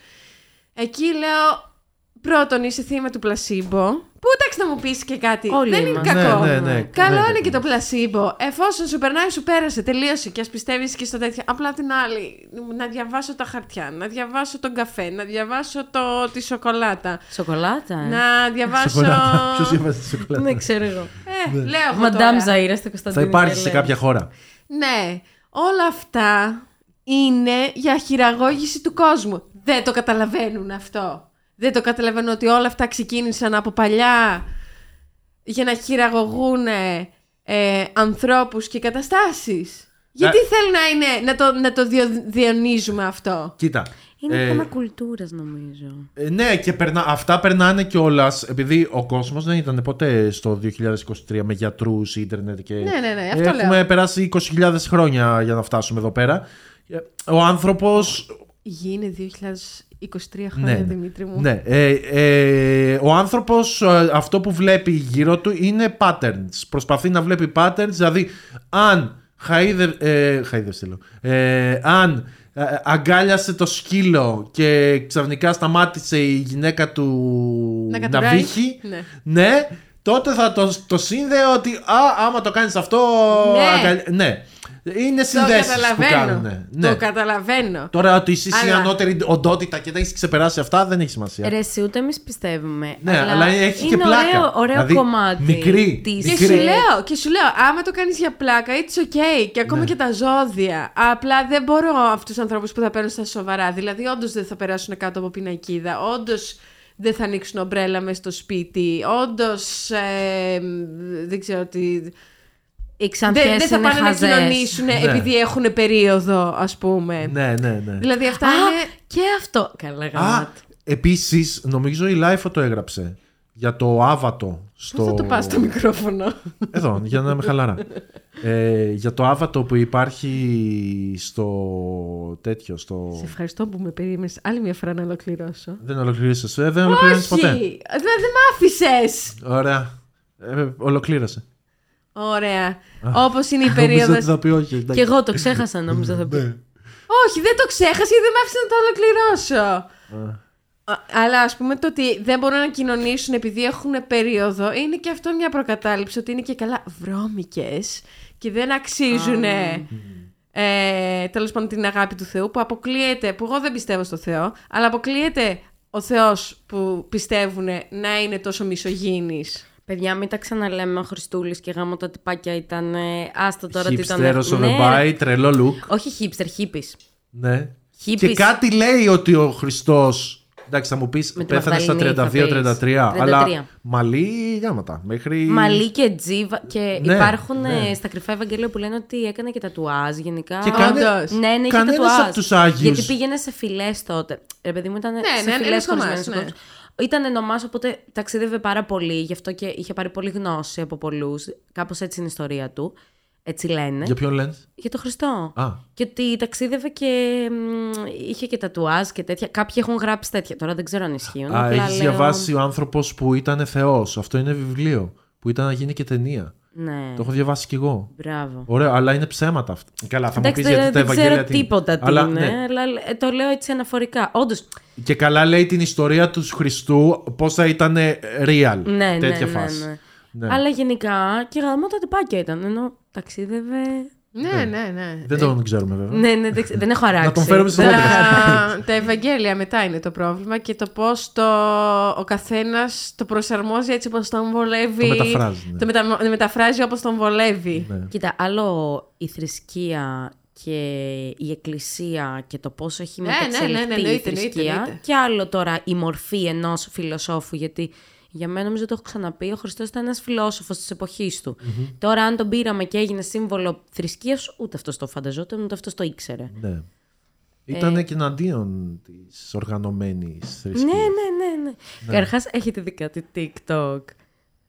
εκεί λέω, πρώτον είσαι θύμα του πλασίμπο, που εντάξει να μου πεις και κάτι, όλοι δεν είμαστε. Είναι κακό. Ναι. Καλό είναι και το πλασίμπο, εφόσον σου περνάει σου πέρασε, τελείωσε και ας πιστεύεις και στο τέτοιο. Απλά την άλλη, να διαβάσω τα χαρτιά, να διαβάσω τον καφέ, να διαβάσω τη σοκολάτα. Σοκολάτα, να διαβάσω... Σοκολάτα, ποιος διαβάζει τη σοκολάτα. Δεν ξέρω εγώ. Λέω εγώ Μαντάμ Ζαΐρα στο Κωνσταντίνο. Θα υπάρχει σε κάποια χώρα. Ναι, όλα αυτά είναι για χειραγώγηση του κόσμου. Δεν το καταλαβαίνουν αυτό. Δεν το καταλαβαίνω ότι όλα αυτά ξεκίνησαν από παλιά για να χειραγωγούν ανθρώπους και καταστάσεις. Γιατί θέλει να το διονύζουμε αυτό. Κοίτα. Είναι θέμα κουλτούρας νομίζω. Ναι, και αυτά περνάνε κιόλας. Επειδή ο κόσμος δεν ήταν ποτέ στο 2023 με γιατρούς, ίντερνετ και... Ναι, αυτό έχουμε λέω. Περάσει 20.000 χρόνια για να φτάσουμε εδώ πέρα. Ο άνθρωπος... Γίνει 23 χρόνια, ναι, Δημήτρη μου. Ναι. Ο άνθρωπος αυτό που βλέπει γύρω του είναι patterns. Προσπαθεί να βλέπει patterns, δηλαδή αν αγκάλιασε το σκύλο και ξαφνικά σταμάτησε η γυναίκα του να βύχει, ναι, τότε θα το σύνδεε ότι άμα το κάνεις αυτό... Ναι. Ναι. Είναι συνδέσεις που κάνουν. Ναι. Το καταλαβαίνω. Τώρα ότι είσαι η ανώτερη οντότητα και τα έχεις ξεπεράσει αυτά δεν έχει σημασία. Ρε εσύ ούτε εμείς πιστεύουμε. Ναι, αλλά έχει και πλάκα. Είναι ωραίο δηλαδή, κομμάτι. Μικρή. Και σου λέω, άμα το κάνεις για πλάκα, it's okay. Και ακόμα και τα ζώδια. Απλά δεν μπορώ αυτούς τους ανθρώπους που θα παίρνουν στα σοβαρά. Δηλαδή, όντως δεν θα περάσουν κάτω από πινακίδα. Όντως δεν θα ανοίξουν ομπρέλα μες στο σπίτι. Όντως. Δεν ξέρω τι. Οι δεν θα πάνε χαζές. Να κοινωνήσουν επειδή έχουν περίοδο, ας πούμε. Ναι. Δηλαδή αυτά είναι. Και αυτό. Καλά, γαμάτο. Επίσης, νομίζω η Λάιφο το έγραψε για το άβατο. Πώς θα το πας στο μικρόφωνο. Εδώ, για να είμαι χαλαρά. Για το άβατο που υπάρχει στο. Σε ευχαριστώ που με περίμενες άλλη μια φορά να ολοκληρώσω. Δεν ολοκληρώσες. Δεν ολοκληρώνεις ποτέ. Όχι. Δεν μ' άφησες. Ωραία. Ολοκλήρωσε. Ωραία. Όπως είναι η περίοδος. Και εγώ το ξέχασα, νόμιζα θα πει. Όχι, δεν το ξέχασα γιατί δεν με άφησε να το ολοκληρώσω. Αλλά ας πούμε το ότι δεν μπορούν να κοινωνήσουν επειδή έχουν περίοδο είναι και αυτό μια προκατάληψη ότι είναι και καλά βρώμικες και δεν αξίζουν τέλος πάντων την αγάπη του Θεού που αποκλείεται. Που εγώ δεν πιστεύω στο Θεό, αλλά αποκλείεται ο Θεός που πιστεύουν να είναι τόσο μισογύνης. Παιδιά, μην τα ξαναλέμε, ο Χριστούλης και γάμο τα τυπάκια ήταν. Άστο τώρα τι ήταν. Χίπστερος overbuy, τρελό look. Όχι χίπστερ, χίπης. Ναι. Hippies. Και κάτι λέει ότι ο Χριστός. Εντάξει, θα μου πεις, πέθανε στα 32-33. Αλλά μαλλί γάματα. Μέχρι... Μαλλί και τζίβα. Και ναι, υπάρχουν στα κρυφά Ευαγγέλια που λένε ότι έκανε και τατουάζ γενικά. Και ναι, είχε τατουάζ. Γιατί πήγαινε σε φυλές τότε. Ρε παιδί μου, ήταν σε φυλές χωρισμένες. Ήταν ονομάς, οπότε ταξίδευε πάρα πολύ, γι' αυτό και είχε πάρει πολύ γνώση από πολλούς. Κάπως έτσι είναι η ιστορία του. Έτσι λένε. Για ποιον λένε? Για τον Χριστό. Και ότι ταξίδευε και είχε και τατουάζ και τέτοια. Κάποιοι έχουν γράψει τέτοια. Τώρα δεν ξέρω αν ισχύουν. Έχεις διαβάσει ο άνθρωπος που ήταν Θεός. Αυτό είναι βιβλίο. Που ήταν να γίνει και ταινία. Ναι. Το έχω διαβάσει κι εγώ. Μπράβο. Ωραία, αλλά είναι ψέματα αυτά. Καλά, θα μου πεις γιατί τα Ευαγγέλια. Δεν ξέρω τίποτα τι είναι, αλλά το λέω έτσι αναφορικά. Όντως. Και καλά λέει την ιστορία του Χριστού, πώς θα ήταν real. Ναι, τέτοια φάση. Ναι. Αλλά γενικά και γαμώ τα τυπάκια ήταν. Ενώ ταξίδευε. Ναι. Δεν τον ξέρουμε βέβαια. Ναι, δεν έχω αράξει. Να τον φέρουμε στο μάτι. Τα Ευαγγέλια μετά είναι το πρόβλημα και το πώς ο καθένας το προσαρμόζει έτσι όπως τον βολεύει. Το μεταφράζει όπως τον βολεύει. Ναι. Κοίτα, άλλο η θρησκεία και η εκκλησία και το πόσο έχει μεταξελιχθεί η θρησκεία. Και άλλο τώρα η μορφή ενός φιλοσόφου, γιατί... Για μένα, νομίζω το έχω ξαναπεί, ο Χριστός ήταν ένας φιλόσοφος της εποχής του. Mm-hmm. Τώρα, αν τον πήραμε και έγινε σύμβολο θρησκείας, ούτε αυτός το φανταζόταν, ούτε αυτός το ήξερε. Ναι. Ήτανε και εναντίον της οργανωμένης θρησκείας. Ναι. Καταρχάς, έχετε δει κάτι TikTok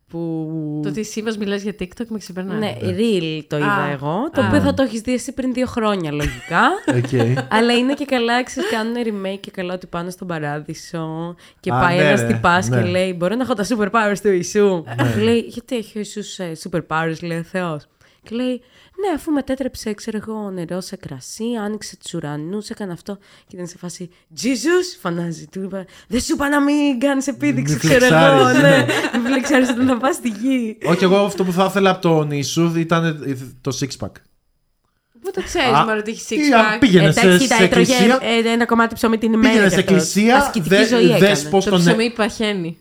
Που... Το ότι εσύ μιλάς για TikTok με ξεπερνάει. Ναι, Reel το είδα εγώ. Το οποίο θα το έχεις δει εσύ πριν 2 χρόνια λογικά. Okay. Αλλά είναι και καλά, ξέρεις, κάνουν remake και καλά ότι πάνε στον παράδεισο. Και πάει ένας τυπάς και λέει: Μπορώ να έχω τα super powers του Ιησού. Και λέει: Γιατί έχει ο Ιησούς super powers, λέει ο Θεός. Και λέει: Ναι, αφού μετέτρεψε, ξέρω εγώ, νερό σε κρασί, άνοιξε τους ουρανούς, έκανε αυτό. Και ήταν σε φάση Jesus, φωνάζει. Του είπα: Δεν σου είπα να μην κάνεις επίδειξη, ξέρω εγώ. Ναι, μην φλεξάρεις όταν θα πας στη γη. Όχι, εγώ αυτό που θα ήθελα από τον Ιησού ήταν το six pack. Πού το ξέρεις, μάλλον ότι έχει six pack. Πήγαινε σε εκκλησία. Ένα κομμάτι ψωμί την ημέρα. Πήγαινε σε εκκλησία, δες πώς το ψωμί παχαίνει.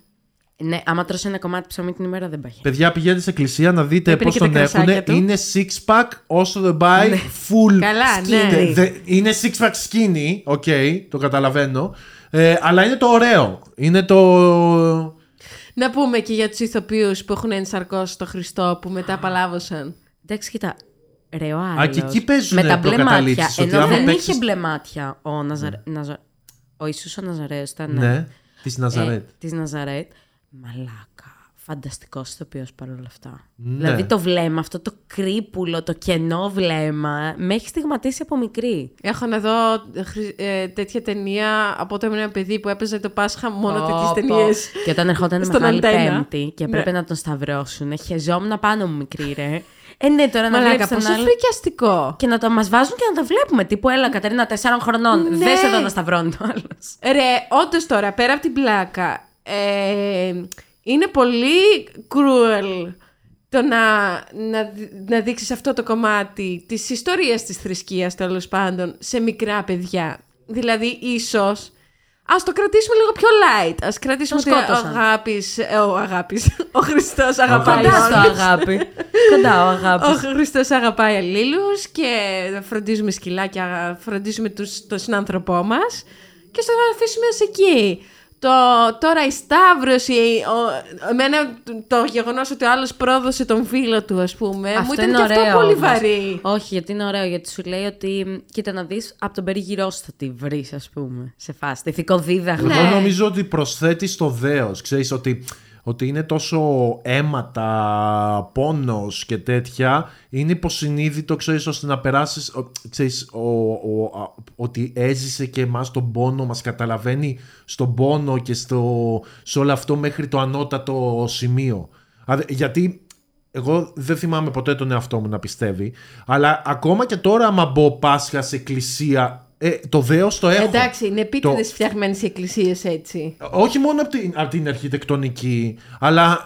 Ναι, άμα τρώσει ένα κομμάτι ψωμί την ημέρα δεν παχαίνει. Παιδιά, πηγαίνετε σε εκκλησία να δείτε πώς τον έχουνε. Είναι six pack όσο δεν πάει full. Καλά, skinny. Ναι. Είναι six pack skinny, οκ, το καταλαβαίνω. Αλλά είναι το ωραίο. Είναι το... Να πούμε και για τους ηθοποιούς που έχουν ενσαρκώσει το Χριστό που μετά παλάβωσαν. Εντάξει, κοίτα. Ρε ο άλλος, με τα μπλε μάτια. Ενώ δεν είχε μπλε μάτια ο Ιησούς ο Ναζαρέος ήταν. Ναι, της Ναζαρέτ. Μαλάκα. Φανταστικός ηθοποιός παρόλα αυτά. Ναι. Δηλαδή το βλέμμα, αυτό το κρύπουλο, το κενό βλέμμα, με έχει στιγματίσει από μικρή. Έχω να δω τέτοια ταινία από όταν ήμουν ένα παιδί που έπαιζε το Πάσχα μόνο τέτοιες ταινίες. Και όταν ερχόταν Μεγάλη Πέμπτη και έπρεπε να τον σταυρώσουν, χεζόμουν πάνω μου μικρή, ρε. Ναι, τώρα να βλέπεις τον άλλο. Φρικιαστικό. Και να το μας βάζουν και να τα βλέπουμε. Τύπου, έλα Κατερίνα 4 χρονών. Ναι. Δες εδώ να σταυρώνει το άλλο. Ρε, όντως τώρα, πέρα από την πλάκα. Είναι πολύ cruel το να δείξεις αυτό το κομμάτι της ιστορίας της θρησκείας, τέλος πάντων, σε μικρά παιδιά. Δηλαδή, ίσως, ας το κρατήσουμε λίγο πιο light. Ας κρατήσουμε ότι ο Χριστός αγαπάει αγάπη. Κοντά ο αγάπης. Ο Χριστός αγαπάει αλλήλους και φροντίζουμε σκυλάκια, φροντίζουμε τον συνάνθρωπό μας και στο να αφήσουμε εκεί. Τώρα η σταύρωση, το γεγονός ότι ο άλλος πρόδωσε τον φίλο του, ας πούμε, αυτό μου ήταν και ωραίο, αυτό πολύ βαρύ. Όχι, γιατί είναι ωραίο, γιατί σου λέει ότι κοίτα να δεις από τον περιγυρό σου θα τη βρεις, ας πούμε, σε φάση, ηθικό δίδαγμα. Εγώ νομίζω ότι προσθέτει το δέος, ξέρεις, ότι είναι τόσο αίματα, πόνος και τέτοια, είναι υποσυνείδητο, ξέρεις, ώστε να περάσεις, ξέρεις, ότι έζησε και εμάς τον πόνο, μας καταλαβαίνει στον πόνο και σε όλο αυτό μέχρι το ανώτατο σημείο. Γιατί εγώ δεν θυμάμαι ποτέ τον εαυτό μου να πιστεύει, αλλά ακόμα και τώρα άμα μπω Πάσχα σε εκκλησία... το δέος το έχω. Εντάξει, είναι επίτηδες φτιαγμένες οι εκκλησίες έτσι. Όχι μόνο από την αρχιτεκτονική, αλλά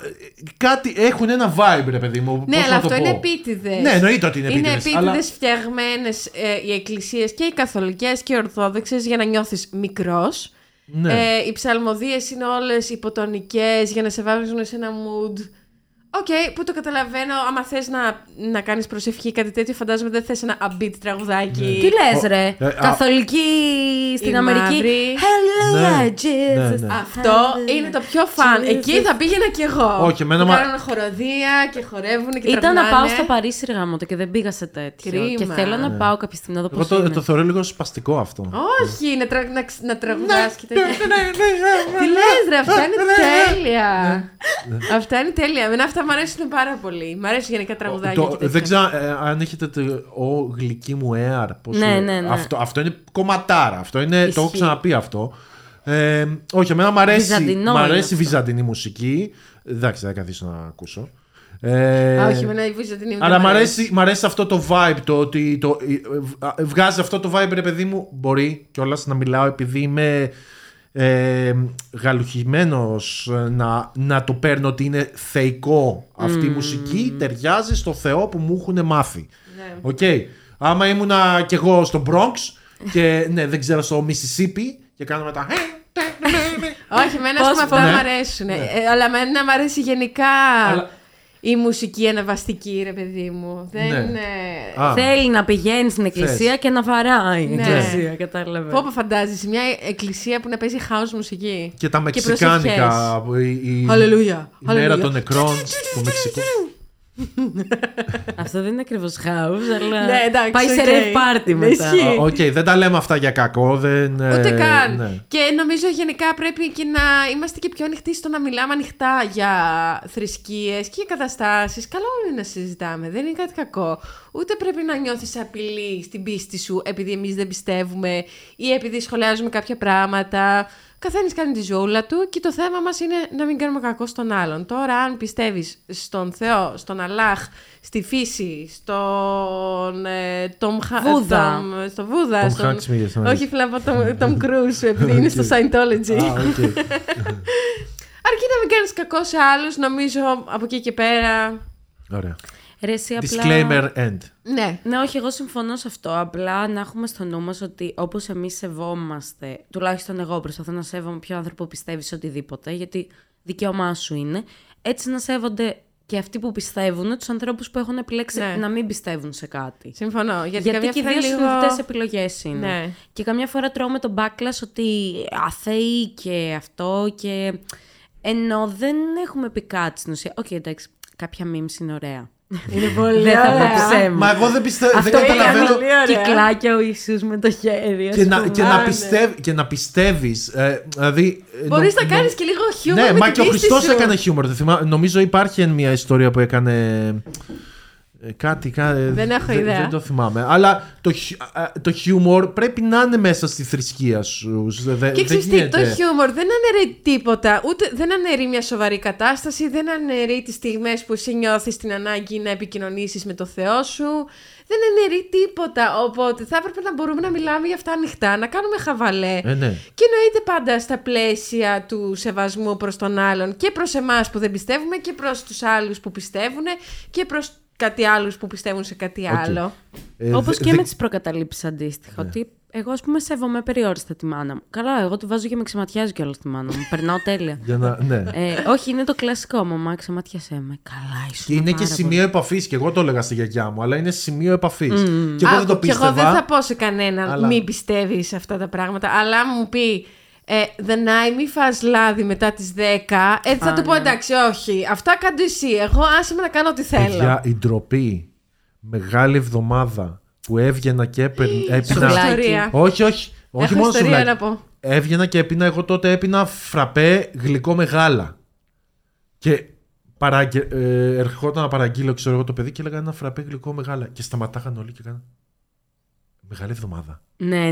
κάτι έχουν ένα vibe, ρε παιδί μου. Ναι, αλλά αυτό είναι επίτηδες. Ναι, εννοείται ότι είναι επίτηδες. Είναι επίτηδες φτιαγμένες οι εκκλησίες και οι καθολικές και οι ορθόδοξες για να νιώθεις μικρός. Ναι. Οι ψαλμοδίες είναι όλες υποτονικές για να σε βάζουν σε ένα mood. Οκ, που το καταλαβαίνω, άμα θες να κάνεις προσευχή ή κάτι τέτοιο, φαντάζομαι δεν θες ένα upbeat τραγουδάκι. Ναι. Τι λες ρε, καθολική στην Αμερική. Hallelujah, Jesus. Ναι. Αυτό είναι το πιο fun. Εκεί θα πήγαινα κι εγώ. Όχι, εμένα κάνουν χοροδία και χορεύουν και τραγουδάνε. Ήταν να πάω στο Παρίσι γάμωτο και δεν πήγα σε τέτοιο. Κρίμα. Και θέλω να πάω κάποια στιγμή να δω πώς είναι. Εγώ το θεωρώ λίγο σπαστικό αυτό. Όχι, να τραγουδάς και τέτοια. Τι λες ρε, αυτά είναι τέλεια. Αυτά είναι τέλεια. Μ' αρέσουν πάρα πολύ. Μ' αρέσει γενικά τραγουδάκια. Δεν ξέρω αν έχετε το γλυκή μου air. Ναι. Αυτό είναι κομματάρα. Αυτό είναι, το έχω ξαναπεί αυτό. Όχι, εμένα μ' αρέσει η βυζαντινή μουσική. Εντάξει, θα καθίσω να ακούσω. Όχι, εμένα η βυζαντινή μουσική. Αλλά μ' αρέσει αυτό το vibe. Το ότι βγάζει αυτό το vibe, ρε παιδί μου. Μπορεί κιόλας να μιλάω επειδή είμαι. Γαλουχημένος να το παίρνω ότι είναι θεϊκό. Αυτή η μουσική ταιριάζει στο Θεό που μου έχουν μάθει. Ναι. Okay. Άμα ήμουνα κι εγώ στο Bronx και δεν ξέρω στο Mississippi και κάναμε τα. Όχι, εμένα αυτά μου αρέσουν. Αλλά εμένα μου αρέσει γενικά. Η μουσική αναβαστική, ρε παιδί μου. Θέλει να πηγαίνει στην εκκλησία και να βαράει η εκκλησία, κατάλαβε. Πόπο φαντάζεσαι, μια εκκλησία που να παίζει house μουσική. Και τα μεξικάνικα. Αλληλούια. Η μέρα των νεκρών. Αυτό δεν είναι ακριβώς house, αλλά ναι, εντάξει, πάει σε rave party μετά. Οκ, δεν τα λέμε αυτά για κακό. Δεν, ούτε καν. Ναι. Και νομίζω γενικά πρέπει και να είμαστε και πιο ανοιχτοί στο να μιλάμε ανοιχτά για θρησκείες και για καταστάσεις. Καλό είναι να συζητάμε, δεν είναι κάτι κακό. Ούτε πρέπει να νιώθεις απειλή στην πίστη σου επειδή εμείς δεν πιστεύουμε ή επειδή σχολιάζουμε κάποια πράγματα. Καθένας κάνει τη ζωούλα του και το θέμα μας είναι να μην κάνουμε κακό στον άλλον. Τώρα, αν πιστεύεις στον Θεό, στον Αλλάχ, στη φύση, στον Βούδα, στον Βούδα, όχι φλάβα, τον Κρούς, επειδή είναι στο Scientology. Αρκεί να μην κάνεις κακό σε άλλους, νομίζω από εκεί και πέρα. Ωραία. Disclaimer end. Ναι. Ναι, όχι, εγώ συμφωνώ σε αυτό. Απλά να έχουμε στο νου μας ότι όπως εμείς σεβόμαστε, τουλάχιστον εγώ προσπαθώ να σέβομαι ποιον άνθρωπο πιστεύει σε οτιδήποτε, γιατί δικαίωμά σου είναι. Έτσι να σέβονται και αυτοί που πιστεύουν τους ανθρώπους που έχουν επιλέξει να μην πιστεύουν σε κάτι. Συμφωνώ. Γιατί και οι δύο συνειδητές επιλογές είναι. Ναι. Και καμιά φορά τρώμε τον backlash ότι αθέοι και αυτό και. Ενώ δεν έχουμε πει κάτι στην ουσία. Οκ, εντάξει, κάποια memes είναι ωραία. Είναι πολύ ωραία. Μα εγώ δεν πιστεύω. Αυτό δεν καταλαβαίνω. Κυκλάκια ο Ιησούς με το χέρι. Και να πιστεύεις. Δηλαδή, μπορείς να κάνεις και λίγο χιούμορ. Ναι, μα και ο Χριστός έκανε χιούμορ. Νομίζω υπάρχει μια ιστορία που έκανε. Κάτι. Δεν έχω ιδέα. Δεν το θυμάμαι. Αλλά το χιούμορ πρέπει να είναι μέσα στη θρησκεία σου. Και ξέρεις τι, το χιούμορ δεν αναιρεί τίποτα. Ούτε δεν αναιρεί μια σοβαρή κατάσταση. Δεν αναιρεί τις στιγμές που εσύ νιώθεις την ανάγκη να επικοινωνήσεις με το Θεό σου. Δεν αναιρεί τίποτα. Οπότε θα έπρεπε να μπορούμε να μιλάμε για αυτά ανοιχτά, να κάνουμε χαβαλέ. Ναι. Και εννοείται πάντα στα πλαίσια του σεβασμού προς τον άλλον και προς εμάς που δεν πιστεύουμε και προς τους άλλους που πιστεύουν και προς κάτι άλλους που πιστεύουν σε κάτι άλλο. Όπως και με τις προκαταλήψεις αντίστοιχα. Ότι εγώ, ας πούμε, σέβομαι περιόριστα τη μάνα μου. Καλά, εγώ τη βάζω και με ξεματιάζει κιόλας τη μάνα μου. Περνάω τέλεια. Όχι, είναι το κλασικό. Μαμά, ξεματιάσέ με. Καλά, ίσως. Και είναι και σημείο επαφής. Και εγώ το έλεγα στη γιαγιά μου, αλλά είναι σημείο επαφής. Και εγώ δεν το πίστευα. Και εγώ δεν θα πω σε κανέναν μην πιστεύει σε αυτά τα πράγματα. Αλλά μου πει. Δανάη, μη φας λάδι μετά τις 10. Θα του πω εντάξει, όχι. Αυτά κάντε εσύ. Εγώ άσε με να κάνω ό,τι θέλω. Παιδιά, η ντροπή. Μεγάλη εβδομάδα που έβγαινα και έπαιρνα. Όχι μόνο σουβλάκι. Έβγαινα και έπινα. Εγώ τότε έπινα φραπέ γλυκό με γάλα. Και ερχόταν να παραγγείλω, ξέρω εγώ, το παιδί και έλεγα ένα φραπέ γλυκό με γάλα. Και σταματάγαν όλοι και έκαναν. Μεγάλη εβδομάδα. Ναι.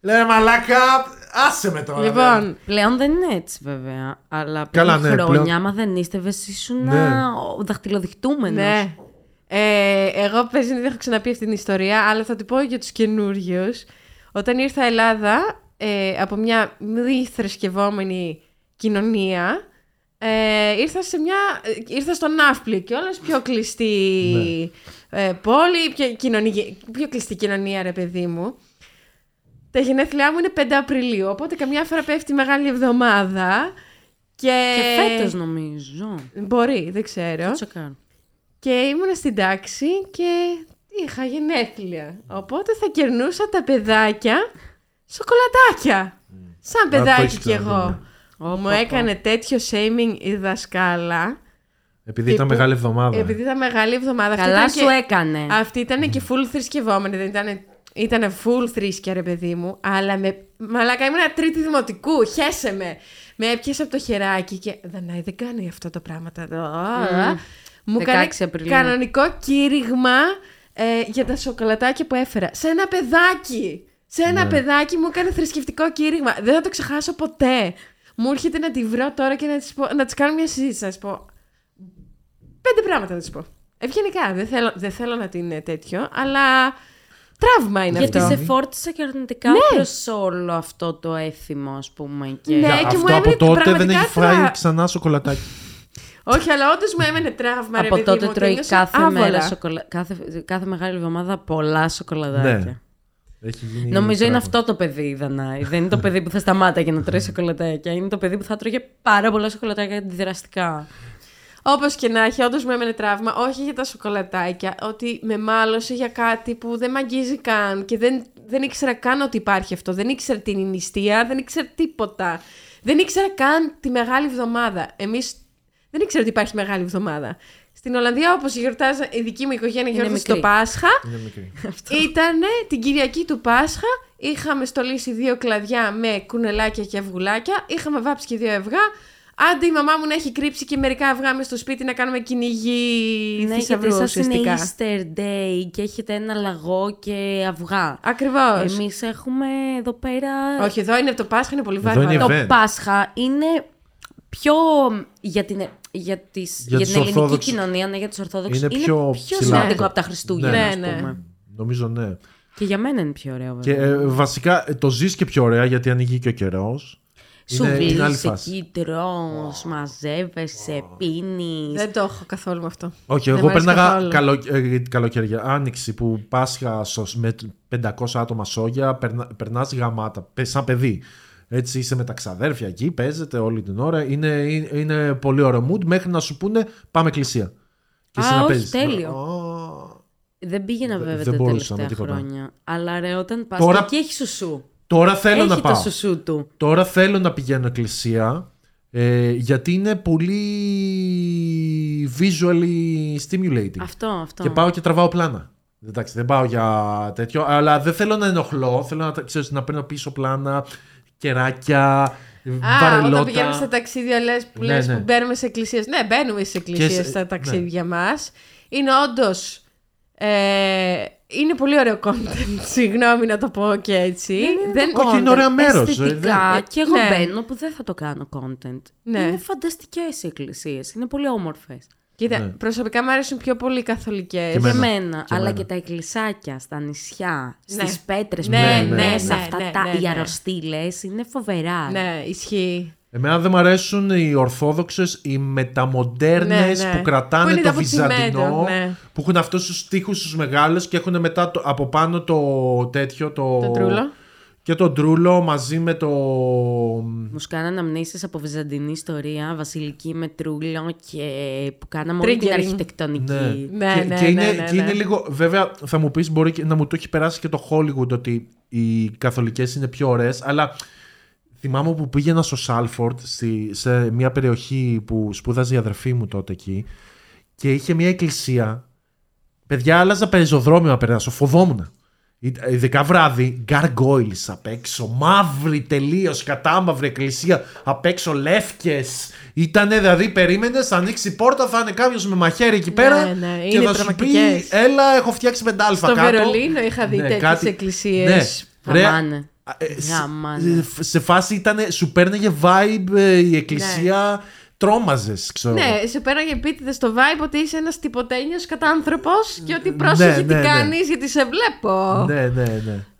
Λέμε μαλάκα, άσε με τώρα. Λοιπόν, πλέον δεν είναι έτσι βέβαια. Αλλά πριν χρόνια, άμα δεν είστε, ήσουν δαχτυλοδειχτούμενος. Ναι. Εγώ παίζει δεν έχω ξαναπεί αυτή την ιστορία, αλλά θα την πω για τους καινούριους. Όταν ήρθα Ελλάδα από μια μη θρησκευόμενη κοινωνία, ήρθα στο Ναύπλη και όλες πιο κλειστή πόλη, πιο κλειστή κοινωνία, ρε παιδί μου. Τα γενέθλιά μου είναι 5 Απριλίου, οπότε καμιά φορά πέφτει Μεγάλη Εβδομάδα. Και φέτος νομίζω. Μπορεί, δεν ξέρω. Και ήμουν στην τάξη και είχα γενέθλια. Οπότε θα κερνούσα τα παιδάκια σοκολατάκια. Σαν παιδάκι κι εγώ. Μου έκανε τέτοιο shaming η δασκάλα. Επειδή ήταν Μεγάλη Εβδομάδα. Καλά σου έκανε. Αυτή ήταν και full θρησκευόμενη, δεν ήταν. Ήτανε full θρήσκεια, ρε παιδί μου, αλλά μαλάκα ήμουνα τρίτη δημοτικού, χέσε με. Με έπιασε από το χεράκι και Δανάη δεν κάνει αυτά τα πράγματα εδώ. Μου έκανε κανονικό κήρυγμα για τα σοκολατάκια που έφερα. Σε ένα παιδάκι, μου έκανε θρησκευτικό κήρυγμα. Δεν θα το ξεχάσω ποτέ. Μου έρχεται να τη βρω τώρα και να της κάνω μια συζήτηση, να της πω 5 πράγματα να της πω. Ευγενικά, δεν θέλω να την τέτοιο, αλλά... τραύμα είναι γιατί αυτό. Γιατί σε φόρτισε και αρνητικά προς όλο αυτό το έθιμο, ας πούμε. Και... ναι, και μου έμεινε πραγματικά. Δεν έχει φάει ξανά σοκολατάκι. Όχι, αλλά όντως μου έμενε τραύμα, ρε παιδί μου. Από τότε τρώει κάθε μέρα κάθε Μεγάλη Εβδομάδα πολλά σοκολατάκια. Ναι. Νομίζω είναι αυτό το παιδί, Δανάη. Δεν είναι το παιδί που θα σταμάταγε να τρώει σοκολατάκια. Είναι το παιδί που θα τρώγε πάρα πολλά σοκολατάκια αντιδραστικά. Όπως και να έχει, όντως μου έμενε τραύμα, όχι για τα σοκολατάκια, ότι με μάλωσε για κάτι που δεν μ' αγγίζει καν και δεν ήξερα καν ότι υπάρχει αυτό, δεν ήξερα την νηστεία, δεν ήξερα τίποτα, δεν ήξερα καν τη Μεγάλη Εβδομάδα. Εμείς δεν ήξερα ότι υπάρχει Μεγάλη Εβδομάδα. Στην Ολλανδία, όπως γιορτάζει η δική μου οικογένεια, γιορτάζει το Πάσχα. Ήτανε την Κυριακή του Πάσχα. Είχαμε στολίσει 2 κλαδιά με κουνελάκια και αυγουλάκια. Είχαμε βάψει και 2 αυγά. Άντε η μαμά μου να έχει κρύψει και μερικά αυγά μες στο σπίτι να κάνουμε κυνήγι. Ναι, γιατί σας είναι Easter Day και έχετε ένα λαγό και αυγά. Ακριβώς. Εμείς έχουμε εδώ πέρα. Όχι, εδώ είναι το Πάσχα, είναι πολύ βαρύ. Το Πάσχα είναι πιο για την ελληνική κοινωνία, ναι, για τους Ορθόδοξους. Είναι πιο σημαντικό από τα Χριστούγεννα, ναι, ναι, ας πούμε. Νομίζω ναι. Και για μένα είναι πιο ωραίο. Και, βασικά το ζεις και πιο ωραία γιατί ανοίγει και ο καιρός. Σου βρίσκει εκεί, τρως, μαζεύεσαι, πίνεις. Δεν το έχω καθόλου αυτό. Όχι, εγώ περνάγα καλοκαίρια. Άνοιξη που Πάσχα με 500 άτομα σόγια, περνάς γαμάτα, σαν παιδί. Έτσι είσαι με τα ξαδέρφια εκεί, παίζετε όλη την ώρα. Είναι πολύ ωραίο mood μέχρι να σου πούνε πάμε εκκλησία. Και εσύ να παίζεις. Τέλειο. Δεν πήγαινα βέβαια τα τελευταία χρόνια. Αλλά ρε, όταν πας εκεί έχει σουσού. Τώρα θέλω έχει να πάω. Του. Τώρα θέλω να πηγαίνω εκκλησία γιατί είναι πολύ visually stimulating. Αυτό. Και πάω και τραβάω πλάνα. Εντάξει, δεν πάω για τέτοιο, αλλά δεν θέλω να ενοχλώ. Θέλω να, ξέρεις, να παίρνω πίσω πλάνα, κεράκια, βαρελότα. Όταν πηγαίνουμε στα ταξίδια λες που, ναι, που μπαίνουμε σε εκκλησίες. Ναι, μπαίνουμε σε εκκλησίες στα ταξίδια μας. Είναι όντως... είναι πολύ ωραίο content, συγγνώμη να το πω και έτσι. Όχι, είναι ωραίο μέρος. Αισθητικά και εγώ μπαίνω που δεν θα το κάνω content. Ναι. Είναι φανταστικές οι εκκλησίες, είναι πολύ όμορφες. Κοίτα, προσωπικά μου αρέσουν πιο πολύ οι καθολικές. Και εμένα, αλλά και τα εκκλησάκια στα νησιά, στις πέτρες που μέσα, αυτά οι αρρωστήλες είναι φοβερά. Ναι, ισχύει. Εμένα δεν μου αρέσουν οι ορθόδοξες, οι μεταμοντέρνες που κρατάνε που το βυζαντινό, που έχουν αυτούς τους τοίχους τους μεγάλους και έχουν μετά από πάνω το τέτοιο, το τρούλο. Και τον τρούλο μαζί με το... Μου σκάνανε αμνήσεις από βυζαντινή ιστορία, βασιλική με τρούλο και που κάναμε όλη την αρχιτεκτονική. Και είναι λίγο... Βέβαια θα μου πεις, μπορεί να μου το έχει περάσει και το Hollywood ότι οι καθολικές είναι πιο ωραίες, αλλά... Θυμάμαι που πήγαινα στο Σάλφορντ, σε μια περιοχή που σπούδαζε η αδερφή μου τότε εκεί, και είχε μια εκκλησία. Παιδιά, άλλαζα πεζοδρόμιο να περάσω, φοβόμουν. Ειδικά βράδυ, γκαργόιλς απ' έξω, μαύρη τελείως, κατάμαυρη εκκλησία, απ' έξω λεύκες. Ήτανε, δηλαδή περίμενες, ανοίξει η πόρτα, θα είναι κάποιος με μαχαίρι εκεί πέρα, και θα σου πει, έλα, έχω φτιάξει πεντάλφα κάτω. Στο Βερολίνο είχα δει τέτοιες εκκλησίες. Σε φάση ήταν, σου παίρνεγε vibe η εκκλησία, τρόμαζες, ξέρω. Ναι, σου παίρνεγε επίτηδες στο vibe ότι είσαι ένας τυποτένιος κατάνθρωπος και ότι πρόσεχε τι κάνεις γιατί σε βλέπω. Ναι.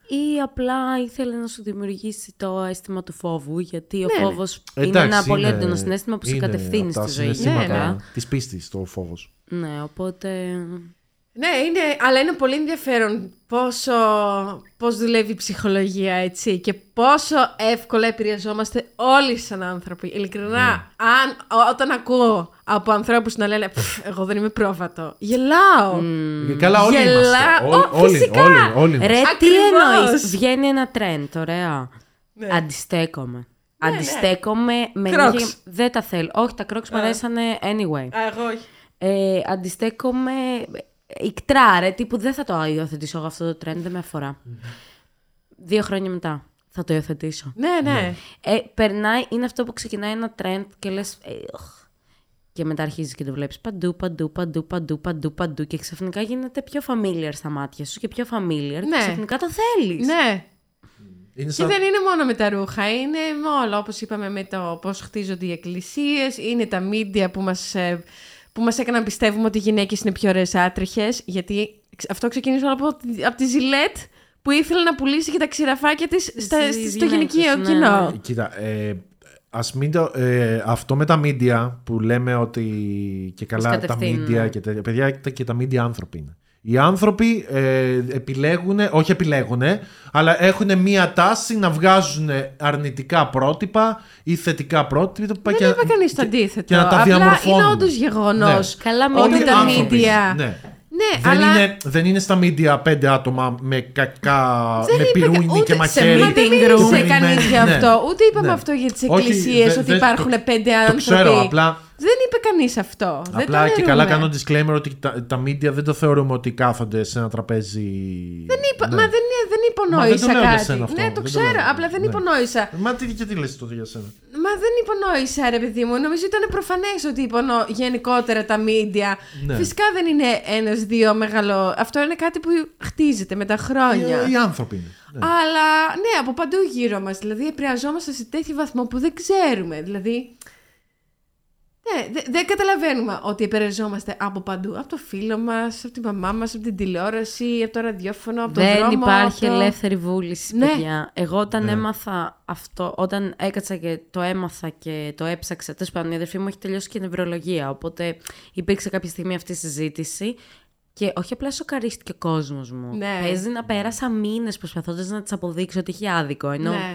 Ή απλά ήθελε να σου δημιουργήσει το αίσθημα του φόβου, γιατί ο φόβος είναι ένα πολύ έντονο συναίσθημα που σε κατευθύνει στη ζωή. Ναι. Της πίστης το φόβος. Ναι, οπότε... Ναι, αλλά είναι πολύ ενδιαφέρον πώς δουλεύει η ψυχολογία, έτσι, και πόσο εύκολα επηρεαζόμαστε όλοι σαν άνθρωποι. Ειλικρινά, όταν ακούω από ανθρώπους να λένε εγώ δεν είμαι πρόβατο, γελάω. Καλά, όλοι είμαστε. Όλοι. Ρε, τι εννοείς, βγαίνει ένα τρέντ, ωραία. Αντιστέκομαι. Αντιστέκομαι με λίγη... Δεν τα θέλω. Όχι, τα Crocs μου αρέσανε anyway. Αντιστέκομαι... Ικτρά, ρε, τύπου δεν θα το υιοθετήσω εγώ αυτό το τρέντ, δεν με αφορά. 2 χρόνια μετά θα το υιοθετήσω. Ναι. Περνάει, είναι αυτό που ξεκινάει ένα τρέντ και λες και μετά αρχίζεις και το βλέπεις παντού και ξαφνικά γίνεται πιο familiar στα μάτια σου και πιο familiar και ξαφνικά το θέλεις. Ναι. Και δεν είναι μόνο με τα ρούχα, είναι με όλα, όπως είπαμε, με το πώς χτίζονται οι εκκλησίες, είναι τα media που μας έκαναν πιστεύουμε ότι οι γυναίκες είναι πιο ωραίες άτριχες, γιατί αυτό ξεκίνησε από τη Ζιλέτ που ήθελε να πουλήσει και τα ξηραφάκια της στο γυναικείο κοινό. Κοίτα, αυτό με τα μίντια που λέμε ότι και καλά τα μίντια και τέτοια, παιδιά, και τα μίντια άνθρωποι είναι. Οι άνθρωποι αλλά έχουν μία τάση να βγάζουν αρνητικά πρότυπα ή θετικά πρότυπα. Δεν είπα κανείς το αντίθετο. Απλά είναι όντως γεγονός. Ναι. Καλά, μην όλοι τα μίντια. Ναι, δεν είναι στα μίντια 5 άτομα με κακά, με πυρούνι και μαχαίρι. Μα δεν μίλησε κανείς για αυτό. Ούτε είπαμε αυτό για τις εκκλησίες ότι υπάρχουν 5 άνθρωποι. Το ξέρω, απλά Δεν είπε κανείς αυτό. Απλά δεν και καλά κάνω disclaimer ότι τα media δεν το θεωρούμε ότι κάθονται σε ένα τραπέζι. Δεν είπα, ναι. Μα δεν υπονόησα κάτι. Ναι, το ξέρω. Απλά δεν υπονόησα. Μα τι λες τότε για σένα. Μα δεν υπονόησα, ρε παιδί μου. Νομίζω ήταν προφανές ότι γενικότερα τα media. Ναι. Φυσικά δεν είναι ένα-δύο μεγάλο. Αυτό είναι κάτι που χτίζεται με τα χρόνια. Οι άνθρωποι είναι. Ναι. Αλλά ναι, από παντού γύρω μας. Δηλαδή, επηρεαζόμαστε σε τέτοιο βαθμό που δεν ξέρουμε. Δηλαδή. Ναι, δεν καταλαβαίνουμε ότι επηρεαζόμαστε από παντού. Από το φίλο μας, από τη μαμά μας, από την τηλεόραση, από το ραδιόφωνο, από τον δρόμο. Δεν υπάρχει ελεύθερη βούληση, ναι, παιδιά. Εγώ όταν έμαθα αυτό, όταν έκατσα και το έμαθα και το έψαξα, τέλος πάντων, η αδερφή μου έχει τελειώσει και νευρολογία. Οπότε υπήρξε κάποια στιγμή αυτή η συζήτηση. Και όχι απλά σοκαρίστηκε ο κόσμος μου. Ναι. Παίζει να πέρασα μήνες προσπαθώντας να της αποδείξω ότι είχε άδικο. Ενώ. Ναι.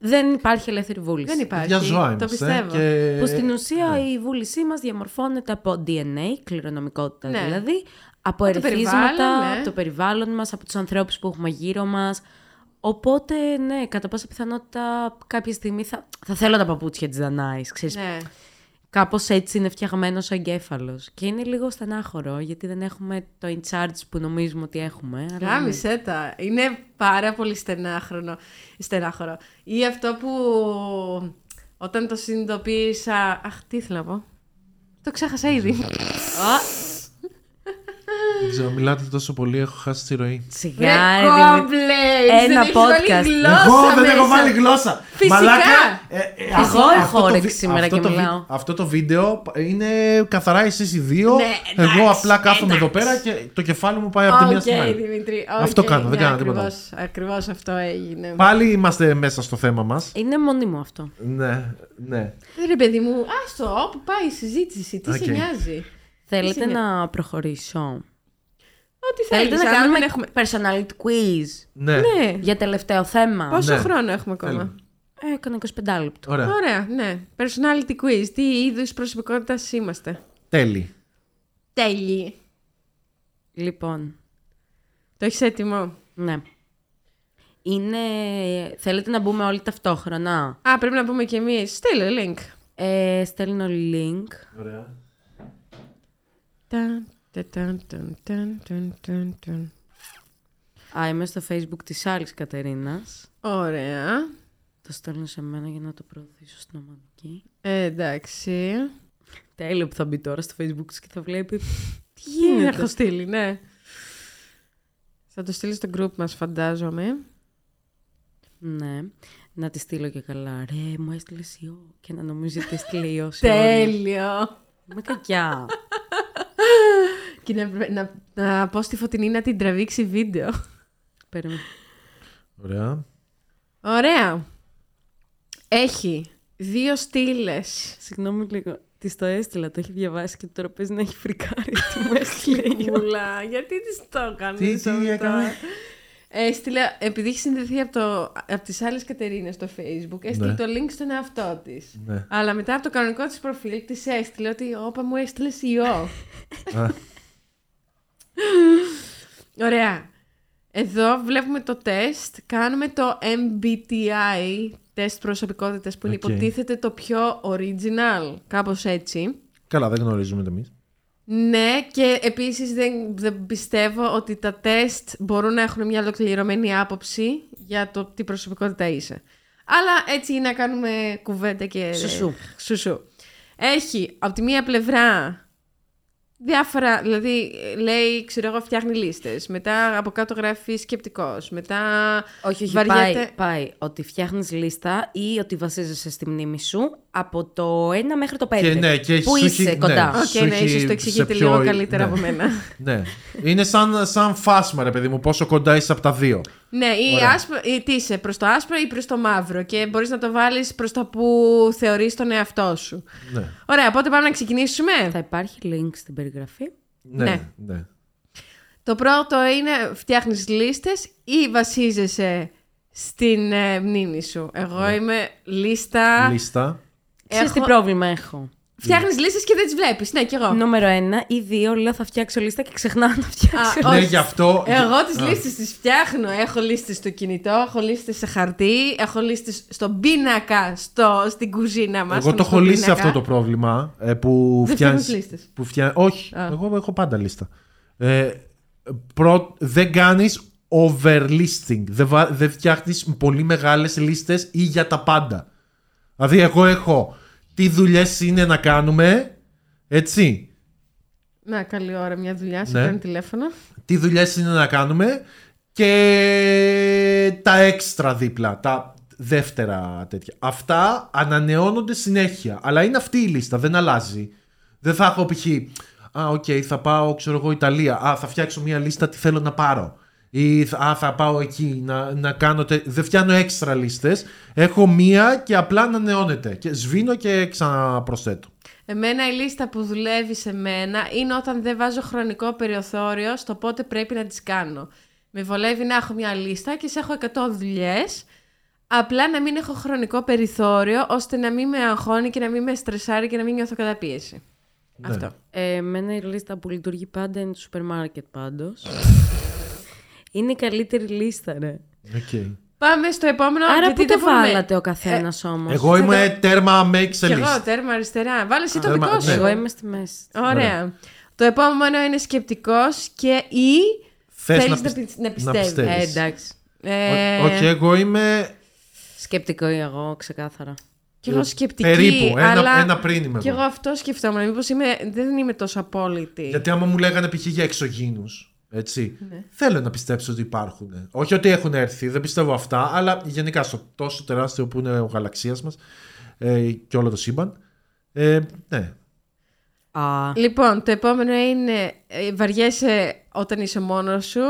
Δεν υπάρχει ελεύθερη βούληση. Δεν υπάρχει. Για ζωά είμαστε, το πιστεύω. Και... Που στην ουσία η βούλησή μας διαμορφώνεται από DNA, κληρονομικότητα δηλαδή, από ερεθίσματα, από το περιβάλλον μας, από τους ανθρώπους που έχουμε γύρω μας. Οπότε, ναι, κατά πάσα πιθανότητα κάποια στιγμή θα θέλω τα παπούτσια της Δανάης, ξέρεις. Ναι. Κάπως έτσι είναι φτιαγμένος ο εγκέφαλος. Και είναι λίγο στενάχωρο, γιατί δεν έχουμε το in charge που νομίζουμε ότι έχουμε. Γάμισε τα. Είναι πάρα πολύ στενάχωρο. Ή αυτό που όταν το συνειδητοποίησα... Αχ, τι ήθελα να πω. Το ξέχασα ήδη. Δεν ξέρω, μιλάτε τόσο πολύ, έχω χάσει τη ροή. Σιγά, ένα podcast. Εγώ δεν έχω βάλει γλώσσα. Φυσικά. Εγώ έχω όρεξη σήμερα και μιλάω. Αυτό το βίντεο είναι καθαρά εσείς οι δύο. Εγώ απλά κάθομαι εδώ πέρα και το κεφάλι μου πάει από τη μία στην άλλη. Αυτό κάνω, δεν κάνω τίποτα. Ακριβώς αυτό έγινε. Πάλι είμαστε μέσα στο θέμα μας. Είναι μόνιμο αυτό. Ναι. Ρε παιδί μου, άστο, όπου πάει η συζήτηση, τι σε νοιάζει. Θέλετε να προχωρήσω? Ό,τι θέλετε να κάνουμε personality quiz. Ναι. Για τελευταίο θέμα. Πόσο χρόνο έχουμε ακόμα? Έκανα 25 λεπτό. Ωραία, ναι. Personality quiz. Τι είδους προσωπικότητας είμαστε? Τέλει. Λοιπόν. Το έχεις έτοιμο? Ναι. Είναι... Θέλετε να μπούμε όλοι ταυτόχρονα? Α, πρέπει να μπούμε κι εμείς. Στέλνω link. Στέλνω link. Ωραία. Είμαι στο Facebook της άλλης Κατερίνας. Ωραία. Το στέλνω σε μένα για να το προωθήσω στην ομαδική. Εντάξει. Τέλειο που θα μπει τώρα στο Facebook της και θα βλέπει. Τι γίνεται. Θα το στείλει, ναι. Θα το στείλει στο group μας, φαντάζομαι. Ναι. Να τη στείλω και καλά. Ρε, μου έστειλε ιό. Και να νομίζει ότι έστειλε ιό. Τέλειο. Είμαι κακιά. Και να πω στη Φωτεινή να την τραβήξει βίντεο. Περίμενε. Ωραία. Έχει 2 στήλες. Συγγνώμη λίγο. Της το έστειλα, το έχει διαβάσει και τώρα παίζει να έχει φρικάρει. Τι μου έστειλε. Γιατί της το έκανε? Τι έκανε? Έστειλε, επειδή έχει συνδεθεί από τις άλλες Κατερίνες στο Facebook, έστειλε το link στον εαυτό της. Ναι. Αλλά μετά από το κανονικό της προφίλ της έστειλε ότι όπα μου έστειλε ιό. Ωραία. Εδώ βλέπουμε το τεστ. Κάνουμε το MBTI, τεστ προσωπικότητας, που είναι υποτίθεται το πιο original. Κάπως έτσι. Καλά, δεν γνωρίζουμε εμείς. Ναι, και επίσης δεν πιστεύω ότι τα τεστ μπορούν να έχουν μια ολοκληρωμένη άποψη για το τι προσωπικότητα είσαι. Αλλά έτσι να κάνουμε κουβέντα και σουσού. Έχει από τη μία πλευρά διάφορα, δηλαδή λέει, ξέρω εγώ, φτιάχνει λίστες. Μετά από κάτω γράφει σκεπτικός. Μετά. Όχι, βαριέται... πάει. Ότι φτιάχνεις λίστα ή ότι βασίζεσαι στη μνήμη σου από το 1 μέχρι το 5. Και ναι, και που είσαι κοντά. Οκ, ναι, ίσως το εξηγείτε πιο... λίγο καλύτερα από μένα. Ναι. Είναι σαν φάσμα, ρε παιδί μου, πόσο κοντά είσαι από τα 2. Ναι, ή τι είσαι, προς το άσπρο ή προς το μαύρο. Και μπορείς να το βάλεις προς το που θεωρείς τον εαυτό σου. Ναι. Ωραία, οπότε πάμε να ξεκινήσουμε. Θα υπάρχει link στην περιγραφή. Ναι. Το πρώτο είναι φτιάχνεις λίστες ή βασίζεσαι στην μνήμη σου. Εγώ είμαι λίστα. Ξέρεις τι πρόβλημα έχω. Φτιάχνεις λίστες και δεν τις βλέπεις. Ναι, και εγώ. Νούμερο 1 ή 2, λέω θα φτιάξω λίστα και ξεχνάω να φτιάξω. Ναι, γι' αυτό. Εγώ τις λίστες τις φτιάχνω. Έχω λίστες στο κινητό, έχω λίστες σε χαρτί, έχω λίστες στον πίνακα, στην κουζίνα μας. Εγώ το έχω λύσει αυτό το πρόβλημα. Που φτιάχνεις λίστες. Όχι, εγώ έχω πάντα λίστα. Δεν κάνεις overlisting. Δεν φτιάχνεις πολύ μεγάλες λίστες ή για τα πάντα. Δηλαδή, εγώ έχω. Τι δουλειές είναι να κάνουμε, έτσι. Να, καλή ώρα μια δουλειά, σε παίρνει τηλέφωνο. Τι δουλειές είναι να κάνουμε και τα έξτρα δίπλα, τα δεύτερα τέτοια. Αυτά ανανεώνονται συνέχεια, αλλά είναι αυτή η λίστα, δεν αλλάζει. Δεν θα έχω π.χ. Θα πάω, ξέρω εγώ, Ιταλία. Θα φτιάξω μια λίστα τι θέλω να πάρω. Ή θα πάω εκεί να κάνω. Δεν φτιάνω έξτρα λίστες. Έχω μία και απλά ανανεώνεται. Και σβήνω και ξαναπροσθέτω. Εμένα η λίστα που δουλεύει σε μένα είναι όταν δεν βάζω χρονικό περιθώριο στο πότε πρέπει να τις κάνω. Με βολεύει να έχω μία λίστα και σε έχω 100 δουλειές. Απλά να μην έχω χρονικό περιθώριο, ώστε να μην με αγχώνει και να μην με στρεσάρει και να μην νιώθω καταπίεση. Ναι. Αυτό. Εμένα η λίστα που λειτουργεί πάντα είναι το σούπερ μάρκετ πάντως. Είναι η καλύτερη λίστα, ναι. Okay. Πάμε στο επόμενο. Άρα πού το βάλατε ο καθένας όμως. Εγώ είμαι τέρμα makes a list. Εγώ τέρμα αριστερά. Βάλε εσύ το δικό σου. Εγώ είμαι στη μέση. Ωραία. Το επόμενο είναι σκεπτικός και ή θέλεις να πιστεύεις. Εντάξει. Όχι, εγώ είμαι... Σκεπτικό ή εγώ, ξεκάθαρα. Και εγώ σκεπτική. Περίπου, ένα πριν είμαι. Και εγώ αυτό σκεφτόμουν. Μήπως δεν είμαι τόσο απόλυτη. Γιατί άμα μου λέγανε π.χ. για εξωγήινους. Έτσι. Ναι. Θέλω να πιστέψω ότι υπάρχουν. Όχι ότι έχουν έρθει, δεν πιστεύω αυτά, αλλά γενικά στο τόσο τεράστιο που είναι ο γαλαξίας μας και όλο το σύμπαν. Ναι. Λοιπόν, το επόμενο είναι βαριέσαι όταν είσαι μόνος σου.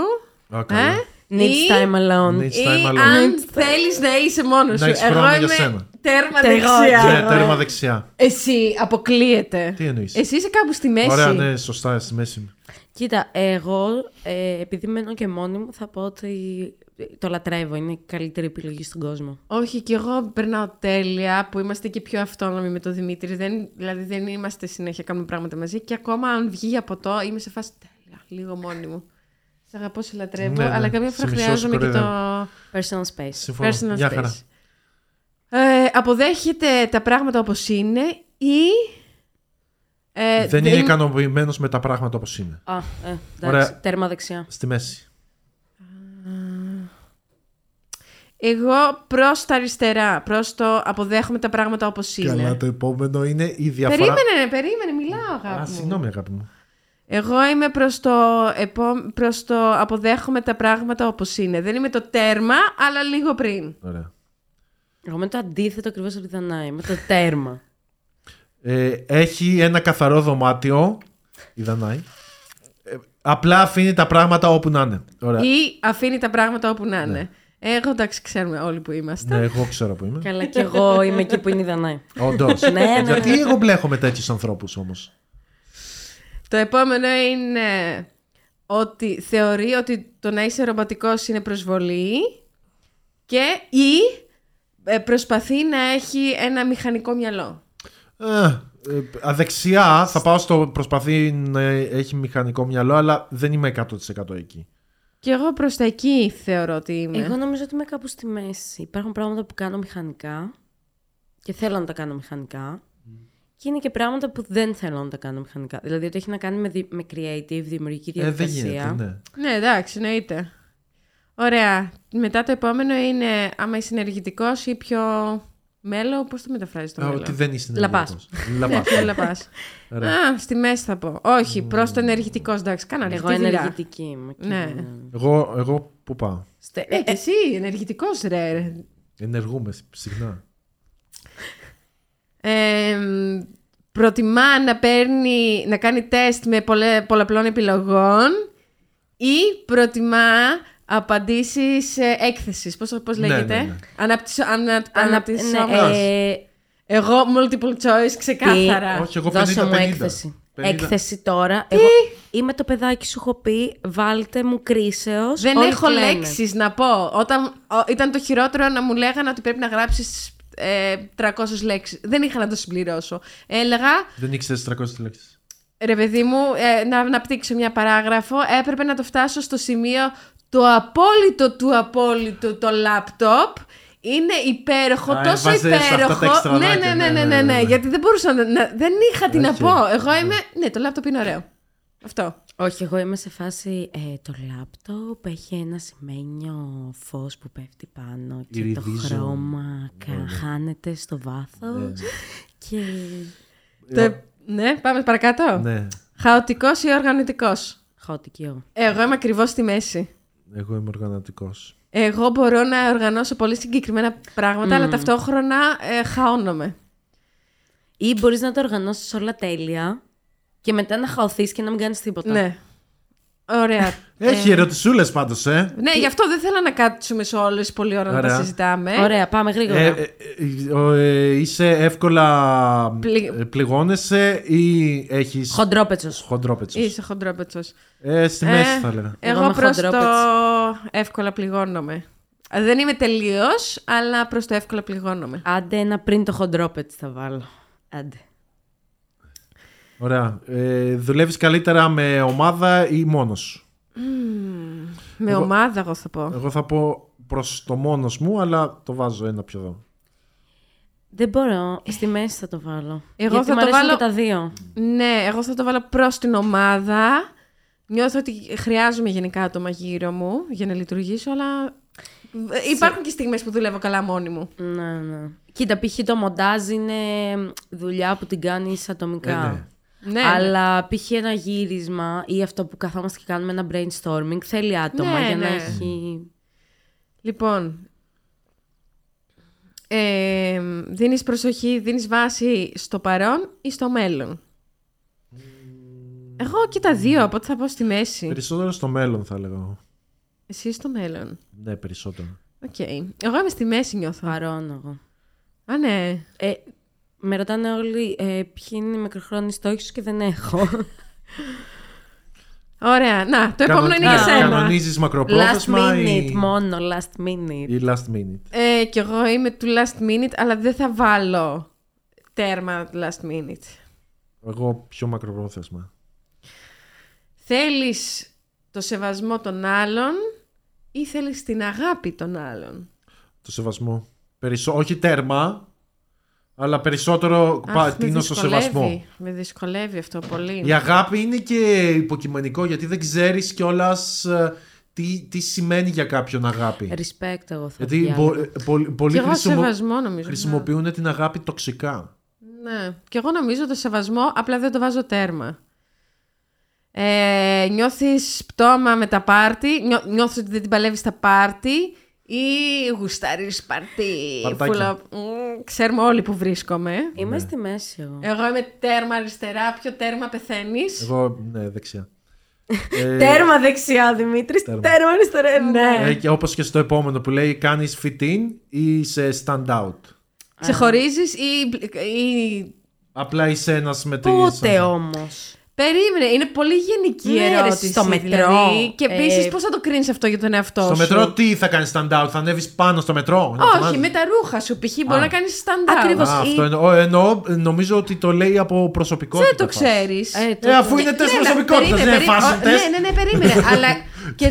Needs time alone. Ή αν θέλεις να είσαι μόνος σου. Εγώ είμαι τέρμα δεξιά. Τέρμα δεξιά. Εσύ αποκλείεται. Τι εννοείς? Εσύ είσαι κάπου στη μέση. Ωραία, ναι, σωστά, στη μέση μου. Κοίτα, εγώ επειδή μένω και μόνη μου, θα πω ότι το λατρεύω. Είναι η καλύτερη επιλογή στον κόσμο. Όχι, και εγώ περνάω τέλεια που είμαστε και πιο αυτόνομοι με τον Δημήτρη. Δηλαδή δεν είμαστε συνέχεια, κάνουμε πράγματα μαζί. Και ακόμα αν βγει από το, είμαι σε φάση τέλεια, λίγο μόνη μου. Σ' αγαπώ, σε λατρεύω, ναι, αλλά καμία φορά χρειάζομαι και το personal space. Συμφωνώ. Γεια χαρά. Αποδέχεται τα πράγματα όπως είναι ή... δεν είναι ικανοποιημένος με τα πράγματα όπως είναι. Ωραία. Τέρμα δεξιά. Στη μέση. Εγώ προς τα αριστερά, προς το αποδέχομαι τα πράγματα όπως είναι. Καλά, το επόμενο είναι η διαφορά. Περίμενε, μιλάω αγάπη μου. Συγγνώμη αγάπη μου. Εγώ είμαι προς το αποδέχομαι τα πράγματα όπως είναι. Δεν είμαι το τέρμα, αλλά λίγο πριν. Ωραία. Εγώ είμαι το αντίθετο ακριβώς από τη Δανάη. Είμαι το τέρμα. Έχει ένα καθαρό δωμάτιο η Δανάη. Απλά αφήνει τα πράγματα όπου να είναι. Ωραία. Ή αφήνει τα πράγματα όπου να είναι. Εγώ εντάξει, ξέρουμε όλοι που είμαστε. Ναι, εγώ ξέρω που είμαι. Καλά, και εγώ είμαι εκεί που είναι η Δανάη. Όντως. Ναι. Γιατί εγώ μπλέχω με τέτοιους ανθρώπους όμως. Το επόμενο είναι ότι θεωρεί ότι το να είσαι ρομπατικός είναι προσβολή και ή προσπαθεί να έχει ένα μηχανικό μυαλό. Αδεξιά θα πάω στο προσπαθεί να έχει μηχανικό μυαλό, αλλά δεν είμαι 100% εκεί. Και εγώ προς τα εκεί θεωρώ ότι είμαι. Εγώ νομίζω ότι είμαι κάπου στη μέση. Υπάρχουν πράγματα που κάνω μηχανικά και θέλω να τα κάνω μηχανικά. Και είναι και πράγματα που δεν θέλω να τα κάνω μηχανικά. Δηλαδή ότι έχει να κάνει με creative, δημιουργική διαδικασία. Δεν γίνεται, ναι. Ναι, εντάξει, εννοείται. Ωραία. Μετά το επόμενο είναι άμα είσαι ενεργητικός ή πιο μέλο. Πώς το μεταφράζεις το μέλο? Ότι δεν είσαι ενεργητικός. Λαπάς. Στη μέση θα πω. Όχι, προς το ενεργητικός, εντάξει, κανένα. Εγώ ενεργητική είμαι. Ναι. Εγώ πού πάω? Εσύ ενεργητικός, ρε. Ενεργούμε συχνά. Προτιμά να κάνει τεστ με πολλαπλών επιλογών ή προτιμά απαντήσεις έκθεσης. Πώς λέγεται? Ναι. Αναπτυσσόμενος. Εγώ multiple choice ξεκάθαρα. Όχι, εγώ 50-50. Δώσε μου έκθεση. 50. Έκθεση τώρα. Τι? Εγώ είμαι το παιδάκι σου, έχω πει, βάλτε μου κρίσεως. Δεν έχω λέξεις να πω. Όταν ήταν το χειρότερο να μου λέγανε ότι πρέπει να γράψεις 300 λέξεις. Δεν είχα να το συμπληρώσω. Έλεγα. Δεν ήξερες 300 λέξεις. Ρε παιδί μου, να πτύξω μια παράγραφο. Έπρεπε να το φτάσω στο σημείο. Το απόλυτο του απόλυτου το λάπτοπ είναι υπέροχο, τόσο υπέροχο. Ναι, γιατί δεν μπορούσα να. Δεν είχα τι να πω. Εγώ είμαι. Ναι, το λάπτοπ είναι ωραίο. Αυτό. Όχι, εγώ είμαι σε φάση. Το λάπτοπ έχει ένα σημαίνιο φως που πέφτει πάνω και το χρώμα χάνεται στο βάθος. Και. Ναι, πάμε παρακάτω. Χαοτικός ή οργανωτικός? Χαοτικό. Εγώ είμαι ακριβώς στη μέση. Εγώ είμαι οργανωτικός. Εγώ μπορώ να οργανώσω πολύ συγκεκριμένα πράγματα, αλλά ταυτόχρονα χαώνομαι. Ή μπορείς να το οργανώσεις όλα τέλεια και μετά να χαωθείς και να μην κάνεις τίποτα. Ναι. Ωραία. Έχει ερωτησούλες πάντως, Ναι, γι' αυτό δεν θέλω να κάτσουμε σε όλες πολύ ώρα να τα συζητάμε. Ωραία, πάμε γρήγορα. Είσαι εύκολα πληγώνεσαι ή έχεις. Χοντρόπετσος. Είσαι χοντρόπετσος. Στη μέση θα έλεγα. Εγώ προς το εύκολα πληγώνομαι. Δεν είμαι τελείως, αλλά προς το εύκολα πληγώνομαι. Άντε ένα πριν το χοντρόπετσο θα βάλω. Άντε. Ωραία. Δουλεύεις καλύτερα με ομάδα ή μόνος? Με ομάδα εγώ θα πω. Εγώ θα πω προς το μόνος μου, αλλά το βάζω ένα πιο εδώ. Δεν μπορώ. Στη μέση θα το βάλω. Εγώ γιατί θα μου το βάλω και τα δύο. Ναι, εγώ θα το βάλω προς την ομάδα. Νιώθω ότι χρειάζομαι γενικά άτομα γύρω μου για να λειτουργήσω, αλλά υπάρχουν και στιγμές που δουλεύω καλά μόνη μου. Ναι. Κοίτα, π.χ. το μοντάζ είναι δουλειά που την κάνεις ατομικά. Ναι. Αλλά π.χ. ένα γύρισμα ή αυτό που καθόμαστε και κάνουμε ένα brainstorming θέλει άτομα για να έχει. Λοιπόν, δίνεις προσοχή, δίνεις βάση στο παρόν ή στο μέλλον? Εγώ και τα δύο, οπότε θα πω στη μέση. Περισσότερο στο μέλλον θα λέγω. Εσύ στο μέλλον? Ναι, περισσότερο. Okay. Εγώ είμαι στη μέση, νιώθω. Παρόν εγώ. Α, ναι. Με ρωτάνε όλοι ποιοι είναι οι μικροχρόνιοι στόχοι και δεν έχω. Ωραία. Να, το επόμενο είναι για σένα. Κανονίζεις μακροπρόθεσμα ή μόνο last minute? Ή last minute. Κι εγώ είμαι του last minute, αλλά δεν θα βάλω τέρμα last minute. Εγώ πιο μακροπρόθεσμα. Θέλεις το σεβασμό των άλλων ή θέλεις την αγάπη των άλλων? Το σεβασμό. Όχι τέρμα, αλλά περισσότερο τίνω στο σεβασμό. Με δυσκολεύει αυτό πολύ. Η αγάπη είναι και υποκειμενικό, γιατί δεν ξέρεις κιόλας τι σημαίνει για κάποιον αγάπη. Respect, εγώ θα πω. Γιατί πολλοί χρησιμοποιούν την αγάπη τοξικά. Ναι. Και εγώ νομίζω το σεβασμό, απλά δεν το βάζω τέρμα. Νιώθεις πτώμα με τα πάρτι, νιώθεις ότι δεν την παλεύεις στα πάρτι ή γουστάρεις πάρτι? Ξέρουμε όλοι που βρίσκομαι. Είμαι στη μέση εγώ. Εγώ είμαι τέρμα αριστερά, πιο τέρμα πεθαίνεις. Εγώ δεξιά. Τέρμα δεξιά, Δημήτρης, τέρμα αριστερά. Ναι. Και όπως και στο επόμενο που λέει, κάνεις fit in ή σε stand out? Ξεχωρίζεις ή απλά είσαι ένας με τη. Πότε όμως? Περίμενε, είναι πολύ γενική ερώτηση. Στο μετρό. Δηλαδή, και επίσης πώς θα το κρίνεις αυτό για τον εαυτό σου? Στο μετρό τι θα κάνεις stand-out, θα ανέβεις πάνω στο μετρό? Όχι, με τα ρούχα σου π.χ. μπορεί να κάνεις stand-out. Ακριβώς. Αυτό εννοώ, νομίζω ότι το λέει από προσωπικότητα. Δεν το ξέρεις. Αφού είναι τεστ προσωπικότητας, δεν εφάσονται. Ναι, περίμενε. Αλλά και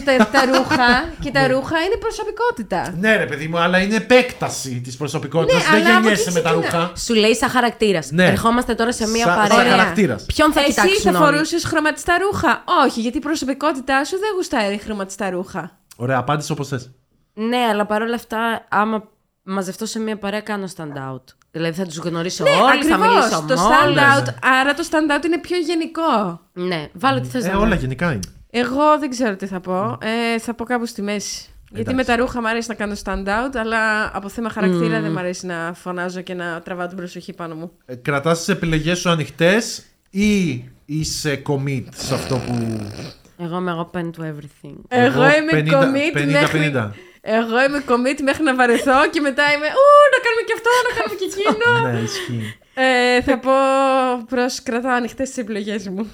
τα ρούχα είναι προσωπικότητα. Ναι, ρε παιδί μου, αλλά είναι επέκταση της προσωπικότητας. Δεν γεννιέσαι με τα ρούχα. Σου λέει σαν χαρακτήρας. Ερχόμαστε τώρα σε μία παρέα. Ποιον θα κοιτάξουμε? Θα φορούσες χρωματιστά ρούχα? Όχι, γιατί η προσωπικότητά σου δεν γουστάει χρωματιστά ρούχα. Ωραία, απάντησε όπως θες. Ναι, αλλά παρόλα αυτά, άμα μαζευτώ σε μια παρέα, κάνω stand-out. Δηλαδή θα τους γνωρίσω όλοι, θα μιλήσω το stand-out. Άρα το stand-out είναι πιο γενικό. Ναι, βάλω τι θες να πω. Όλα γενικά είναι. Εγώ δεν ξέρω τι θα πω. Θα πω κάπου στη μέση. Γιατί με τα ρούχα μου αρέσει να κάνω stand-out, αλλά από θέμα χαρακτήρα δεν μου αρέσει να φωνάζω και να τραβάω την προσοχή πάνω μου. Κρατάς τις επιλογές σου ανοιχτές ή είσαι commit σε αυτό που? Εγώ είμαι open to everything. Εγώ είμαι 50, commit 50, μέχρι 50. Εγώ είμαι commit μέχρι να βαρεθώ και μετά είμαι να κάνουμε και αυτό, να κάνουμε και εκείνο. Ναι, ισχύει. Θα πω προς κρατάω ανοιχτές τις επιλογές μου.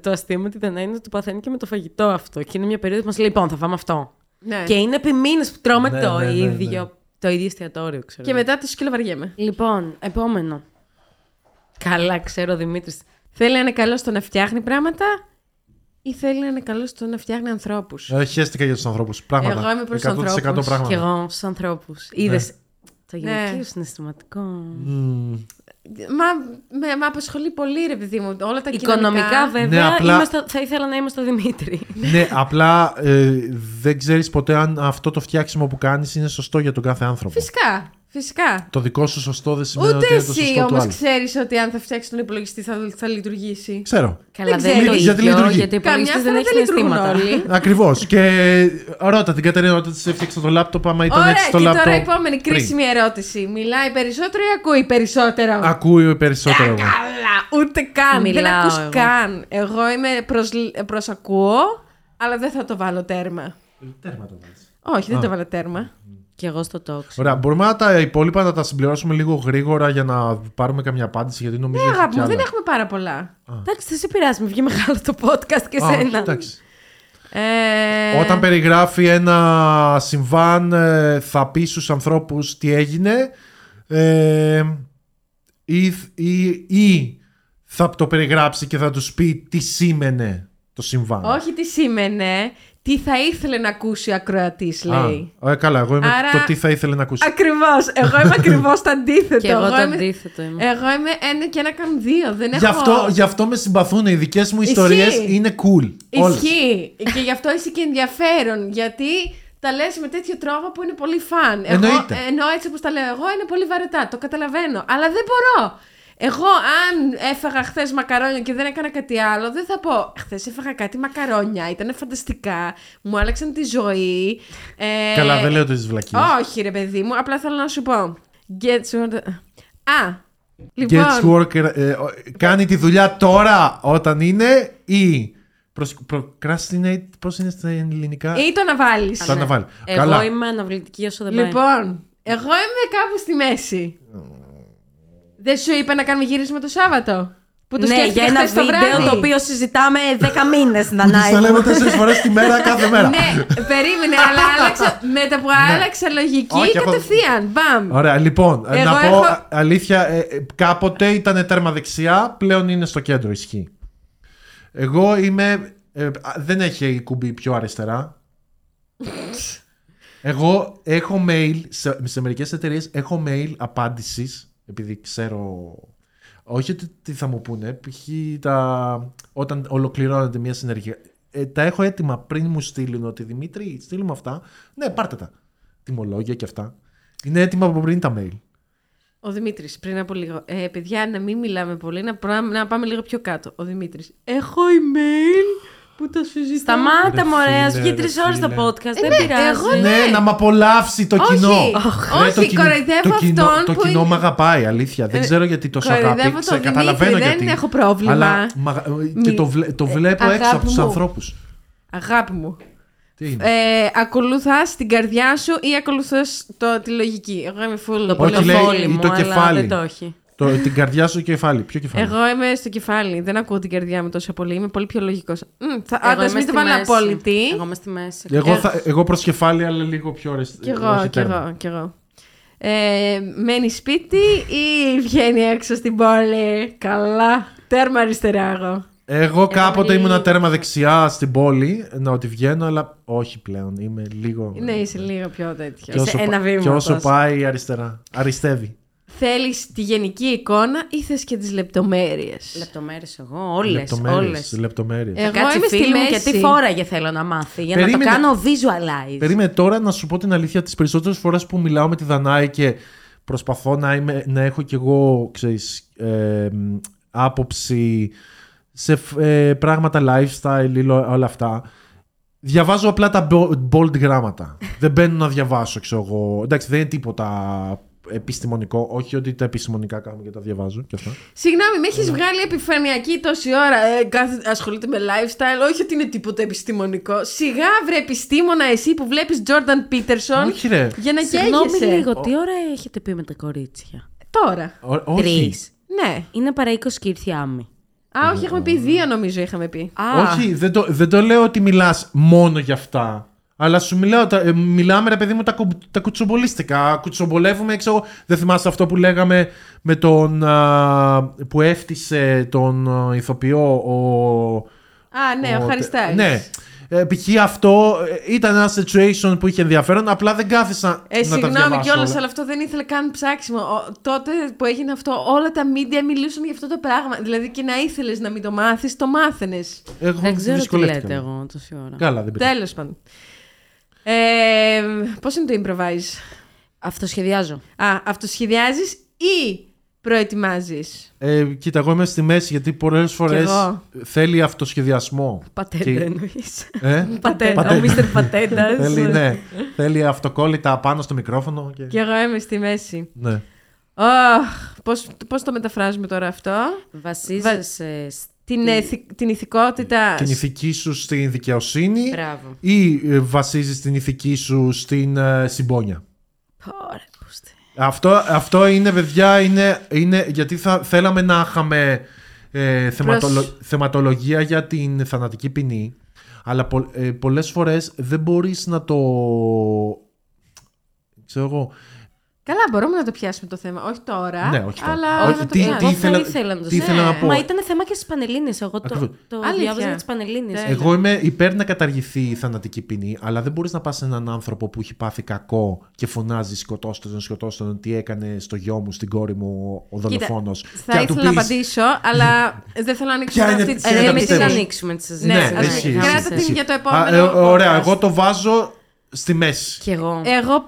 Το αστείο μου ήταν να είναι ότι παθαίνει και με το φαγητό αυτό. Και είναι μια περίοδος που μας λέει λοιπόν θα φάμε αυτό. Ναι. Και είναι επί μήνες που τρώμε το ίδιο. Το ίδιο εστιατόριο, ξέρω. Και μετά το σκύλο βαριέμαι. Λοιπόν, επόμενο. Καλά, ξέρω ο Δημήτρης. Θέλει να είναι καλό στο να φτιάχνει πράγματα ή θέλει να είναι καλό στο να φτιάχνει ανθρώπους. Χαίστηκα για τους ανθρώπους. Πράγματα. Εγώ είμαι προς τους ανθρώπους. Και εγώ στους ανθρώπους. Είδες. Ναι. Το γυναικείο συναισθηματικό. Mm. Μα απασχολεί πολύ, ρε παιδί μου. Όλα τα οικονομικά, βέβαια. Ναι, απλά... θα ήθελα να είμαι στο Δημήτρη. Ναι, απλά δεν ξέρεις ποτέ αν αυτό το φτιάξιμο που κάνεις είναι σωστό για τον κάθε άνθρωπο. Φυσικά. Φυσικά. Το δικό σου σωστό δεν σημαίνει ούτε ότι είναι το σωστό. Ούτε εσύ όμως ξέρεις ότι αν θα φτιάξεις τον υπολογιστή θα λειτουργήσει. Ξέρω. Καλά, δεν λειτουργεί. Γιατί λειτουργεί. Γιατί ο υπολογιστής δεν έχει συναισθήματα. Ακριβώς. Και ρώτα την Κατερίνα όταν της έφτιαξε το λάπτοπ, άμα ήταν έτσι το λάπτοπ. Τώρα, επόμενη κρίσιμη ερώτηση. Μιλάει περισσότερο ή ακούει περισσότερο? Ακούει περισσότερο. Καλά. Ούτε καν. Δεν ακούς καν. Εγώ είμαι προς ακούω, αλλά δεν θα το βάλω τέρμα. Τέρμα το βάλεις? Όχι, δεν το βάλω τέρμα. Και εγώ στο talk. Ωραία, μπορούμε να τα υπόλοιπα να τα συμπληρώσουμε λίγο γρήγορα για να πάρουμε καμία απάντηση, γιατί νομίζω. Ναι, αγάπη μου, δεν έχουμε πάρα πολλά. Εντάξει, θα σε πειράσει, με βγει μεγάλο το podcast και σένα. Εντάξει. Όταν περιγράφει ένα συμβάν, θα πει στους ανθρώπους τι έγινε, ή θα το περιγράψει και θα τους πει τι σήμαινε το συμβάν. Όχι τι σήμαινε. Τι θα ήθελε να ακούσει ο ακροατής, λέει. Καλά, εγώ είμαι. Άρα, το τι θα ήθελε να ακούσει. Ακριβώς. Εγώ είμαι ακριβώς το αντίθετο. Και εγώ το αντίθετο είμαι. Εγώ είμαι ένα και ένα κάνουν δύο. Δεν έχω... γι' αυτό με συμπαθούν. Οι δικές μου ιστορίες είναι cool. Ισχύει. Και γι' αυτό είσαι και ενδιαφέρον. Γιατί τα λες με τέτοιο τρόπο που είναι πολύ φαν. Ενώ έτσι όπως τα λέω εγώ είναι πολύ βαρετά. Το καταλαβαίνω. Αλλά δεν μπορώ. Εγώ, αν έφαγα χθες μακαρόνια και δεν έκανα κάτι άλλο, δεν θα πω χθες έφαγα κάτι μακαρόνια, ήταν φανταστικά, μου άλλαξαν τη ζωή. Καλά, δεν λέω τις βλακίες. Όχι, ρε παιδί μου, απλά θέλω να σου πω. Λοιπόν. Gets worker, κάνει τη δουλειά τώρα όταν είναι ή. Procrastinate, πώς είναι στα ελληνικά. Ή το να βάλεις. Εγώ καλά. Είμαι αναβλητική όσο δεν πάει. Λοιπόν, εγώ είμαι κάπου στη μέση. Δεν σου είπα να κάνουμε γύρισμα το Σάββατο? Που το ναι, για ένα βίντεο το οποίο συζητάμε 10 μήνες να ανάγκη. Που λέμε 4 φορές τη μέρα, κάθε μέρα. Ναι, περίμενε, αλλά άλλαξα. Μετά που άλλαξα λογική, κατευθείαν. Μπαμ. Ωραία, λοιπόν, να πω αλήθεια, κάποτε ήταν τέρμα δεξιά, πλέον είναι στο κέντρο, ισχύει. Εγώ είμαι. Δεν έχει κουμπί πιο αριστερά. Εγώ έχω mail, σε μερικές εταιρείες έχω mail απάντησης. Επειδή ξέρω, όχι τι θα μου πούνε, π.χ. όταν ολοκληρώνεται μια συνεργασία, τα έχω έτοιμα πριν μου στείλουν ότι Δημήτρη, στείλουμε αυτά. Ναι, πάρτε τα. Τιμολόγια και αυτά. Είναι έτοιμα από πριν τα mail. Ο Δημήτρης, πριν από λίγο. Παιδιά, να μην μιλάμε πολύ, να πάμε λίγο πιο κάτω. Ο Δημήτρης, έχω email που τα συζητάμε. Σταμάτα, μωρέ, ας βγει 3 ώρες το podcast. Δεν πειράζει. Ναι, να μ' απολαύσει το κοινό. Όχι, κοροϊδεύω αυτόν. Το κοινό μ' αγαπάει, αλήθεια. Δεν ξέρω γιατί τόσο αγάπη. Σε καταλαβαίνω γιατί. Δεν έχω πρόβλημα. Αλλά και το βλέπω έξω από τους ανθρώπους. Αγάπη μου. Τι είναι? Ακολουθάς την καρδιά σου ή ακολουθάς τη λογική? Εγώ είμαι full. Το πολυφόλι μου, αλλά δεν το έχει. Την καρδιά σου ή κεφάλι? Ποιο κεφάλι? Εγώ είμαι στο κεφάλι. Δεν ακούω την καρδιά μου τόσο πολύ. Είμαι πολύ πιο λογικός. Άντε, μην το πάνε απόλυτη. Εγώ είμαι στη μέση. Εγώ προς κεφάλι, αλλά λίγο πιο αριστερά. Κι εγώ. Μένει σπίτι ή βγαίνει έξω στην πόλη? Καλά. Τέρμα αριστερά εγώ. Εγώ κάποτε ήμουν τέρμα δεξιά στην πόλη, να ότι βγαίνω, αλλά όχι πλέον. Είμαι λίγο. Ναι, είσαι λίγο πιο τέτοιο. Και όσο πάει αριστερά. Αριστεύει. Θέλεις τη γενική εικόνα ή θες και τις λεπτομέρειες? Λεπτομέρειες εγώ, όλες. Εγώ είμαι στη μέση. Και τι φόραγε θέλω να μάθει, για να το κάνω visualize. Περίμενε τώρα να σου πω την αλήθεια. Τις περισσότερες φορές που μιλάω με τη Δανάη και προσπαθώ να έχω κι εγώ, ξέρεις, άποψη σε πράγματα lifestyle ή όλα αυτά, διαβάζω απλά τα bold γράμματα. Δεν μπαίνω να διαβάσω, ξέρω εγώ. Εντάξει, δεν είναι τίποτα επιστημονικό, όχι ότι τα επιστημονικά κάνουμε και τα διαβάζω και αυτά. Συγγνώμη, με έχεις βγάλει επιφανειακή τόση ώρα. Ασχολείται με lifestyle, όχι ότι είναι τίποτα επιστημονικό. Σιγά βρε επιστήμονα εσύ που βλέπεις Jordan Peterson. Όχι ρε. Για να καίγεσαι. Συγγνώμη λίγο, τι ώρα έχετε πει με τα κορίτσια? Τώρα. Όχι. Ναι. Είναι παρά 20 και ήρθε η Άμμη. Όχι, έχουμε πει 2 νομίζω είχαμε πει. Όχι, δεν το λέω ότι μιλάς μόνο για αυτά. Αλλά σου μιλάω, μιλάμε ρε παιδί μου τα κουτσομπολίστικα. Κουτσομπολεύουμε, ξέρω. Δεν θυμάσαι αυτό που λέγαμε με τον που έφτιασε τον ηθοποιό ο... Α, ναι, ο Harry Styles. Ναι. Π.χ. αυτό ήταν ένα situation που είχε ενδιαφέρον, απλά δεν κάθισα να τα διαβάσω. Συγγνώμη κιόλας, αλλά αυτό δεν ήθελε καν ψάξιμο. Τότε που έγινε αυτό, όλα τα media μιλούσαν για αυτό το πράγμα. Δηλαδή και να ήθελες να μην το μάθεις, το μάθαινες. Δεν ξέρω τι λέτε εγώ τόση ώρα. Καλά, δεν πειράζει. Τέλος πάντων. Πώς είναι το improvise? Αυτοσχεδιάζω. Α, αυτοσχεδιάζεις ή προετοιμάζεις? Κοίτα, εγώ είμαι στη μέση γιατί πολλές φορές θέλει αυτοσχεδιασμό. Πατέντα εννοείς? Πατέντα, ο Mr. Πατέντας. Ναι, θέλει αυτοκόλλητα πάνω στο μικρόφωνο. Και εγώ είμαι στη μέση. Ναι. Πώς το μεταφράζουμε τώρα αυτό? Βασίζεσαι την ηθικότητα. Την ηθική σου στην δικαιοσύνη. Μπράβο. Ή βασίζεις την ηθική σου στην συμπόνια. Ωραία. Αυτό είναι, παιδιά, είναι γιατί θέλαμε να είχαμε θεματολογία για την θανατική ποινή, αλλά πολλές φορές δεν μπορείς να το... Ξέρω εγώ... Καλά, μπορούμε να το πιάσουμε το θέμα. Όχι τώρα. Ναι, όχι τώρα. Αλλά όχι, ήθελα να το πιάσουμε. Ναι. Μα ήταν θέμα και στις Πανελλήνιες. Εγώ το διάβαζα με τις Πανελλήνιες. Εγώ είμαι υπέρ να καταργηθεί η θανατική ποινή, αλλά δεν μπορείς να πας σε έναν άνθρωπο που έχει πάθει κακό και φωνάζει σκοτώστον, τι έκανε στο γιο μου, στην κόρη μου ο δολοφόνος. Θα ήθελα να απαντήσω, αλλά δεν θέλω να ανοίξουμε αυτή τη συζήτηση. Εμείς δεν ανοίξουμε τη συζήτηση. Κράτα την για το επόμενο. Ωραία, εγώ το βάζω στη μέση. Κι εγώ. Εγώ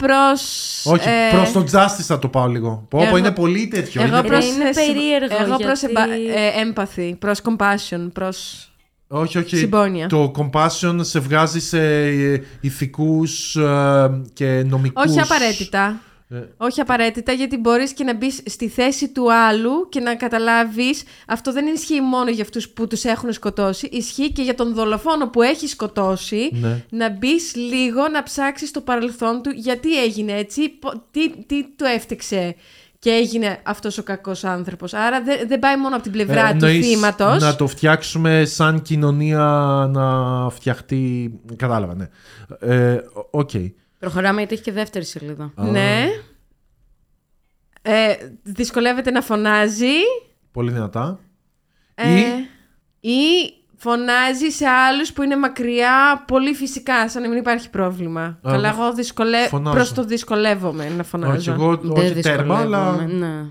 όχι, προς τον Justice θα το πάω λίγο. Εγώ... είναι πολύ τέτοιο. Εγώ είναι περίεργο. Εγώ προς empathy, προς compassion, προς συμπόνια. Το compassion σε βγάζει σε ηθικούς και νομικούς. Όχι απαραίτητα. Όχι απαραίτητα, γιατί μπορείς και να μπεις στη θέση του άλλου και να καταλάβεις. Αυτό δεν ισχύει μόνο για αυτούς που τους έχουν σκοτώσει, ισχύει και για τον δολοφόνο που έχει σκοτώσει. Ναι. Να μπεις λίγο, να ψάξεις το παρελθόν του, γιατί έγινε έτσι, τι του έφτιαξε και έγινε αυτός ο κακός άνθρωπος. Άρα δεν πάει μόνο από την πλευρά του θύματος. Να το φτιάξουμε σαν κοινωνία, να φτιαχτεί. Κατάλαβα, ναι. Οκ. Προχωράμε, γιατί έχει και δεύτερη σελίδα. Ναι. Δυσκολεύεται να φωνάζει. Πολύ δυνατά. Ή φωνάζει σε άλλους που είναι μακριά, πολύ φυσικά, σαν να μην υπάρχει πρόβλημα. Αλλά εγώ προς το δυσκολεύομαι να φωνάζω. Όχι, εγώ όχι τέρμα, αλλά... Ναι.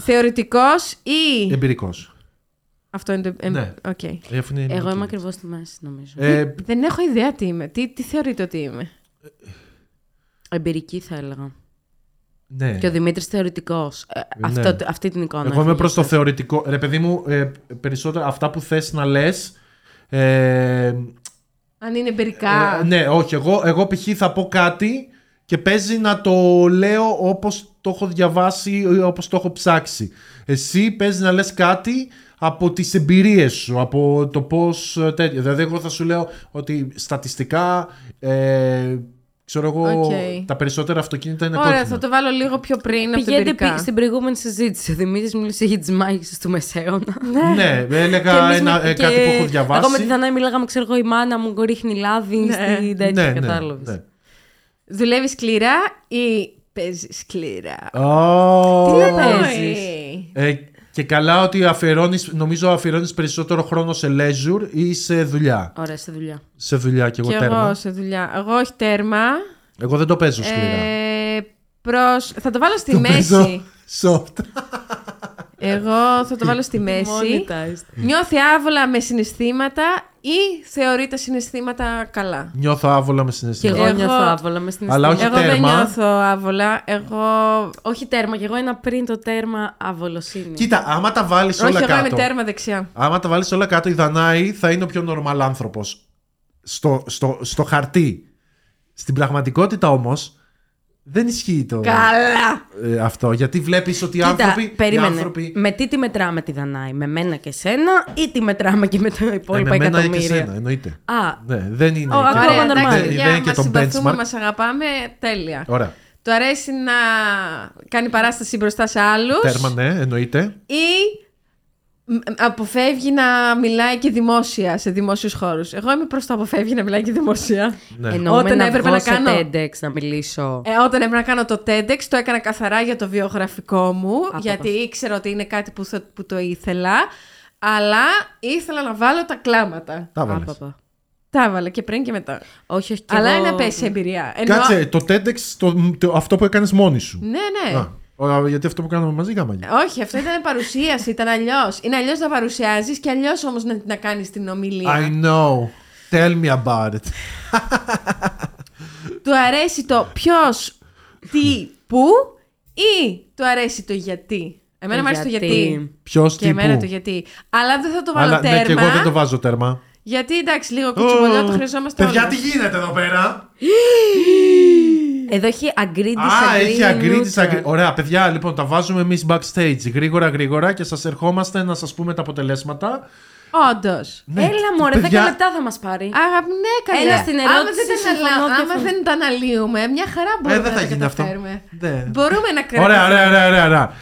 Θεωρητικός ή... Εμπειρικός. Αυτό είναι το... Ναι. Okay. Εγώ είμαι ακριβώς στη μέση, νομίζω. Δεν έχω ιδέα τι είμαι. Τι θεωρείτε ότι είμαι? Εμπειρική, θα έλεγα. Ναι. Και ο Δημήτρης θεωρητικός. Αυτή την εικόνα. Εγώ είμαι προς το θεωρητικό. Ρε παιδί μου, περισσότερα αυτά που θες να λες... αν είναι εμπειρικά... ναι, όχι. Εγώ π.χ. θα πω κάτι και παίζει να το λέω όπως το έχω διαβάσει ή όπως το έχω ψάξει. Εσύ παίζει να λες κάτι... από τις εμπειρίες σου, από το πώς τέτοιο. Δηλαδή, εγώ θα σου λέω ότι στατιστικά, ξέρω εγώ, τα περισσότερα αυτοκίνητα είναι κόκκινα. Ωραία, θα το βάλω λίγο πιο πριν από την εμπειρικά. Στην προηγούμενη συζήτηση, ο Δημήτρης μίλησε για τις μάγισσες του Μεσαίωνα. Ναι, έλεγα κάτι που έχω διαβάσει. Εγώ με τη Δανάη μιλάγαμε, ξέρω εγώ, η μάνα μου ρίχνει λάδι στην τέτοια, κατάλαβες. Δουλεύει σκληρά ή παίζει σκληρά? Τι παίζει? Και καλά ότι αφιερώνεις περισσότερο χρόνο σε leisure ή σε δουλειά. Ωραία, σε δουλειά. Σε δουλειά και εγώ τέρμα. Εγώ σε δουλειά. Εγώ όχι τέρμα. Εγώ δεν το παίζω σκληρά. Θα το βάλω στη μέση. Soft. Εγώ θα το βάλω στη μέση. Νιώθει άβολα με συναισθήματα ή θεωρεί τα συναισθήματα καλά? Νιώθω άβολα με συναισθήματα. Εγώ νιώθω άβολα με συναισθήματα. Αλλά όχι εγώ τέρμα. Εγώ δεν νιώθω άβολα. Όχι τέρμα. Και εγώ ένα πριν το τέρμα άβολος είναι. Κοίτα, άμα τα βάλεις όλα κάτω. Όχι, εγώ είμαι τέρμα δεξιά. Άμα τα βάλεις όλα κάτω, η Δανάη θα είναι ο πιο νορμαλ άνθρωπος. Στο χαρτί. Στην πραγματικότητα όμως. Δεν ισχύει το. Καλά! Αυτό. Γιατί βλέπεις ότι οι άνθρωποι. Με τι τη μετράμε τη Δανάη, με μένα και σένα, ή τη μετράμε και με το υπόλοιπα εκατομμύρια? Με μένα και σένα, εννοείται. Ναι, δεν είναι. Ακόμα νορμάλ. Μας συμπαθούμε, μας αγαπάμε, τέλεια. Ωραία. Του αρέσει να κάνει παράσταση μπροστά σε άλλους. Τέρμα, ναι, εννοείται. Ή αποφεύγει να μιλάει και δημόσια σε δημόσιους χώρους. Εγώ είμαι προς το αποφεύγει να μιλάει και δημόσια. Ναι. Ενώ όταν έπρεπε να κάνω TEDx να μιλήσω. Όταν έπρεπε να κάνω το TEDx, το έκανα καθαρά για το βιογραφικό μου, γιατί ήξερα ότι είναι κάτι που το ήθελα. Αλλά ήθελα να βάλω τα κλάματα. Τα έβαλα και πριν και μετά. Όχι, όχι. Αλλά είναι απέσια εμπειρία. Κάτσε, το TEDx, αυτό που έκανες μόνη σου. Ναι, ναι. Γιατί αυτό που κάναμε μαζί γάμα. Όχι, αυτό ήταν παρουσίαση, ήταν αλλιώς. Είναι αλλιώς να παρουσιάζεις και αλλιώς όμως να κάνεις την ομιλία. I know. Tell me about it. Του αρέσει το ποιος, τι, πού ή του αρέσει το γιατί. Εμένα μου αρέσει το γιατί. Ποιος, τι, πού. Αλλά δεν θα το βάλω τέρμα. Ναι, και εγώ δεν το βάζω τέρμα. Γιατί εντάξει, λίγο κουτσουμολιό το χρειαζόμαστε όλοι. Παιδιά, τι γίνεται εδώ πέρα. Εδώ έχει agree disagree. Ωραία, παιδιά, λοιπόν, τα βάζουμε εμείς backstage γρήγορα και σας ερχόμαστε να σας πούμε τα αποτελέσματα. Όντως. Ναι. Έλα μωρέ, 10 λεπτά θα μας πάρει. Ναι, καλά. Έλα στην ερώτηση. Άμα δεν τα αναλύουμε, μια χαρά μπορούμε να τα καταφέρουμε. Μπορούμε να κρατήσουμε. Ωραία.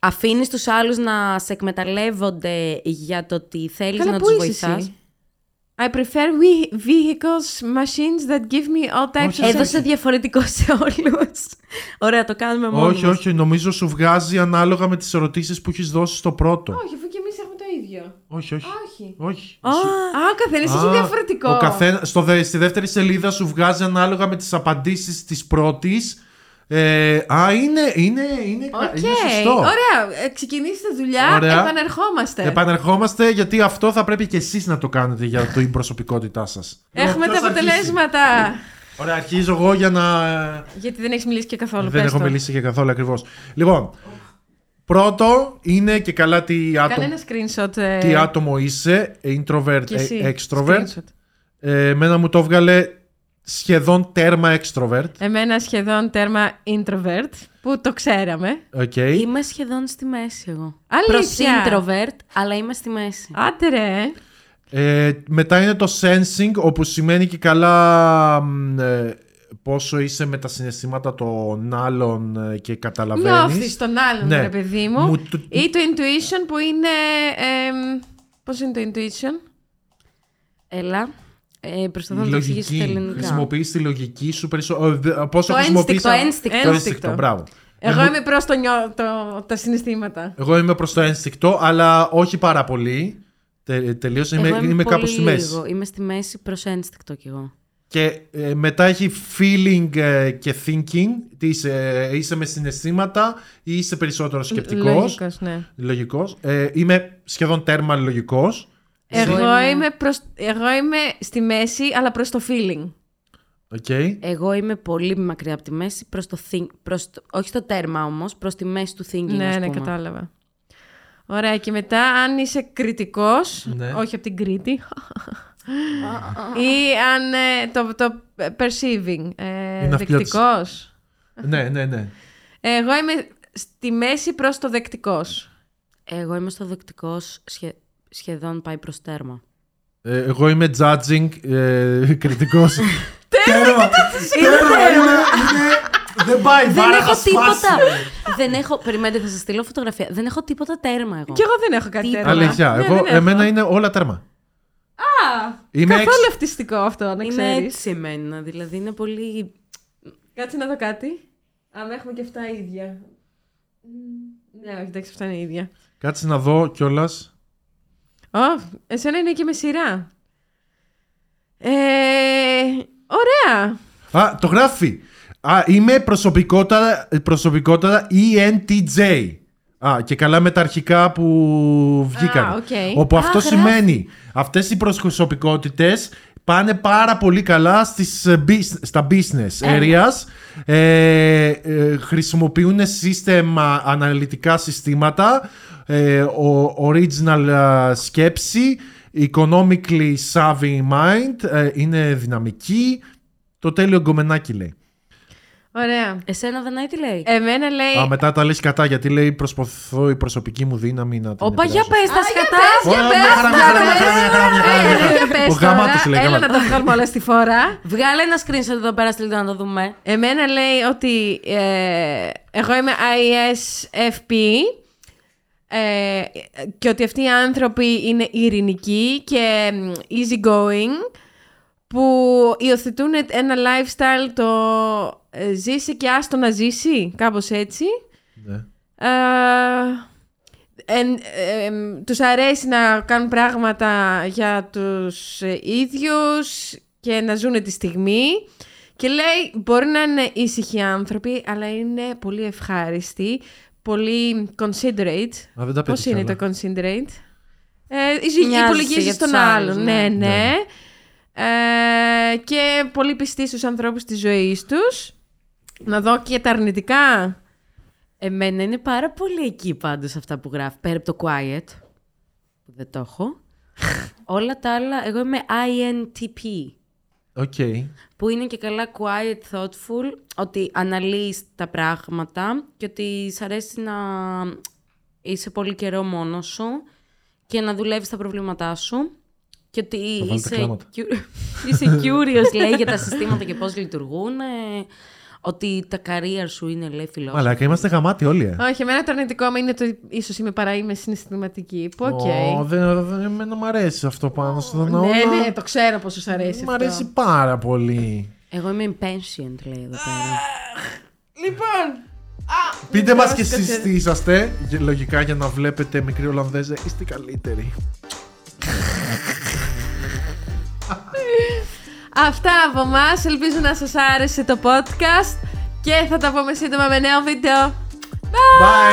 Αφήνεις τους άλλους να σε εκμεταλλεύονται για το ότι θέλεις να τους βοηθάς. I prefer vehicles, machines that give me all types of... Έδωσε διαφορετικό σε όλους. Ωραία, το κάνουμε μόνοι. Όχι, νομίζω σου βγάζει ανάλογα με τις ερωτήσεις που έχεις δώσει στο πρώτο. Όχι, αφού και εμείς έχουμε το ίδιο. Όχι. Ο καθένας έχει διαφορετικό. Στη δεύτερη σελίδα σου βγάζει ανάλογα με τις απαντήσεις της πρώτης. Είναι σωστό. Ωραία, ξεκινήστε δουλειά. Επανερχόμαστε γιατί αυτό θα πρέπει και εσείς να το κάνετε για την προσωπικότητά σας. Έχουμε τα αποτελέσματα. Ωραία, αρχίζω εγώ για να... Γιατί δεν έχεις μιλήσει και καθόλου. Δεν έχω μιλήσει και καθόλου, ακριβώς. Λοιπόν, πρώτο είναι και καλά τι άτομο. Κάνε ένα screenshot. Τι άτομο είσαι, introvert, extrovert. Εμένα μου το έβγαλε σχεδόν τέρμα extrovert. Εμένα σχεδόν τέρμα introvert, που το ξέραμε. Okay. Είμαι σχεδόν στη μέση εγώ. Αλήθεια. Προς introvert, αλλά είμαι στη μέση. Άντε ρε. Μετά είναι το sensing, όπου σημαίνει και καλά πόσο είσαι με τα συναισθήματα των άλλων και καταλαβαίνεις. Νιώθεις τον άλλον, ναι, ρε παιδί μου. Ή το intuition που είναι... πώς είναι το intuition? Έλα. Προσπαθώ να το εξηγήσω στα ελληνικά. Χρησιμοποιείς τη λογική σου περισσότερο. Πόσο χρησιμοποιείς το ένστικτο. Μπράβο. Εγώ είμαι προς τα συναισθήματα. Εγώ είμαι προς το ένστικτο, αλλά όχι πάρα πολύ. Τελείως. Είμαι κάπως στη μέση. Είμαι στη μέση προς ένστικτο κι εγώ. Και μετά έχει feeling και thinking. Τι είσαι με συναισθήματα ή είσαι περισσότερο σκεπτικός. Λογικός. Είμαι σχεδόν τέρμα λογικός. Εγώ είμαι στη μέση, αλλά προς το feeling. Okay. Εγώ είμαι πολύ μακριά από τη μέση, όχι στο τέρμα όμως, προς τη μέση του thinking. Ναι, ναι, κατάλαβα. Ωραία, και μετά αν είσαι κριτικός, ναι, όχι από την Κρήτη, ή αν το perceiving, δεκτικός. Ναι. Εγώ είμαι στη μέση προς το δεκτικός. Εγώ είμαι στο δεκτικός σχεδόν πάει προς τέρμα. Εγώ είμαι judging, κριτικός. Τέρμα! Δεν πάει, βάρα θα σπάσει. Περιμένετε, θα σας στείλω φωτογραφία. Δεν έχω τίποτα τέρμα εγώ. Κι εγώ δεν έχω κάτι τέρμα. Αλήθεια, εμένα είναι όλα τέρμα. Καθόλου ευτιστικό αυτό, να ξέρεις. Είναι έτσι εμένα, δηλαδή είναι πολύ... Κάτσε να δω κάτι. Αν έχουμε και αυτά ίδια. Ναι, εντάξει, αυτά είναι ίδια. Κάτσε να δω κιόλας. Εσένα είναι και με σειρά. Ωραία. Το γράφει. Είμαι προσωπικότατα ENTJ. Και καλά με τα αρχικά που βγήκαν. Okay. Όπου αυτό σημαίνει αυτές οι προσωπικότητες πάνε πάρα πολύ καλά στα business areas. Χρησιμοποιούν σύστημα, αναλυτικά συστήματα, original σκέψη, economically savvy mind, είναι δυναμική. Το τέλειο γκομενάκι λέει. Ωραία. Εσένα δεν τι λέει? Εμένα λέει... μετά τα λες κατά, γιατί λέει προσπαθώ η προσωπική μου δύναμη να την επηρεάσω. Για πες τα σκατά. Για πες. Έλα να το βγάλουμε όλα στη φορά. Βγάλε ένα screenshot εδώ πέρα, στείλτε να το δούμε. Εμένα λέει ότι εγώ είμαι ISFP. και ότι αυτοί οι άνθρωποι είναι ειρηνικοί και easy going, που υιοθετούν ένα lifestyle το ζήσει και άστο να ζήσει, κάπως έτσι. Ναι. Τους αρέσει να κάνουν πράγματα για τους ίδιους και να ζουν τη στιγμή. Και λέει, μπορεί να είναι ήσυχοι άνθρωποι, αλλά είναι πολύ ευχάριστοι, πολύ considerate. Πώς είναι καλά το considerate? Υπολογίζεις τον άλλον, ναι. Και πολύ πιστοί στους ανθρώπους της ζωής τους. Να δω και τα αρνητικά. Εμένα είναι πάρα πολύ εκεί πάντως αυτά που γράφει. Πέρα από το quiet, που δεν το έχω. Όλα τα άλλα, εγώ είμαι INTP. Okay. Που είναι και καλά quiet, thoughtful, ότι αναλύεις τα πράγματα και ότι σ' αρέσει να είσαι πολύ καιρό μόνος σου και να δουλεύεις τα προβλήματά σου και ότι είσαι curious, λέει, για τα συστήματα και πώς λειτουργούν, ότι τα career σου είναι, λέει, φιλόσοφο. Αλλά και είμαστε γαμάτοι όλοι. Όχι, εμένα το αρνητικό μου είναι ότι ίσως είμαι παρά είμαι συναισθηματική. Okay. Δεν μου αρέσει αυτό πάνω στον όρο. Ναι, το ξέρω πόσο σου αρέσει. Μου αρέσει πάρα πολύ. Εγώ είμαι impatient, λέει εδώ πέρα. Λοιπόν. Πείτε μας και εσείς τι είσαστε. Λογικά για να βλέπετε Μικρή Ολλανδέζα, είστε καλύτεροι. Αυτά από μας, ελπίζω να σας άρεσε το podcast και θα τα πούμε σύντομα με νέο βίντεο. Bye! Bye.